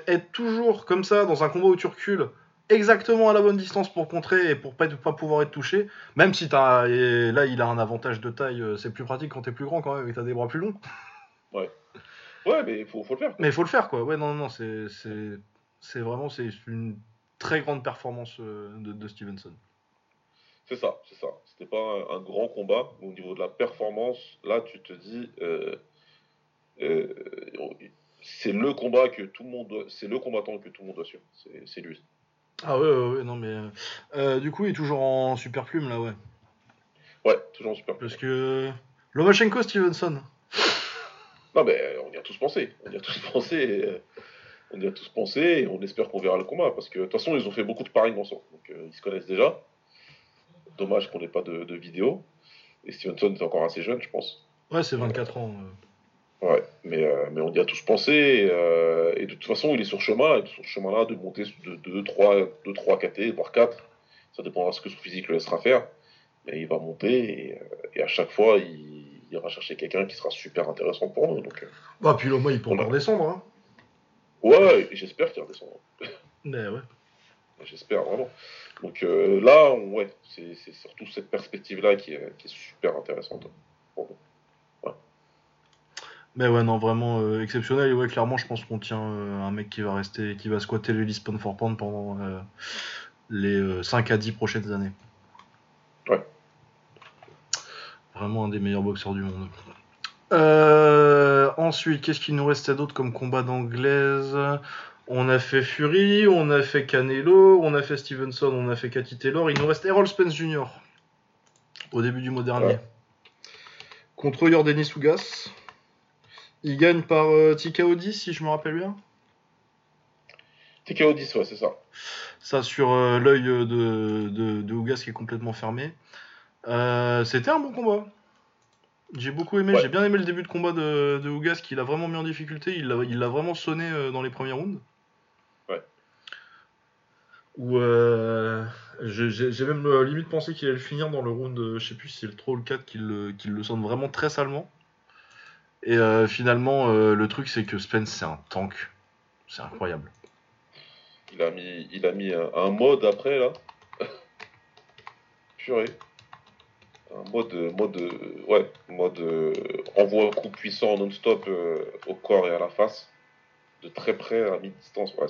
être toujours comme ça dans un combat où tu recules exactement à la bonne distance pour contrer et pour pas pouvoir être touché, même si il a un avantage de taille, c'est plus pratique quand t'es plus grand quand même et que t'as des bras plus longs. Ouais. Ouais, mais faut le faire. Quoi. Mais il faut le faire, quoi. Ouais, non, c'est vraiment c'est une très grande performance de Stevenson. C'est ça. C'était pas un grand combat. Au niveau de la performance, là, tu te dis, c'est le combat que tout le monde doit, c'est le combattant que tout le monde doit suivre. C'est lui. Ah ouais, non, mais du coup, il est toujours en super plume, là, ouais. Ouais, toujours en super plume. Parce que Lomachenko, Stevenson. Non, mais on y a tous pensé. Et on espère qu'on verra le combat. Parce que, de toute façon, ils ont fait beaucoup de paris ensemble. Donc, ils se connaissent déjà. Dommage qu'on n'ait pas de vidéo. Et Stevenson est encore assez jeune, je pense. Ouais, c'est 24 ans. Ouais, mais on y a tous pensé. Et de toute façon, il est sur chemin. Il est sur ce chemin-là de monter de 2-3 KT, voire 4. Ça dépendra de ce que son physique le laissera faire. Mais il va monter. Et à chaque fois, il ira chercher quelqu'un qui sera super intéressant pour nous. Donc, bah, puis au moins, il pourra redescendre. Hein. Ouais, j'espère qu'il redescendra. Mais ouais. J'espère vraiment. Donc là, ouais, c'est surtout cette perspective-là qui est super intéressante. Ouais. Mais ouais, non, vraiment exceptionnel. Et ouais, clairement, je pense qu'on tient un mec qui va rester, qui va squatter les listes pound for pound pendant les 5 à 10 prochaines années. Ouais. Vraiment un des meilleurs boxeurs du monde. Ensuite, qu'est-ce qu'il nous restait d'autre comme combat d'anglaise ? On a fait Fury, on a fait Canelo, on a fait Stevenson, on a fait Cathy Taylor. Il nous reste Errol Spence Jr. au début du mois dernier. Ouais. Contre Yordenis Sugas. Il gagne par TKO 10, si je me rappelle bien. TKO 10, ouais, c'est ça. Ça, sur l'œil de Sugas qui est complètement fermé. C'était un bon combat. J'ai beaucoup aimé, ouais. J'ai bien aimé le début de combat de Sugas, qui l'a vraiment mis en difficulté. Il l'a vraiment sonné dans les premiers rounds. Où j'ai même limite pensé qu'il allait le finir dans le round, je sais plus si c'est le 3 ou le 4, qu'il le sente vraiment très salement. Et finalement, le truc, c'est que Spence, c'est un tank. C'est incroyable. Il a mis un mode après, là. Purée. Un mode envoi coup puissant non-stop au corps et à la face. De très près à mi-distance, ouais,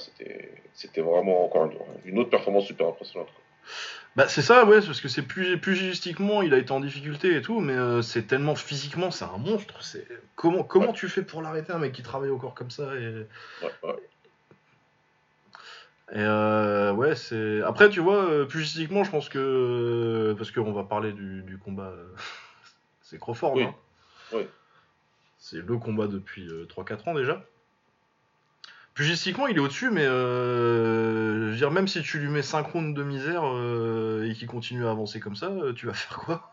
c'était vraiment encore une autre performance super impressionnante. Bah c'est ça, ouais, parce que c'est pugilistiquement il a été en difficulté et tout, mais c'est tellement physiquement c'est un monstre. C'est comment ouais. Tu fais pour l'arrêter un mec qui travaille au corps comme ça et ouais. Et ouais, c'est après tu vois pugilistiquement je pense que parce qu'on va parler du combat, c'est Crawford, oui. Hein. Oui. C'est le combat depuis 3-4 ans déjà. Logistiquement, il est au-dessus, mais je veux dire, même si tu lui mets 5 rounds de misère et qu'il continue à avancer comme ça, tu vas faire quoi ?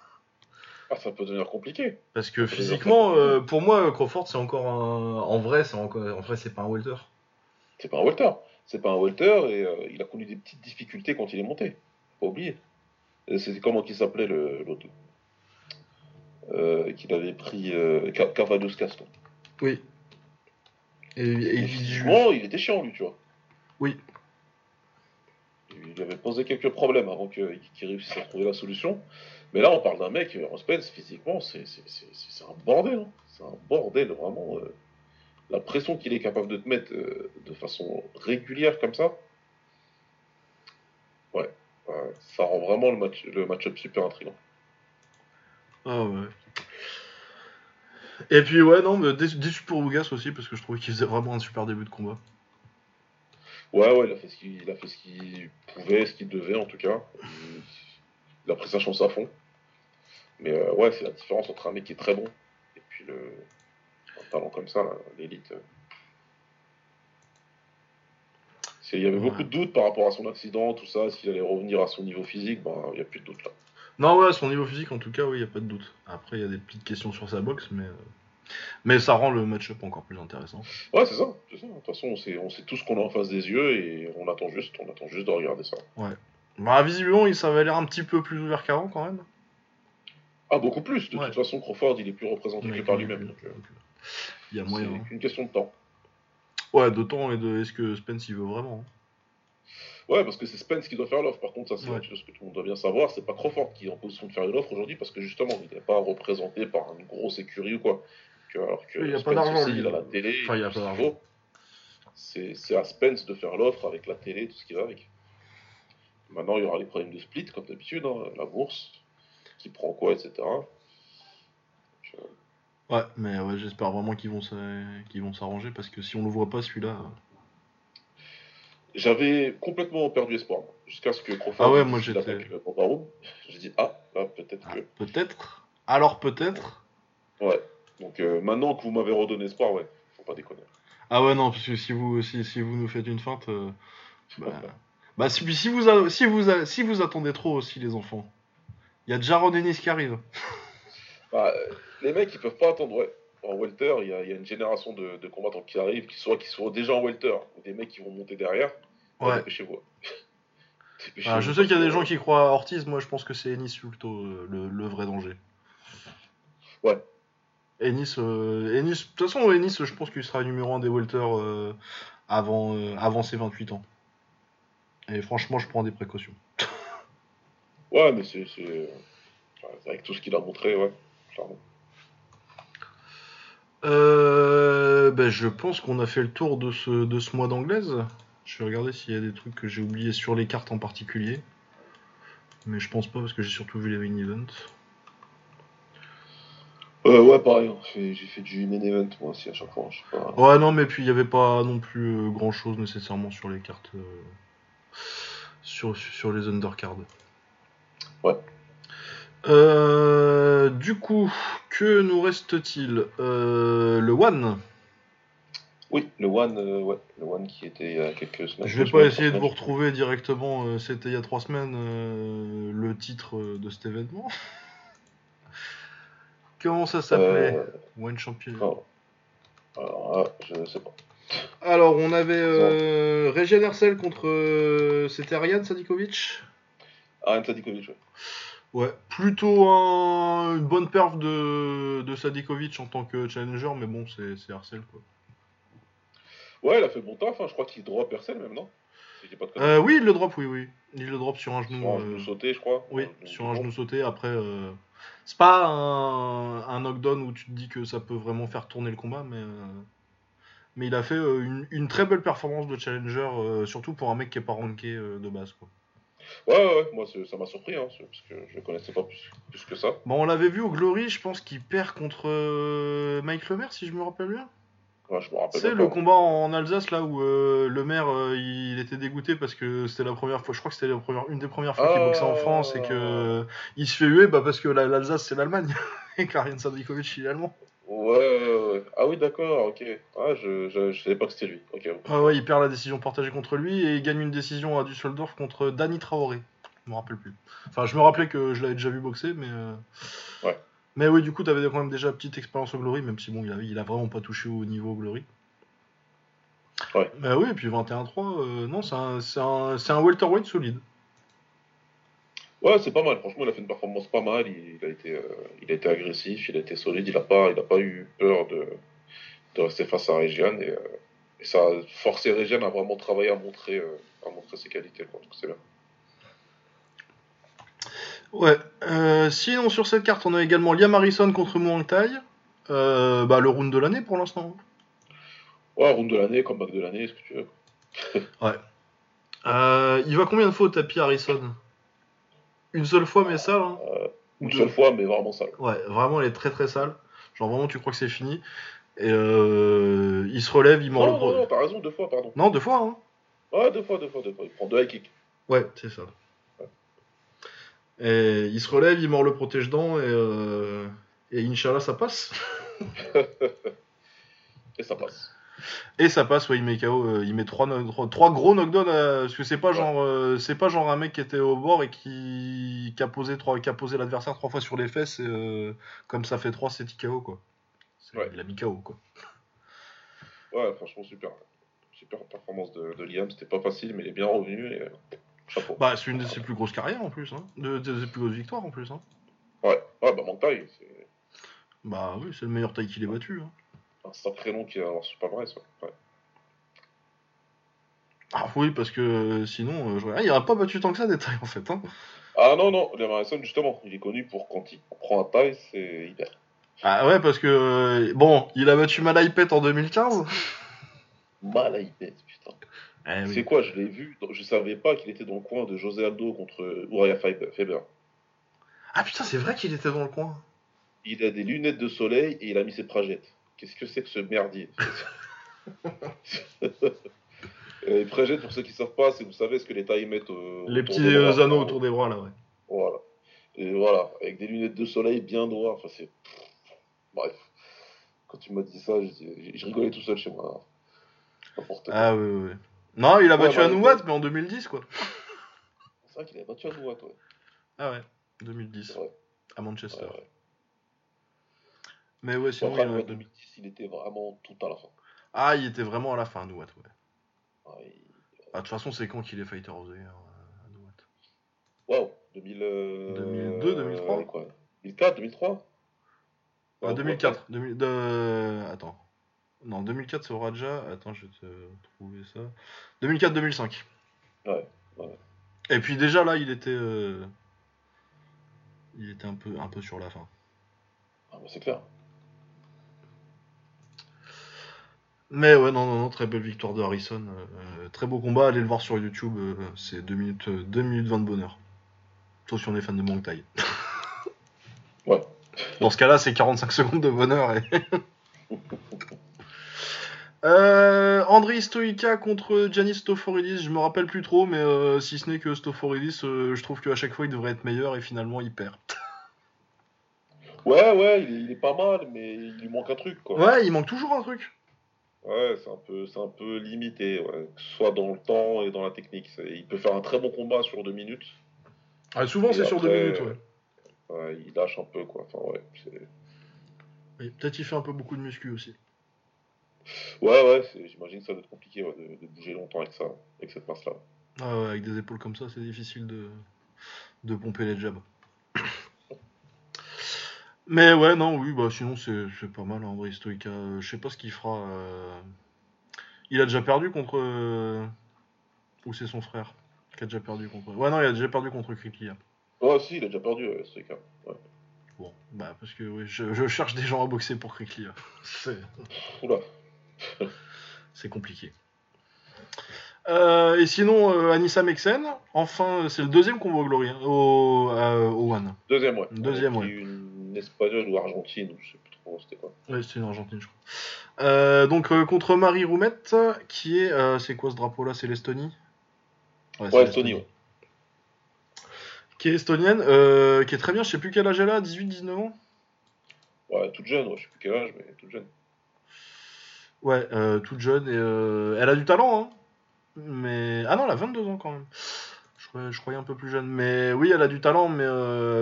Ah, ça peut devenir compliqué. Parce que physiquement, pour moi, Crawford, c'est encore un. En vrai, c'est pas un welter. Et il a connu des petites difficultés quand il est monté. Faut pas oublier. C'était comment qu'il s'appelait l'autre qu'il avait pris Carvados Caston. Oui. Et physiquement, il était chiant, lui, tu vois. Oui. Il avait posé quelques problèmes avant qu'il réussisse à trouver la solution. Mais là, on parle d'un mec, Errol Spence, physiquement, c'est un bordel. Hein. C'est un bordel, vraiment. La pression qu'il est capable de te mettre de façon régulière, comme ça. Ouais. Ça rend vraiment le match-up super intriguant. Ah ouais. Et puis ouais, non, mais déçu pour Sugas aussi, parce que je trouvais qu'il faisait vraiment un super début de combat. Ouais, il a fait ce qu'il pouvait, ce qu'il devait en tout cas. Il a pris sa chance à fond. Mais ouais, c'est la différence entre un mec qui est très bon, et puis un talent comme ça, là, l'élite. Il y avait beaucoup de doutes par rapport à son accident, tout ça, s'il allait revenir à son niveau physique, il n'y a plus de doute là. Non, ouais, son niveau physique, en tout cas, oui, il n'y a pas de doute. Après, il y a des petites questions sur sa boxe, mais ça rend le match-up encore plus intéressant. Ouais, c'est ça. De toute façon, on sait tout ce qu'on a en face des yeux et on attend juste de regarder ça. Ouais. Bah, visiblement, ça avait l'air un petit peu plus ouvert qu'avant, quand même. Ah, beaucoup plus. De toute façon, Crawford, il est plus représenté que par lui-même. Donc, il y a moyen. C'est qu'une question de temps. Ouais, de temps et de... Est-ce que Spence, il veut vraiment hein. Ouais, parce que c'est Spence qui doit faire l'offre. Par contre, ça, c'est quelque chose que tout le monde doit bien savoir. C'est pas Crawford qui est en position de faire une offre aujourd'hui parce que justement, il n'est pas représenté par une grosse écurie ou quoi. alors que il n'y a Spence pas d'argent aussi, il a la télé, enfin, il n'y a pas d'argent. C'est à Spence de faire l'offre avec la télé, tout ce qui va avec. Maintenant il y aura les problèmes de split comme d'habitude, hein, la bourse qui prend quoi, etc. Ouais, mais ouais, j'espère vraiment qu'ils vont s'arranger, parce que si on le voit pas celui-là... J'avais complètement perdu espoir, moi, jusqu'à ce que Crawford... Ah ouais, moi j'étais... J'ai dit, ah, là, peut-être que... Peut-être. Alors peut-être. Ouais, donc maintenant que vous m'avez redonné espoir, ouais, faut pas déconner. Ah ouais, non, parce que si vous nous faites une feinte... Bah si vous attendez trop aussi, les enfants, il y a Jaron Ennis qui arrive. Bah, les mecs, ils peuvent pas attendre, ouais. En welter, il y a une génération de combattants qui arrivent, qui sont déjà en welter, ou des mecs qui vont monter derrière. Ouais. Dépêchez-vous. Ah, je sais qu'il y a des gens qui croient à Ortiz. Moi, je pense que c'est Ennis plutôt le vrai danger. Ouais. Ennis, de toute façon, Ennis, je pense qu'il sera numéro 1 des welter avant ses 28 ans. Et franchement, je prends des précautions. Ouais, mais c'est... Avec tout ce qu'il a montré, ouais, clairement. Ben, je pense qu'on a fait le tour de ce mois d'anglaise. Je vais regarder s'il y a des trucs que j'ai oubliés sur les cartes en particulier. Mais je pense pas, parce que j'ai surtout vu les main events. Ouais, pareil, j'ai fait du main event moi aussi à chaque fois. Je sais pas... Ouais, non, mais puis il n'y avait pas non plus grand chose nécessairement sur les cartes. Sur les undercards. Ouais. Du coup, que nous reste-t-il ? Le One. Oui, le One, ouais, le One qui était il y a quelques semaines. Je vais pas essayer de vous retrouver directement. C'était il y a 3 semaines le titre de cet événement. Comment ça s'appelait ? One Champion. Oh. Alors, là, je sais pas. Alors, on avait Regian Hercel contre. C'était Ariane Sadikovic. Ariane Sadikovic, ouais. Ouais, plutôt une bonne perf de Sadikovic en tant que challenger, mais bon, c'est Hercel, quoi. Ouais, il a fait bon taf, hein. Je crois qu'il drop Hercel même, non ? Si j'ai pas de conneries. Oui, il le drop, oui. Il le drop sur un genou. Sur un genou sauté, je crois. Oui, sur un genou sauté, après... C'est pas un knockdown où tu te dis que ça peut vraiment faire tourner le combat, mais il a fait une très belle performance de challenger, surtout pour un mec qui est pas ranké de base, quoi. Ouais, moi ça m'a surpris, hein, parce que je le connaissais pas plus que ça. Bon, on l'avait vu au Glory, je pense qu'il perd contre Mike Lemaire, si je me rappelle bien. Ouais, je me rappelle. C'est le combat en Alsace, là, où Lemaire, il était dégoûté parce que c'était la première fois, je crois que c'était une des premières fois qu'il boxait en France, et qu'il se fait huer, bah, parce que l'Alsace, c'est l'Allemagne, et Ariane Sadikovic, il est allemand. Ouais. Ah oui, d'accord, ok. Ah, je savais pas que c'était lui. Okay, bon. Ah ouais, il perd la décision partagée contre lui et il gagne une décision à Düsseldorf contre Dani Traoré. Je me rappelle plus. Enfin, je me rappelais que je l'avais déjà vu boxer, mais... Ouais. Mais oui, du coup, t'avais quand même déjà petite expérience au Glory, même si bon, il a vraiment pas touché au niveau au Glory. Ouais. Mais oui, et puis 21-3, non, c'est un welterweight solide. Ouais, c'est pas mal. Franchement, il a fait une performance pas mal. Il a été agressif, il a été solide. Il a pas eu peur de rester face à Regian. Et ça a forcé Regian à vraiment travailler, à montrer ses qualités, quoi. Donc c'est bien. Ouais. Sinon, sur cette carte, on a également Liam Harrison contre Muang Thai. Bah, le round de l'année pour l'instant. Ouais, round de l'année, comeback de l'année, ce que tu veux. Ouais. Il va combien de fois au tapis, Harrison ? Une seule fois, mais sale. Hein. Seule fois, mais vraiment sale. Ouais, vraiment, elle est très très sale. Genre, vraiment, tu crois que c'est fini. Et il se relève, il mord le bras. Non, t'as raison, 2 fois, pardon. Non, 2 fois, hein. Ouais, 2 fois. Il prend 2 high kicks. Ouais, c'est ça. Ouais. Et il se relève, il mord le protège-dents, et Inch'Allah, ça passe. Et ça passe. Et ça passe, ouais, il met KO, il met 3 gros knockdowns, parce que c'est pas, genre, c'est pas genre un mec qui était au bord et qui a posé l'adversaire 3 fois sur les fesses, et, comme ça fait 3, c'est 10 KO, quoi. Ouais. Il a mis KO, quoi. Ouais, franchement, super performance de Liam, c'était pas facile, mais il est bien revenu, et chapeau. Bah, c'est une de ses plus grosses carrières, en plus, hein, de ses plus grosses victoires, en plus. Hein. Ouais, bah, Muang Thai, c'est... Bah oui, c'est le meilleur Thai qu'il ait battu, hein. Un sacré nom qui va avoir sur Palmarès, ouais. Ah oui, parce que sinon, il n'aurait pas battu tant que ça des tailles, en fait. Hein. Ah non, Liam Harrison, justement, il est connu pour quand il prend un taille, c'est hyper. Ah ouais, parce que... Bon, il a battu Malaipet en 2015. Malaipet, putain. Ah, oui. C'est quoi, je l'ai vu, je savais pas qu'il était dans le coin de José Aldo contre Uriah Faber. Ah putain, c'est vrai qu'il était dans le coin. Il a des lunettes de soleil et il a mis ses pragettes. Qu'est-ce que c'est que ce merdier? Les pragettes, pour ceux qui ne savent pas, c'est, vous savez ce que les Thaïs mettent... les petits anneaux autour des bras, là, ouais. Voilà. Et voilà, avec des lunettes de soleil bien noires, enfin c'est... Bref, quand tu m'as dit ça, je rigolais tout seul chez moi. N'importe quoi. Ah oui, oui. Non, il a battu Anouat, mais en 2010, quoi. C'est vrai qu'il a battu Anouat, ouais. Ah ouais, 2010, ouais. À Manchester. Ouais, ouais. Mais ouais, sinon... Après, il a... 2010, il était vraiment tout à la fin. Ah, il était vraiment à la fin, Anouat, ouais. Ouais, il... Ah, de toute façon, c'est quand qu'il est Fighter of the Year, Anouat. Waouh, 2002, 2003 quoi. 2004, 2003 ah, 2004. 2000, attends. Non, 2004 c'est au Raja. Attends, je vais te trouver ça. 2004-2005. Ouais, ouais. Et puis déjà là, il était un peu sur la fin. Ah bah c'est clair. Mais ouais, non, très belle victoire de Harrison. Très beau combat, allez le voir sur YouTube. C'est 2 minutes 20 de bonheur. Sauf si on est fan de Muay Thai. Ouais. Dans ce cas-là, c'est 45 secondes de bonheur. Et... Andrei Stoica contre Giannis Stoforidis. Je me rappelle plus trop, mais si ce n'est que Stoforidis, je trouve qu'à chaque fois il devrait être meilleur et finalement il perd. Ouais, ouais, il est pas mal, mais il lui manque un truc, quoi. Ouais, il manque toujours un truc. Ouais, c'est un peu limité, ouais. Que ce soit dans le temps et dans la technique. Il peut faire un très bon combat sur 2 minutes. Ah, souvent et c'est après, sur 2 minutes, ouais. Ouais, il lâche un peu, quoi. Enfin, ouais, c'est... Oui, peut-être il fait un peu beaucoup de muscu aussi. Ouais, j'imagine que ça va être compliqué ouais, de bouger longtemps avec ça, avec cette masse-là. Ah ouais, avec des épaules comme ça, c'est difficile de pomper les jabs. Mais ouais, non, oui, bah sinon c'est pas mal, hein, Andrei Stoica. Je sais pas ce qu'il fera. Il a déjà perdu contre... Ou c'est son frère qui a déjà perdu contre... Ouais, non, il a déjà perdu contre Kriklia. Oh si, il a déjà perdu, Stoica. Ouais. Bon, bah parce que oui, je cherche des gens à boxer pour Kriklia. C'est... Oula. C'est compliqué. Et sinon, Anissa Mexen, enfin, c'est le deuxième combat au One. Deuxième, ouais. Deuxième, ouais. Une espagnole ou argentine, je sais plus trop, c'était quoi. Oui, c'était une argentine, je crois. Donc, contre Marie Roumette, qui est... c'est quoi ce drapeau-là? C'est l'Estonie? Ouais, c'est l'Estonie, ouais. Qui est estonienne, qui est très bien, je sais plus quel âge elle a, 18-19 ans? Ouais, toute jeune, ouais, je sais plus quel âge, mais toute jeune. Ouais, toute jeune, et elle a du talent, hein. Mais... Ah non, elle a 22 ans quand même. Je croyais un peu plus jeune. Mais oui, elle a du talent, mais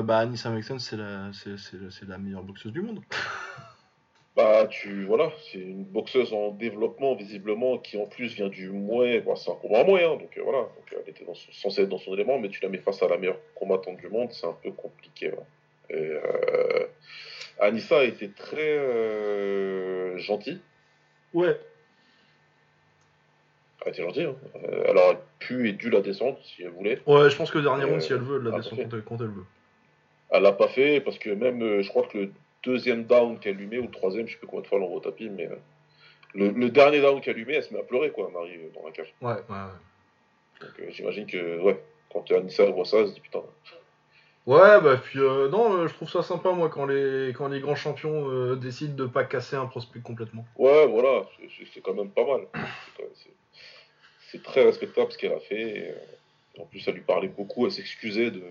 bah, Anissa Mexen, c'est la meilleure boxeuse du monde. Bah, voilà, c'est une boxeuse en développement, visiblement, qui en plus vient du Muay, bah, c'est un combat Muay, hein, donc voilà, donc, elle était censée être dans son élément, mais tu la mets face à la meilleure combattante du monde, c'est un peu compliqué, voilà. Et, Anissa a été très gentille. Ouais. Elle a été gentille, hein. Elle aurait pu et dû la descendre, si elle voulait. Ouais, je pense que le dernier round, si elle veut, elle la descend quand elle veut. Elle l'a pas fait, parce que même, je crois que le deuxième down qu'elle lui met, ou le troisième, je sais plus combien de fois elle envoie au tapis, mais le dernier down qu'elle lui met, elle se met à pleurer, quoi, Marie, dans la cage. Ouais. Donc j'imagine que, ouais, quand Anissa voit ça, elle se dit putain. Ouais, bah, puis non, je trouve ça sympa, moi, quand les grands champions décident de pas casser un prospect complètement. Ouais, voilà, c'est quand même pas mal. C'est très respectable ce qu'elle a fait. Et, en plus, elle lui parlait beaucoup, elle s'excusait de.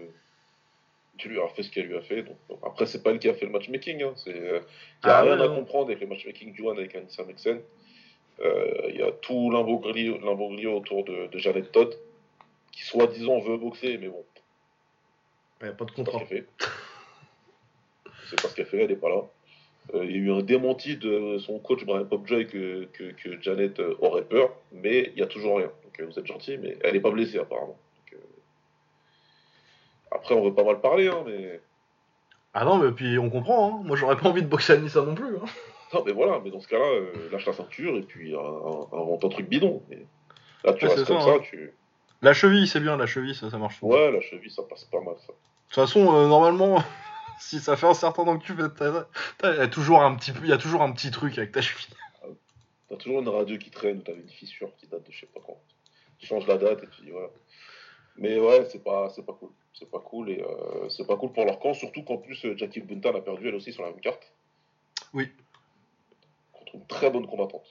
Tu lui as fait ce qu'elle lui a fait. Donc, après, c'est pas elle qui a fait le matchmaking. Hein. Il n'y a rien à comprendre avec le matchmaking du One avec Anissa Mexen. Il y a tout l'imbroglio autour de Janet Todd, qui soi-disant veut boxer, mais bon. Il n'y a pas de contrat. C'est pas ce qu'elle fait, elle n'est pas là. Il y a eu un démenti de son coach Brian Popjoy que Janet aurait peur, mais il n'y a toujours rien. Donc vous êtes gentil, mais elle n'est pas blessée apparemment. Après, on veut pas mal parler, hein, mais... Ah non, mais puis on comprend, hein. Moi, j'aurais pas envie de boxer Anissa non plus, hein. Non, mais voilà, mais dans ce cas-là, lâche la ceinture, et puis invente un truc bidon. Mais... Là, tu restes comme ça, hein. La cheville, c'est bien, la cheville, ça marche. Ouais, la cheville, ça passe pas mal, ça. De toute façon, normalement, si ça fait un certain nombre de cuvette, il y a toujours un petit truc avec ta cheville. T'as toujours une radio qui traîne ou t'as une fissure qui date de je sais pas quand. Tu changes la date et tu dis voilà. Mais ouais, c'est pas cool. C'est pas cool et c'est pas cool pour leur camp, surtout qu'en plus Jackie Buntan a perdu elle aussi sur la même carte. Oui. Contre une très bonne combattante.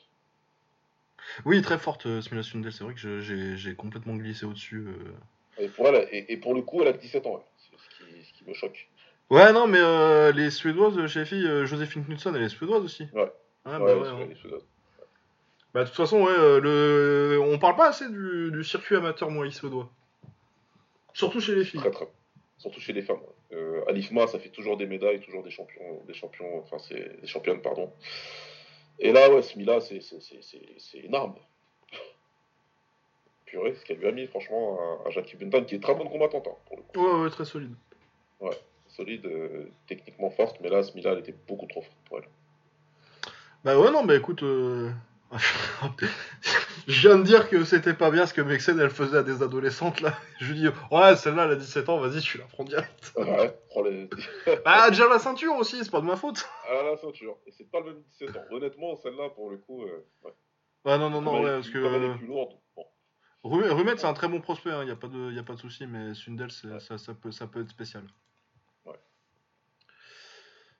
Oui, très forte Smila Sundel, c'est vrai que j'ai complètement glissé au-dessus. Et pour elle, et pour le coup, elle a 17 ans, ouais. ce qui me choque. Ouais, non, mais les Suédoises, chez les filles, Joséphine Knudsen, elle est Suédoise aussi. Ouais. Ah, ouais, bah, ouais, ouais. Bah, de toute façon, ouais, on parle pas assez du circuit amateur moyen suédois. Surtout chez les filles. Très. Surtout chez les femmes. Ouais. À l'IFMA, ça fait toujours des médailles, toujours des championnes, pardon. Et là, ouais, Smila, c'est énorme. Purée, ce qu'elle lui a mis, franchement, à Jackie Buntan, qui est très bonne combattante, hein, pour le coup. Ouais, très solide. Ouais, solide, techniquement forte, mais là, Smila, elle était beaucoup trop forte pour elle. Bah ouais, non, mais écoute, je viens de dire que c'était pas bien ce que Mexen, elle faisait à des adolescentes, là. Je lui dis, ouais, celle-là, elle a 17 ans, vas-y, tu la prends direct. Ouais, prends les... Bah, déjà la ceinture aussi, c'est pas de ma faute. Ah, la ceinture, et c'est pas le même 17 ans. Honnêtement, celle-là, pour le coup, ouais. Bah non, ouais, parce que... Elle est plus lourde, bon. Rumet, c'est un très bon prospect, hein. y a pas de souci, mais Sundel, ça peut être spécial. Ouais.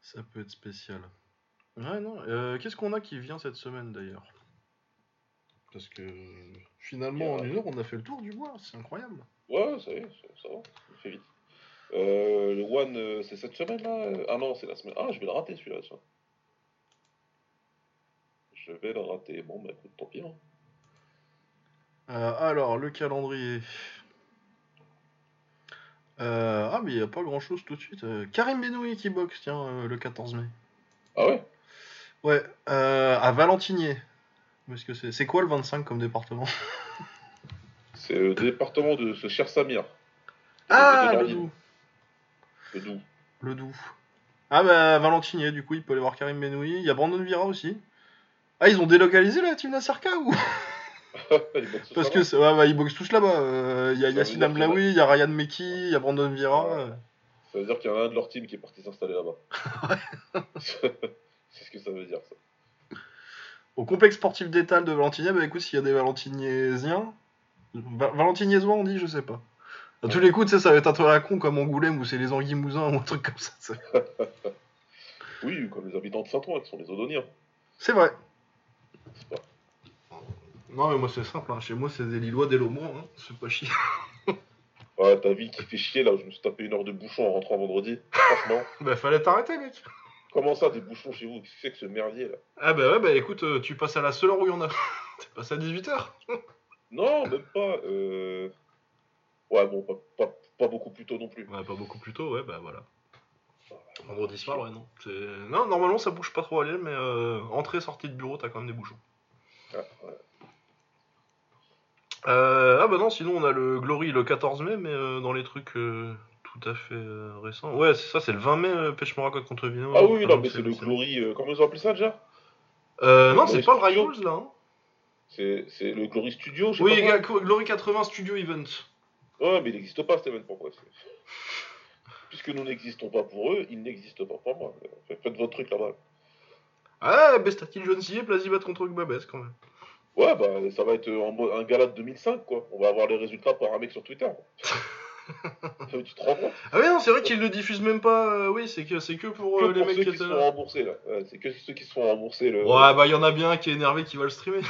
Ça peut être spécial. Ouais, non. Qu'est-ce qu'on a qui vient cette semaine d'ailleurs ? Parce que finalement, en une heure, on a fait le tour du mois, c'est incroyable. Ouais, ça va, ça fait vite. Le One, c'est cette semaine là ? Ah non, c'est la semaine. Ah, je vais le rater celui-là, ça. Je vais le rater. Bon, bah écoute, tant pis. Hein. Alors, le calendrier. Ah, mais il n'y a pas grand chose tout de suite. Karim Benoui qui boxe, tiens, le 14 mai. Ah ouais? Ouais, à Valentinier. Est-ce que c'est quoi le 25 comme département? C'est le département de ce cher Samir. Ah, le Doubs. Le Doubs. Ah, bah, à Valentinier, du coup, il peut aller voir Karim Benoui. Il y a Brandon Vira aussi. Ah, ils ont délocalisé la team Nasserka ou? Parce que c'est... Ouais, bah, ils boxent tous là-bas. Il y a Yassine Amlaoui, il y a Ryan Mekki, il y a Brandon Vira. Ouais. Ça veut dire qu'il y en a un de leur team qui est parti s'installer là-bas. C'est ce que ça veut dire, ça. Au complexe sportif d'Étal de Valentinier, bah écoute, s'il y a des Valentiniésiens... Valentiniésois, on dit, je sais pas. À tous les coups, tu sais, ça va être un truc à la con comme Angoulême où c'est les Anguimousins ou un truc comme ça. Oui, comme les habitants de Saint-Ouen qui sont les Odoniens. C'est vrai. C'est pas... Non, mais moi c'est simple, hein. Chez moi c'est des Lillois, des Lomans, hein. C'est pas chier. Ouais, ta ville qui fait chier là où je me suis tapé une heure de bouchon en rentrant vendredi, franchement. Bah fallait t'arrêter, mec. Comment ça, des bouchons chez vous? Qu'est-ce que c'est que ce merdier là? Ah bah ouais, bah écoute, tu passes à la seule heure où il y en a. Tu passes à 18h. Non, même pas. Ouais, bon, pas beaucoup plus tôt non plus. Ouais, pas beaucoup plus tôt, ouais, bah voilà. Vendredi soir, ouais, non. C'est... Non, normalement ça bouge pas trop à Lille, mais entrée, sortie de bureau, t'as quand même des bouchons. Ah, ouais. Ah bah non, sinon on a le Glory le 14 mai, mais dans les trucs tout à fait récents. Ouais, c'est ça, c'est le 20 mai, Pêche Moracotte contre Vino. Ah oui, non, mais c'est le Glory, comment ils ont appelé ça déjà? Non, c'est pas le Rivals là. Hein. C'est le Glory Studio, je sais pas. Oui, Glory 80 Studio Event. Ouais, mais il n'existe pas cet event pour moi. Puisque nous n'existons pas pour eux, ils n'existent pas pour moi. Faites votre truc là-bas. Ah, Bestati John C et Plazibat contre Gbabès quand même. Ouais, bah ça va être un gala de 2005, quoi. On va avoir les résultats par un mec sur Twitter. Tu te rends compte? Ah, mais non, c'est vrai qu'ils le diffusent même pas. Oui, c'est que pour les mecs qui sont remboursés, là. C'est que ceux qui se font rembourser. Ouais, bah il y en a bien un qui est énervé qui va le streamer.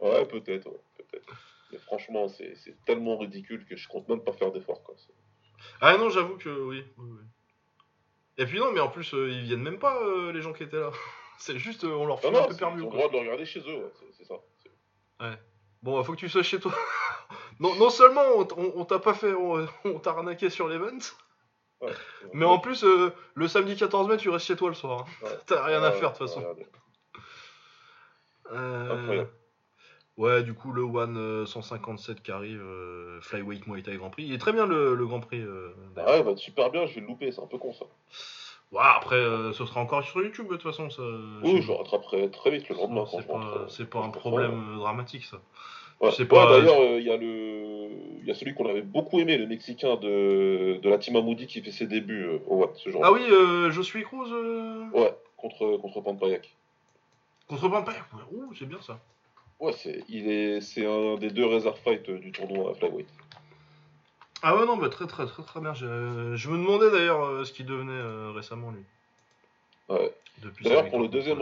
Ouais, peut-être, ouais, peut-être. Mais franchement, c'est tellement ridicule que je compte même pas faire d'efforts, quoi. Ah, non, j'avoue que oui. Et puis, non, mais en plus, ils viennent même pas, les gens qui étaient là. C'est juste, on leur fait un peu perdu. Ils ont le droit de le regarder chez eux, ouais. C'est ça. C'est... Ouais. Bon, faut que tu sois chez toi. non seulement on t'a pas fait, on t'a arnaqué sur l'event, ouais, mais en plus, le samedi 14 mai, tu restes chez toi le soir. Hein. Ouais. T'as rien à faire de toute façon. Incroyable. Ouais, du coup, le One 157 qui arrive, Flyweight Muay Thai Grand Prix. Il est très bien le Grand Prix. Ah ouais, bah, super bien, je vais le louper, c'est un peu con ça. Ouais, après, ce sera encore sur YouTube, de toute façon, ça... Oui, je le rattraperai très vite le lendemain. C'est pas un problème dramatique, ça. Ouais. D'ailleurs, il y a le... il y a celui qu'on avait beaucoup aimé, le Mexicain de la team Amoudi qui fait ses débuts au Watt, ce genre. Ah oui, Joshua Cruz Ouais, contre Pampayak. Contre Pampayak, ouh, c'est bien ça. Ouais, c'est un des deux reserve fights du tournoi à flyweight. Ah ouais, non, bah, très très très très bien. Je me demandais d'ailleurs ce qu'il devenait récemment, lui. Ouais. D'ailleurs, pour le deuxième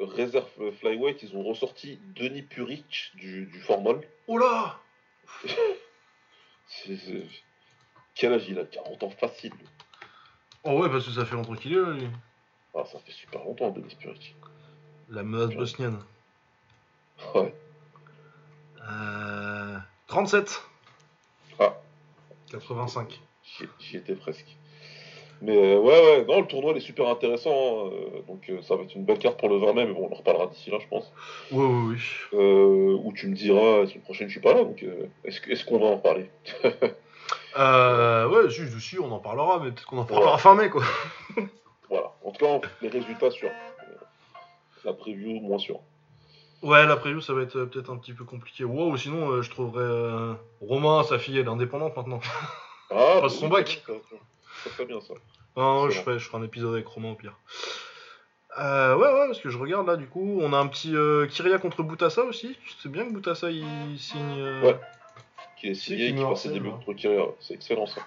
réserve flyweight, ils ont ressorti Denis Purich du Formol. Oh là Quel âge il a? 40 ans facile. Oh ouais, parce que ça fait longtemps qu'il est là, lui. Ah, ça fait super longtemps, Denis Purich. La menace bosnienne. Ouais. 37. Ah. 85. J'y étais presque. Mais ouais, non, le tournoi il est super intéressant, hein. Donc ça va être une belle carte pour le 20 mai, mais bon, on en reparlera d'ici là, je pense. Oui. Ou tu me diras, la semaine prochaine, je suis pas là, donc est-ce qu'on va en reparler? Ouais, juste aussi, on en parlera, mais peut-être qu'on en parlera fin mai, quoi. Voilà, en tout cas, les résultats sûrs. La preview, moins sûre. Ouais, la preview, ça va être peut-être un petit peu compliqué. Wow, sinon, je trouverais Romain, sa fille, elle est indépendante maintenant. Ah, passe son bac. Ça serait bien ça. Non, je ferai un épisode avec Romain au pire. Ouais, parce que je regarde là, du coup, on a un petit Kyria contre Boutassa aussi. C'est bien que Boutassa il signe. Ouais, qui est signé et qui passe ses débuts contre Kyria. C'est excellent ça.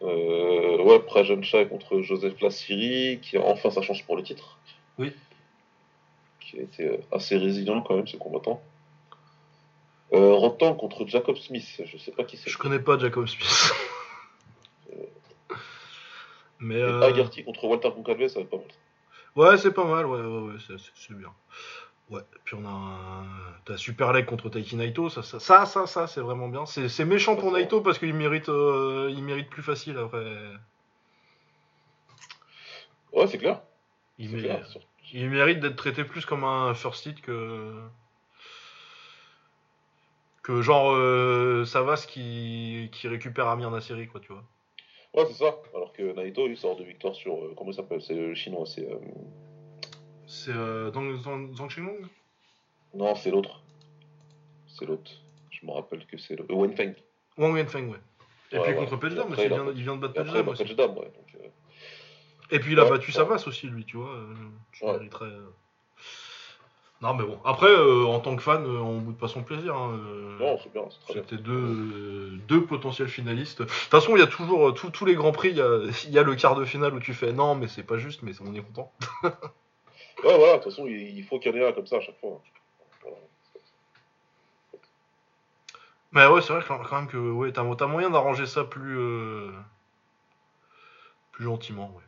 Ouais, Prajancha contre Joseph Lassiri, qui a enfin sa chance pour le titre. Oui. Qui a été assez résilient quand même, ce combattant. Rotan contre Jacob Smith, je sais pas qui c'est. Je connais pas Jacob Smith. Mais Agarty contre Walter Goncalves, ça va être pas mal. Ouais, c'est pas mal, ouais, c'est bien. Ouais, puis on a t'as Super Leg contre Taiki Naito, ça c'est vraiment bien. C'est méchant pour Naito parce qu'il mérite plus facile après. Ouais, c'est clair. Il mérite d'être traité plus comme un first hit que genre Savas qui récupère Amir Nasseri, quoi, tu vois. Ouais, c'est ça. Alors que Naito, il sort de victoire sur comment il s'appelle, c'est le chinois, c'est Zhang Shenglong. Non, c'est l'autre. Je me rappelle que c'est le Wenfeng. Wang Wenfeng, ouais. Et puis contre Pejdam, parce qu'il vient de battre Pejdam aussi. Pejdam, ouais, donc, et puis il a battu Savas aussi, lui, tu vois. Tu mériterais. Non, mais bon. Après, en tant que fan, on ne boude pas son plaisir. Hein. Non, c'est bien. C'était deux potentiels finalistes. De toute façon, il y a toujours, tous les grands prix, il y a le quart de finale où tu fais non, mais c'est pas juste, mais on est content. Ouais, voilà. De toute façon, il faut qu'il y en ait un comme ça à chaque fois. Voilà. Mais ouais, c'est vrai quand même que ouais, t'as moyen d'arranger ça plus gentiment, ouais.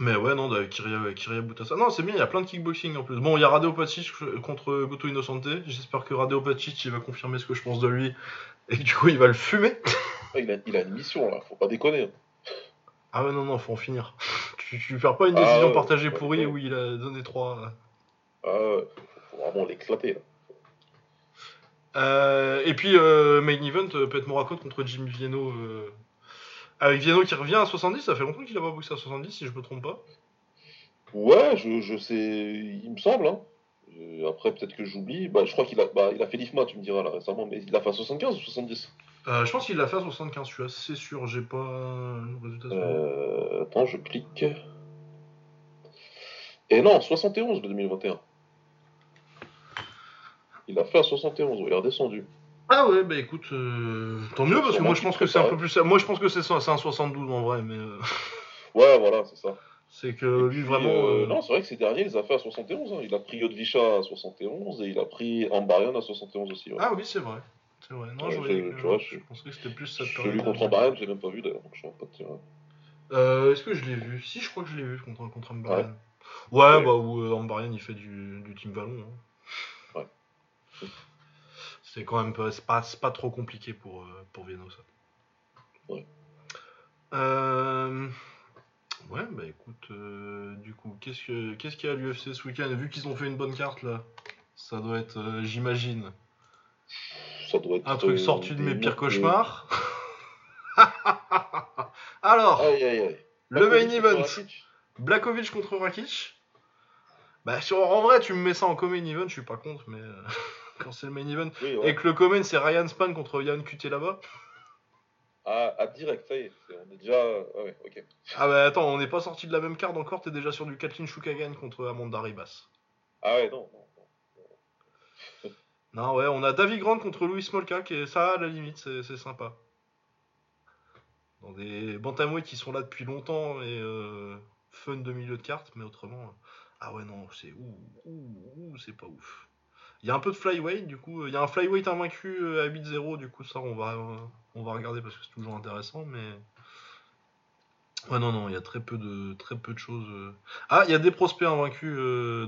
Mais ouais, non, Kyria Boutassa. Non, c'est bien, il y a plein de kickboxing en plus. Bon, il y a Radeo Pacic contre Goto Innocente. J'espère que Radeo Pacic, il va confirmer ce que je pense de lui. Et que du coup, il va le fumer. Il a une mission, là. Faut pas déconner. Ah ouais, non, faut en finir. Tu ne perds pas une décision partagée pourrie où il a donné 3. Ah ouais, faut vraiment l'éclater, là. Et puis, main event, Pete Moracco contre Jim Vieno... Avec Viano qui revient à 70, ça fait longtemps qu'il n'a pas boxé à 70, si je me trompe pas. Ouais, je sais, il me semble. Hein. Après, peut-être que j'oublie. Bah, je crois qu'il a, il a fait l'IFMA, tu me diras là récemment, mais il l'a fait à 75 ou 70 je pense qu'il l'a fait à 75, je suis assez sûr, j'ai pas le résultat. Attends, je clique. Et non, 71 le 2021. Il l'a fait à 71, il est redescendu. Ah ouais, bah écoute, tant mieux, parce que moi je pense que c'est un peu plus... Moi je pense que c'est un 72 en vrai, mais... Ouais, voilà, c'est ça. C'est que lui vraiment... Non, c'est vrai que ces derniers, il les a fait à 71, hein. Il a pris Yodvisha à 71, et il a pris Ambarian à 71 aussi. Ouais. Ah oui, c'est vrai. C'est vrai. Non, ouais, je pensais que c'était plus ça. Celui contre Ambarian, je l'ai même pas vu d'ailleurs, donc je ne sais pas te dire. Est-ce que je l'ai vu? Si, je crois que je l'ai vu contre Ambarian. Ouais, ouais, bah où Ambarian il fait du Team Vallon. Hein. Ouais. C'est quand même c'est pas trop compliqué pour Viano, ça. Ouais. Ouais, bah écoute, du coup, qu'est-ce qu'il y a à l'UFC ce week-end? Vu qu'ils ont fait une bonne carte, là, ça doit être, j'imagine, ça doit être un truc sorti de mes pires cauchemars. Alors, aïe. Le main event, Blakovic contre Rakic. Bah, en vrai, tu me mets ça en common event, je suis pas contre, mais quand c'est le main event oui, ouais. Et que le common c'est Ryan Spann contre Yann Cuté là-bas. Ah, direct, ça y est, on est déjà. Ah, ouais, ok. Ah, bah attends, on n'est pas sorti de la même carte encore, t'es déjà sur du Kathleen Chookagan contre Amanda Ribas. Ah, ouais, non. Non, ouais, on a Davy Grant contre Louis Smolka, qui est ça, à la limite, c'est sympa. Dans des bantamweight qui sont là depuis longtemps et fun de milieu de carte, mais autrement. Ah ouais, non, c'est c'est pas ouf. Il y a un peu de flyweight, du coup. Il y a un flyweight invaincu à 8-0, du coup, ça, on va regarder parce que c'est toujours intéressant, mais... Ouais, non, il y a très peu de choses. Ah, il y a des prospects invaincus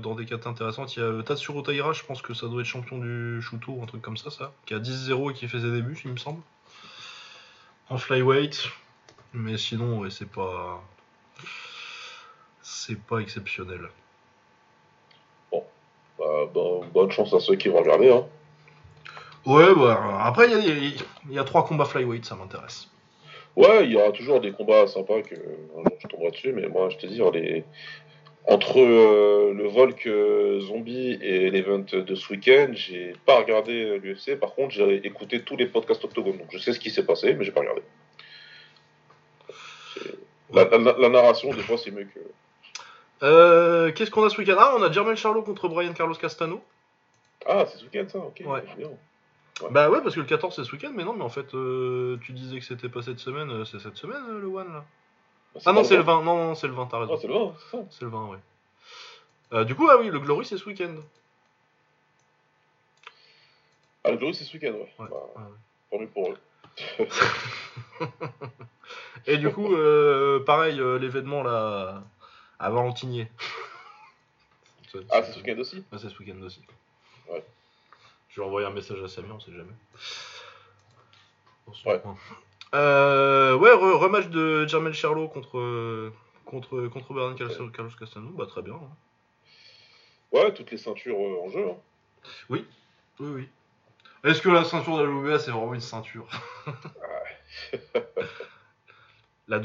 dans des cartes intéressantes. Il y a Tatsuro Taira, je pense que ça doit être champion du Shuto, un truc comme ça, qui a 10-0 et qui fait ses débuts, il me semble. En flyweight. Mais sinon, ouais, c'est pas exceptionnel. Bonne chance à ceux qui vont regarder. Hein. Ouais, bah, après, il y a 3 combats flyweight, ça m'intéresse. Ouais, il y aura toujours des combats sympas que un jour je tomberai dessus, mais moi, je te dis, entre le Volk Zombie et l'event de ce week-end, j'ai pas regardé l'UFC. Par contre, j'ai écouté tous les podcasts Octogone, donc je sais ce qui s'est passé, mais j'ai pas regardé. La narration, des fois, c'est mieux que... qu'est-ce qu'on a ce week-end? Ah, on a Jermaine Charlo contre Brian Carlos Castano. Ah, c'est ce week-end ça, ok. Ouais. Ouais. Bah ouais, parce que le 14 c'est ce week-end, mais non, mais en fait, tu disais que c'était pas cette semaine, c'est cette semaine le one là. Bah, ah non, c'est le 20, non, c'est le 20, t'as raison. Ah, c'est le 20, c'est ça. C'est le 20, ouais. Du coup, ah oui, le Glory c'est ce week-end. Ah, le Glory c'est ce week-end, ouais. Ouais. Bah, tant mieux pour eux. Et du coup, pareil, l'événement là. À Valentinier. Ah, c'est ce week-end aussi ? Ah, c'est ce week-end aussi. Ouais. Je vais envoyer un message à Samir, on sait jamais. Ouais. Ouais, rematch de Jermaine Charlo contre Bernard Carlos Castano. Bah, très bien. Hein. Ouais, toutes les ceintures en jeu. Hein. Oui. Est-ce que la ceinture de l'OBA, c'est vraiment une ceinture ? Ouais. La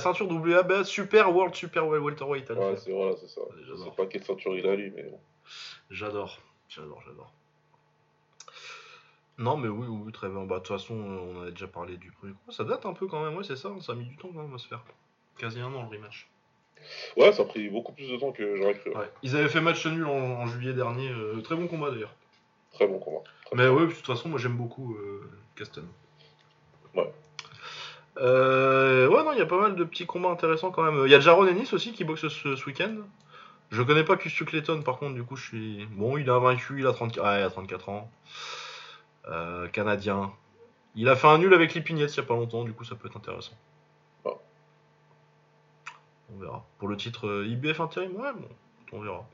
ceinture WABA Super World Super Welterweight. Ouais, c'est ça. J'adore. Je sais pas quelle ceinture il a lui, mais bon. J'adore. Non, mais oui, très bien. Bah, de toute façon, on en a déjà parlé du premier coup. Ça date un peu quand même, ouais, c'est ça. Ça a mis du temps quand même à se faire. Quasi un an le rematch. Ouais, ça a pris beaucoup plus de temps que j'aurais cru. Ouais. Ils avaient fait match nul en juillet dernier. Très bon combat d'ailleurs. Très bon combat. Mais de toute façon, moi j'aime beaucoup Castan. Ouais. Ouais, non, il y a pas mal de petits combats intéressants quand même. Il y a Jaron Ennis aussi qui boxe ce week-end. Je connais pas Custer Clayton par contre, du coup, je suis. Bon, il a vaincu, il a 34 ans. Canadien. Il a fait un nul avec Lipignette il y a pas longtemps, du coup, ça peut être intéressant. Ah. On verra. Pour le titre IBF intérim, ouais, bon, on verra.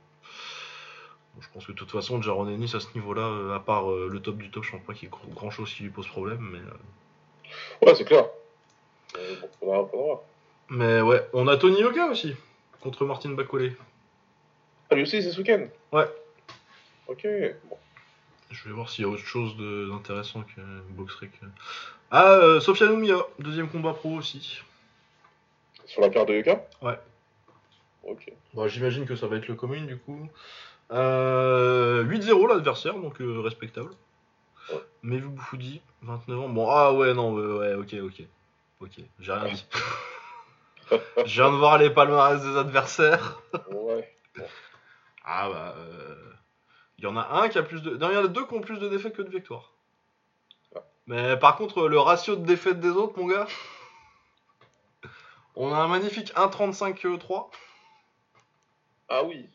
Bon, je pense que de toute façon, Jaron Ennis à ce niveau-là, à part le top du top, je pense pas qu'il y ait grand chose qui lui pose problème, mais. Ouais, c'est clair. Mais ouais, on a Tony Yoka aussi contre Martin Bacolé. Ah, lui aussi, c'est ce week-end. Ouais. Ok. Bon. Je vais voir s'il y a autre chose d'intéressant que boxerie. Ah, Sofia Noumia, deuxième combat pro aussi. Sur la carte de Yoka. Ouais. Ok. Bon, j'imagine que ça va être le commun du coup. 8-0 l'adversaire, donc respectable. Ouais. Mais vous Boufoudi, 29 ans. Bon, ah ouais, non, ouais, ok. Ok, j'ai rien dit. Je viens de voir les palmarès des adversaires. Ouais. Ah bah... Il y en a un qui a plus de... Non, il y en a 2 qui ont plus de défaites que de victoires. Ouais. Mais par contre, le ratio de défaites des autres, mon gars... On a un magnifique 1,35-3. Ah oui.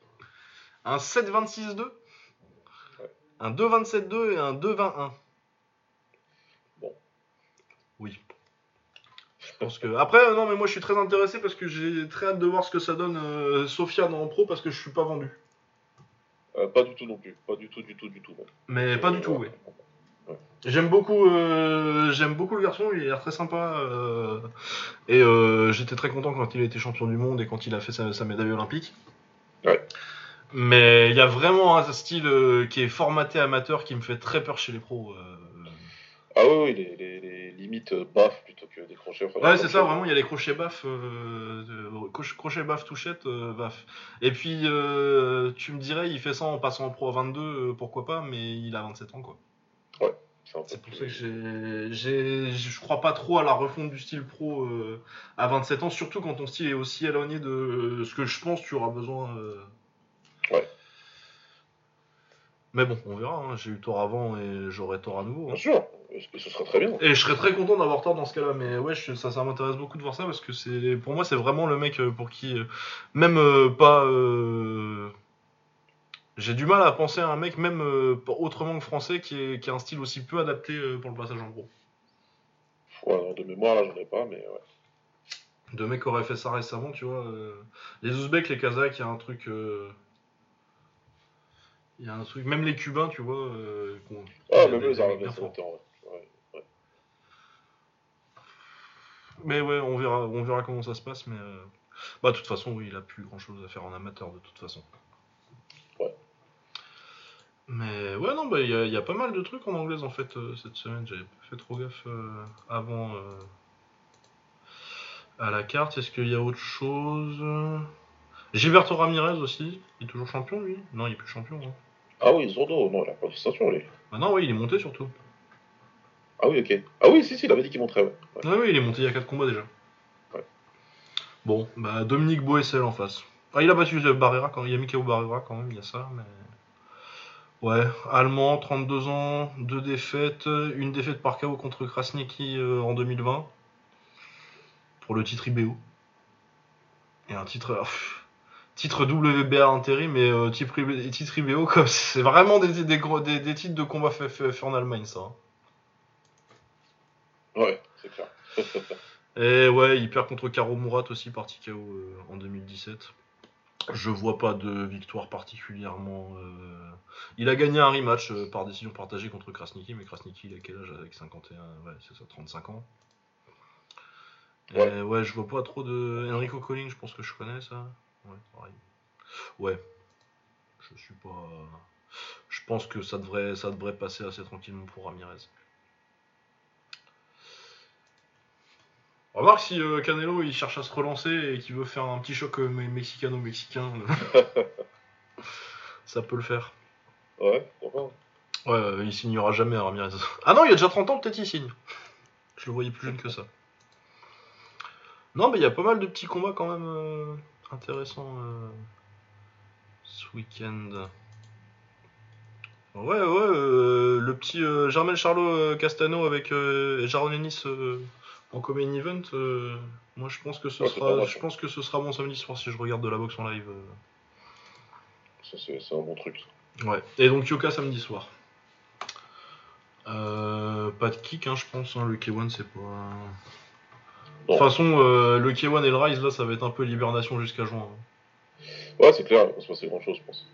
Un 7,26-2. Ouais. Un 2,27-2 et un 2,21. Bon. Oui. Après, non, mais moi je suis très intéressé parce que j'ai très hâte de voir ce que ça donne Sofiane en pro parce que je suis pas vendu. Pas du tout non plus, pas du tout. Ouais. Mais pas du tout, oui. Ouais. J'aime beaucoup le garçon, il a l'air très sympa. J'étais très content quand il a été champion du monde et quand il a fait sa médaille olympique. Ouais. Mais il y a vraiment un style qui est formaté amateur qui me fait très peur chez les pros. Ah oui, les limite baf plutôt que des crochets. Enfin, ouais, c'est ça, vraiment, il y a les crochets baf, crochets baf, touchette, baf. Et puis, tu me dirais, il fait ça en passant en pro à 22, pourquoi pas, mais il a 27 ans, quoi. Ouais, c'est un peu. C'est pour ça que je crois pas trop à la refonte du style pro à 27 ans, surtout quand ton style est aussi éloigné de ce que je pense tu auras besoin. Ouais. Mais bon, on verra, hein. J'ai eu tort avant et j'aurai tort à nouveau. Hein. Bien sûr, et ce sera très bien. Et je serais très content d'avoir tort dans ce cas-là, mais ouais, ça m'intéresse beaucoup de voir ça, parce que c'est, pour moi, c'est vraiment le mec pour qui, même pas... j'ai du mal à penser à un mec, même autrement que français, qui a un style aussi peu adapté pour le passage en gros. Ouais, de mémoire, là, j'en ai pas, mais ouais. Deux mecs auraient fait ça récemment, tu vois. Les Ouzbeks, les Kazakhs, il y a un truc... Il y a un truc, même les Cubains, tu vois. Ah, même eux, ils arrivent bien fort. Ouais. Mais ouais, on verra comment ça se passe. Mais bah, de toute façon, oui, il a plus grand chose à faire en amateur, de toute façon. Ouais. Mais ouais, non, bah, il y a pas mal de trucs en anglaise en fait cette semaine. J'avais pas fait trop gaffe avant à la carte. Est-ce qu'il y a autre chose? Gilberto Ramirez aussi, il est toujours champion lui? Non, il est plus champion. Hein. Ah oui, Zordo, non, il a pas de ceinture lui. Ah non, oui, il est monté surtout. Ah oui, ok. Ah oui, si, il avait dit qu'il monterait. Ouais. Ah oui, il est monté il y a 4 combats déjà. Ouais. Bon, bah Dominique Boessel en face. Ah, il a battu Barrera quand il y a Mikao Barrera quand même, il y a ça, mais. Ouais, allemand, 32 ans, 2 défaites, une défaite par KO contre Krasniqi en 2020. Pour le titre IBO. Et un titre. Titre WBA intérim et titre IBO, comme c'est vraiment des titres de combat fait en Allemagne, ça. Ouais, c'est clair. Et ouais, il perd contre Karo Murat aussi, parti KO en 2017. Je vois pas de victoire particulièrement. Il a gagné un rematch par décision partagée contre Krasniqi, mais Krasniqi, il a quel âge avec 51, ouais, c'est ça, 35 ans. Ouais. Et ouais, je vois pas trop de. Enrico Colling, je pense que je connais ça. Ouais, pareil. Ouais. Je suis pas. Je pense que ça devrait passer assez tranquillement pour Ramirez. Remarque si Canelo il cherche à se relancer et qu'il veut faire un petit choc mexicano-mexicain. Ça peut le faire. Ouais, pourquoi? Ouais, il signera jamais à Ramirez. Ah non, il y a déjà 30 ans, peut-être il signe. Je le voyais plus jeune que ça. Non, mais il y a pas mal de petits combats quand même. Intéressant ce week-end. Ouais, le petit Germaine Charlot Castano avec Jaron Ennis en main event. Moi, je pense que ce sera mon samedi soir si je regarde de la boxe en live. Ça, c'est un bon truc. Ouais. Et donc Yoka samedi soir. Pas de kick, hein, je pense. Hein, le K1, c'est pas. De toute façon, le K1 et le Rise, là, ça va être un peu l'hibernation jusqu'à juin. Hein. Ouais, c'est clair, il va se passer grand-chose, je pense.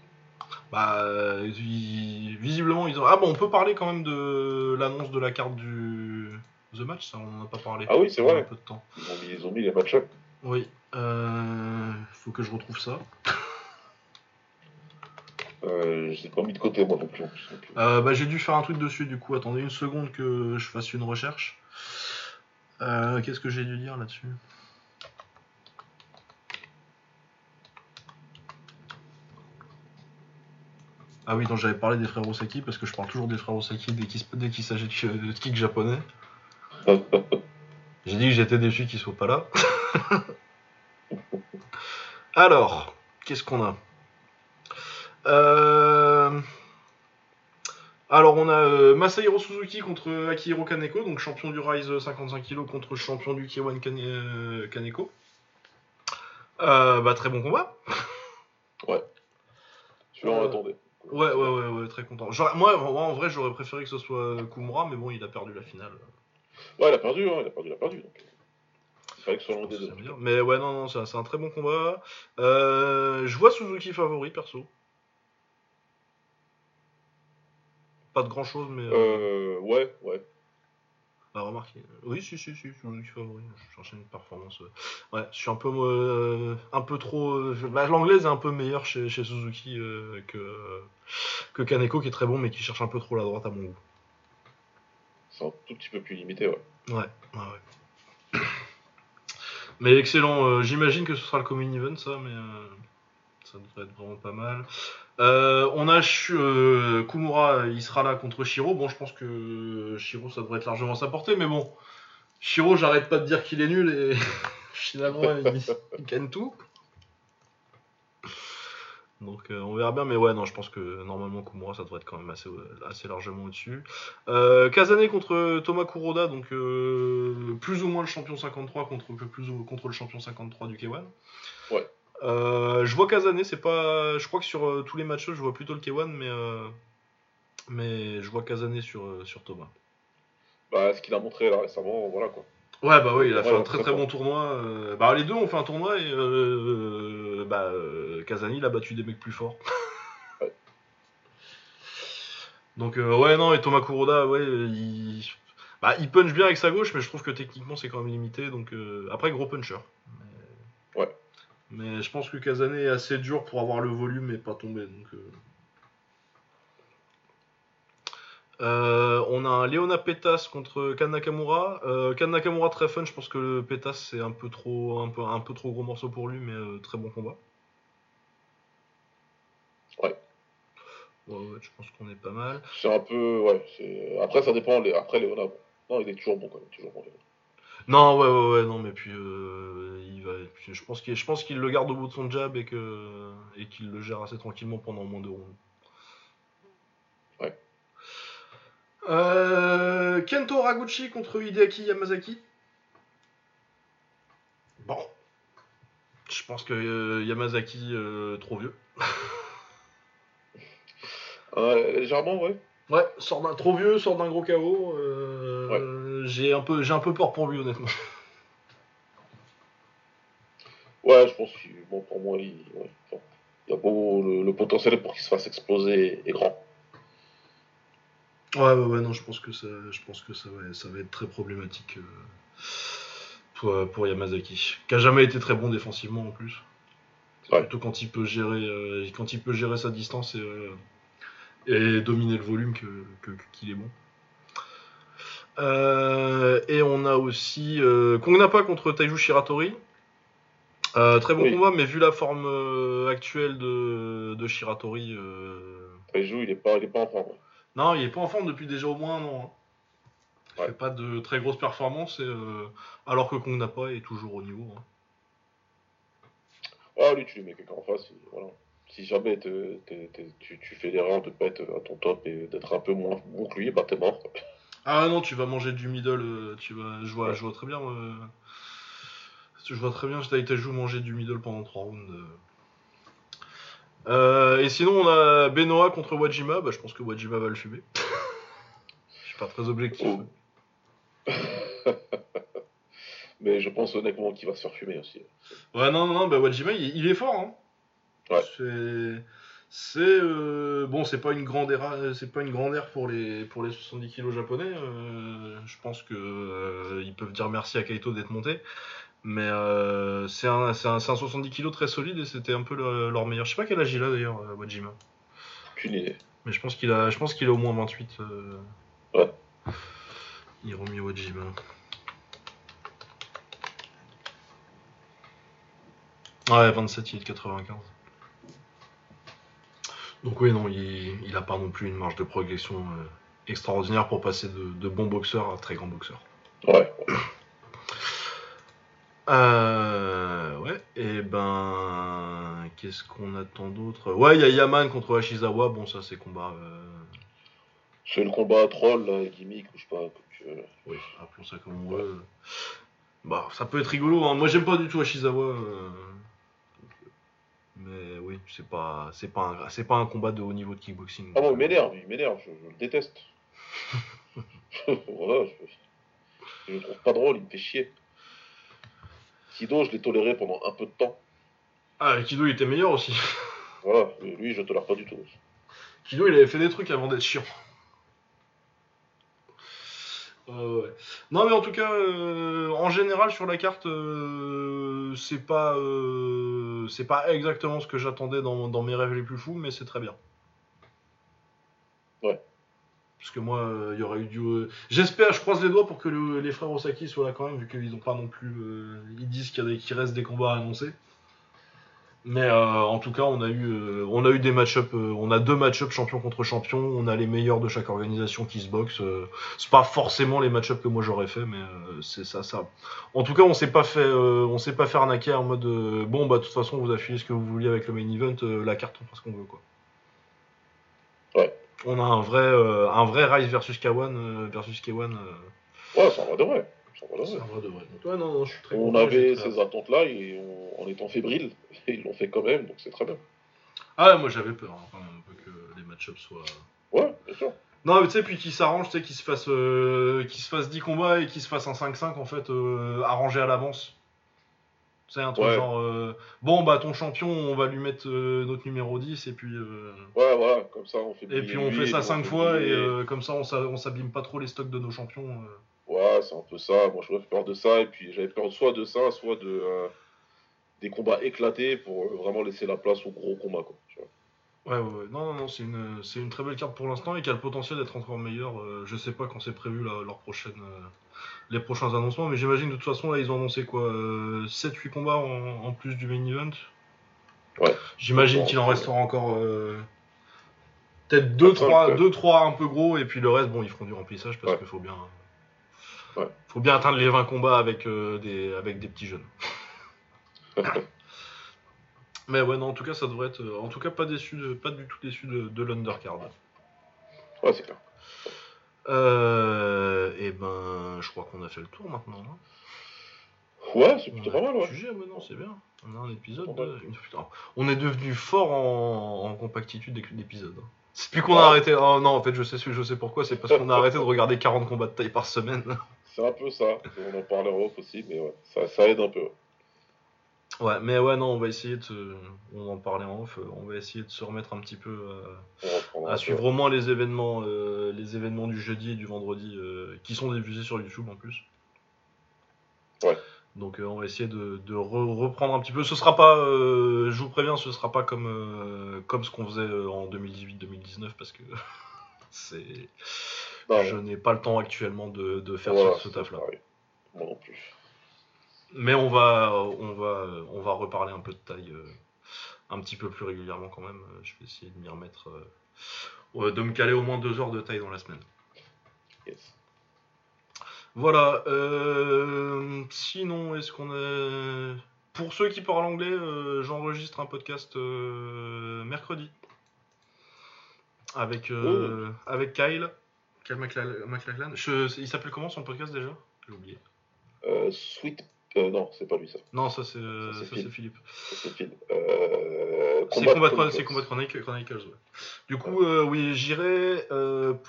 Bah, visiblement, ils ont... Ah, bon, on peut parler quand même de l'annonce de la carte du The Match, ça, on n'en a pas parlé. Ah oui, c'est vrai. Un peu de temps. Ils ont mis les match-ups. Oui. Faut que je retrouve ça. Je l'ai pas mis de côté, moi, non plus. Bah, j'ai dû faire un truc dessus, du coup. Attendez une seconde que je fasse une recherche. Qu'est-ce que j'ai dû dire là-dessus? Ah oui, non, j'avais parlé des frères Osaki, parce que je parle toujours des frères Osaki dès qu'il s'agit de kick japonais. J'ai dit que j'étais déçu qu'ils soient pas là. Alors, qu'est-ce qu'on a? Alors on a Masahiro Suzuki contre Akihiro Kaneko, donc champion du Rise 55 kg contre champion du K1 Kaneko. Bah très bon combat. Ouais. Celui-là on attendait. Ouais, très content. Genre, moi en vrai j'aurais préféré que ce soit Kumura, mais bon il a perdu la finale. Ouais il a perdu. Donc. Il fallait que ce soit l'un des deux. Mais ouais non c'est un très bon combat. Je vois Suzuki favori perso. Pas de grand chose, mais. Ouais. Bah, remarquez. Oui, si, Suzuki favori. Je cherchais une performance. Ouais, je suis un peu trop. Bah, l'anglaise est un peu meilleure chez Suzuki que Kaneko, qui est très bon, mais qui cherche un peu trop la droite à mon goût. C'est un tout petit peu plus limité, ouais. Ouais. Mais excellent. J'imagine que ce sera le coming event, ça, mais ça devrait être vraiment pas mal. On a Kumura, il sera là contre Shiro. Bon, je pense que Shiro, ça devrait être largement sa portée, mais bon. Shiro, j'arrête pas de dire qu'il est nul et finalement, il gagne tout. Donc on verra bien, mais ouais, non, je pense que normalement Kumura, ça devrait être quand même assez largement au-dessus. Kazane contre Thomas Kuroda, donc plus ou moins le champion 53 contre le champion 53 du K1. Ouais. Je vois Kazane, c'est pas. Je crois que sur tous les matchs, je vois plutôt le K1, mais je vois Kazane sur Thomas. Bah, ce qu'il a montré là récemment, voilà quoi. Ouais, bah oui, il a fait un très très bon tournoi. Bah, les deux ont fait un tournoi et Kazani, il a battu des mecs plus forts. Ouais. Donc, ouais, non, et Thomas Kuroda, ouais, il punch bien avec sa gauche, mais je trouve que techniquement, c'est quand même limité. Donc, après, gros puncher. Mais... Ouais. Mais je pense que Kazane est assez dur pour avoir le volume et pas tomber. Donc, on a un Leona Petas contre Kan Nakamura. Kan Nakamura très fun, je pense que le Petas c'est un peu trop gros morceau pour lui, mais très bon combat. Ouais, je pense qu'on est pas mal. C'est un peu ouais. Après ça dépend. Après Leona, non il est toujours bon quand même, toujours bon. Non ouais non mais puis il va. Puis, je pense qu'il le garde au bout de son jab et qu'il le gère assez tranquillement pendant moins de rounds. Ouais. Kento Haraguchi contre Hideaki Yamazaki. Bon, je pense que Yamazaki trop vieux. Légèrement ouais. Ouais, sort d'un gros KO. Ouais. J'ai un peu peur pour lui honnêtement. Ouais, je pense que bon pour moi il y a beau le potentiel pour qu'il se fasse exploser est grand. Ouais, non, je pense que ça va être très problématique pour Yamazaki, qui a jamais été très bon défensivement en plus. Ouais. Plutôt quand il peut gérer sa distance et dominer le volume qu'il est bon. Et on a aussi Kong Napa contre Taiju Shiratori. Très bon combat, mais vu la forme actuelle de Shiratori, Taiju il est pas en forme. Non, il n'est pas en forme depuis déjà au moins un an. Hein. Il ne fait pas de très grosses performances, alors que Kong Napa est toujours au niveau. Hein. Ah, lui, tu lui mets quelqu'un en face. Voilà. Si jamais tu fais l'erreur de ne pas être à ton top et d'être un peu moins bon que lui, bah t'es mort. Quoi. Ah non, tu vas manger du middle. Je vois très bien. Je vois très bien que Taiju manger du middle pendant 3 rounds. Et sinon, on a Benoît contre Wajima. Bah, je pense que Wajima va le fumer. Je suis pas très objectif. Oh. Mais je pense honnêtement qu'il va se faire fumer aussi. Ouais, non, bah Wajima, il est fort. Hein. Ouais. Bon, c'est pas une grande ère pour les 70 kilos japonais. Je pense que ils peuvent dire merci à Kaito d'être monté. Mais c'est un 70 kg très solide et c'était un peu leur meilleur. Je sais pas quel âge il a d'ailleurs, Wajima. Aucune idée. Mais je pense qu'il a au moins 28. Ouais. Hiromi Wajima. Ouais, 27, il est de 95. Donc oui, non, il a pas non plus une marge de progression extraordinaire pour passer de bon boxeur à très grand boxeur. Ouais. Ouais, et ben qu'est-ce qu'on attend d'autre? Ouais, il y a Yaman contre Ashizawa, bon ça c'est combat. C'est le combat troll, là, gimmick, ou je sais pas, comme tu veux. Oui, appelons ça comme on veut. Bah ça peut être rigolo, hein. Moi j'aime pas du tout Ashizawa. Mais oui, c'est pas un combat de haut niveau de kickboxing. Ah non, il m'énerve, je le déteste. Voilà, je le trouve pas drôle, il me fait chier. Kido, je l'ai toléré pendant un peu de temps. Ah, Kido, il était meilleur aussi. Voilà, lui, je tolère pas du tout. Kido, il avait fait des trucs avant d'être chiant. Ouais. Non, mais en tout cas, en général, sur la carte, c'est pas exactement ce que j'attendais dans mes rêves les plus fous, mais c'est très bien. Ouais. Parce que moi, il y aurait eu du... J'espère, je croise les doigts pour que les frères Osaki soient là quand même, vu qu'ils n'ont pas non plus... Ils disent qu'il reste des combats à annoncer. Mais en tout cas, on a eu des match-up. On a deux match-up champion contre champion. On a les meilleurs de chaque organisation qui se boxent. C'est pas forcément les match-up que moi j'aurais fait, mais c'est ça. En tout cas, on s'est pas fait arnaquer en mode bon bah de toute façon vous affiliez ce que vous vouliez avec le main event, la carte on fait ce qu'on veut quoi. Ouais. On a un vrai Rice versus K1 versus K1. Ouais, c'est un vrai de vrai. Donc, ouais, non, je suis très on content, avait très... ces attentes-là et en étant fébrile, ils l'ont fait quand même, donc c'est très bien. Ah, moi j'avais peur hein, quand même un peu que les match-ups soient. Ouais, bien sûr. Non, mais tu sais, puis qu'ils s'arrangent, tu sais, qu'ils se fassent 10 combats et qu'ils se fassent un 5-5 en fait, arrangé à l'avance. Tu sais, un truc ouais. Genre, bon, bah ton champion, on va lui mettre notre numéro 10 et puis. Ouais, voilà, comme ça on fait. Et puis on fait ça 5 fois et comme ça on s'abîme pas trop les stocks de nos champions. Ouais, c'est un peu ça. Moi, j'avais peur de ça. Et puis, j'avais peur soit de des combats éclatés pour vraiment laisser la place au gros combat, quoi. Tu vois. Ouais. Non. C'est une très belle carte pour l'instant et qui a le potentiel d'être encore meilleure. Je sais pas quand c'est prévu, là, les prochains annoncements. Mais j'imagine, de toute façon, là, ils ont annoncé, quoi, 7-8 combats en plus du main event. Ouais. J'imagine qu'il en restera encore... peut-être 2-3 un peu gros. Et puis, le reste, bon, ils feront du remplissage parce qu'il faut bien... Ouais. Faut bien atteindre les 20 combats avec des petits jeunes. Mais ouais, non, en tout cas, ça devrait être... En tout cas, pas du tout déçu de l'undercard. Ouais, c'est clair. Et ben, je crois qu'on a fait le tour maintenant. Hein. Ouais, c'est plutôt pas mal, ouais. Sujet, mais non, c'est bien. On a un épisode... On est devenu fort en compactitude d'épisodes. Hein. C'est plus qu'on a arrêté. Oh non, en fait, je sais pourquoi. C'est parce qu'on a arrêté de regarder 40 combats de taille par semaine. C'est un peu ça. On en parlera aussi, mais ouais, ça aide un peu. Ouais, mais ouais, non, on va essayer de. On en parlait en off. On va essayer de se remettre un petit peu à suivre au moins les événements du jeudi et du vendredi qui sont diffusés sur YouTube en plus. Ouais. Donc on va essayer de reprendre un petit peu. Ce sera pas, je vous préviens, ce sera pas comme ce qu'on faisait en 2018-2019 parce que c'est, bah, je n'ai pas le temps actuellement de faire ce taf-là. Pareil. Moi non plus. Mais on va reparler un peu de taille un petit peu plus régulièrement quand même. Je vais essayer de m'y remettre, de me caler au moins 2 heures de taille dans la semaine. Yes. Voilà, sinon, est-ce qu'on a... Pour ceux qui parlent anglais, j'enregistre un podcast mercredi avec Kyle McLachlan. Il s'appelle comment son podcast déjà ? J'ai oublié. Non, c'est pas lui ça. Non, c'est Philippe. C'est Philippe. Combat Chronicles, ouais. Du coup, oui, j'irai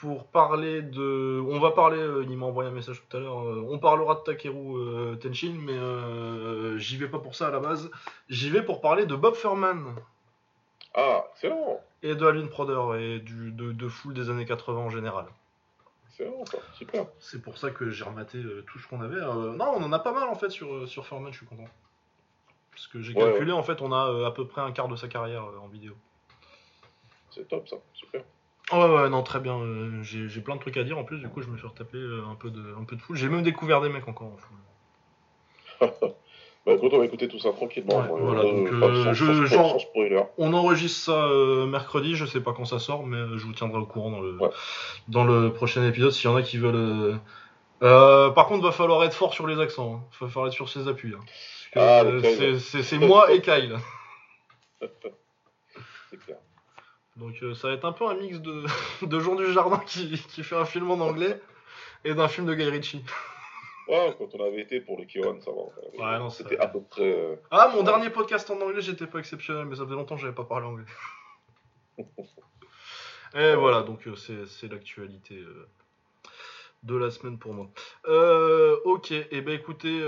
pour parler de... On va parler, il m'a envoyé un message tout à l'heure, on parlera de Takeru Tenshin, mais j'y vais pas pour ça à la base. J'y vais pour parler de Bob Furman. Ah, excellent. Et de Aline Proder, et de Fool des années 80 en général. Excellent, super. C'est pour ça que j'ai rematé tout ce qu'on avait. Non, on en a pas mal en fait sur Furman, je suis content. Parce que j'ai calculé, en fait, on a à peu près un quart de sa carrière en vidéo. C'est top, ça. Super. Ouais, non, très bien. J'ai plein de trucs à dire. En plus, du coup, je me suis retapé un peu de foule. J'ai même découvert des mecs encore en foule. Bah écoute, on va écouter tout ça tranquillement. Ouais, voilà, donc, sans spoiler. On enregistre ça mercredi. Je sais pas quand ça sort, mais je vous tiendrai au courant dans le prochain épisode. S'il y en a qui veulent... par contre, va falloir être fort sur les accents. Hein. Va falloir être sur ses appuis. Hein. C'est moi et Kyle. C'est clair. Donc ça va être un peu un mix de Jean Dujardin qui fait un film en anglais et d'un film de Guy Ritchie. Ouais, quand on avait été pour le Kion, ça va. Ouais, non, c'était à peu près... Ah, mon dernier podcast en anglais, j'étais pas exceptionnel, mais ça faisait longtemps que j'avais pas parlé anglais. Et voilà, donc c'est l'actualité... de la semaine pour moi. Ok, et ben écoutez,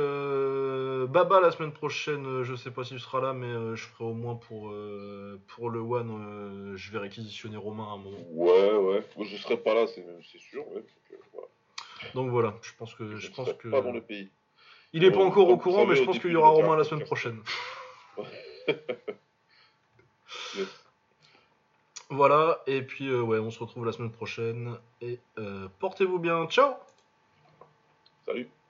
Baba la semaine prochaine, je sais pas s'il sera là, mais je ferai au moins pour le One, je vais réquisitionner Romain à un moment. Ouais, moi je serai pas là, c'est sûr. Ouais, voilà. Donc voilà, je pense que pas dans le pays. Il est pas encore au courant, mais je pense qu'il y aura Romain la semaine prochaine. Yes. Voilà, et puis ouais, on se retrouve la semaine prochaine. Et portez-vous bien. Ciao. Salut.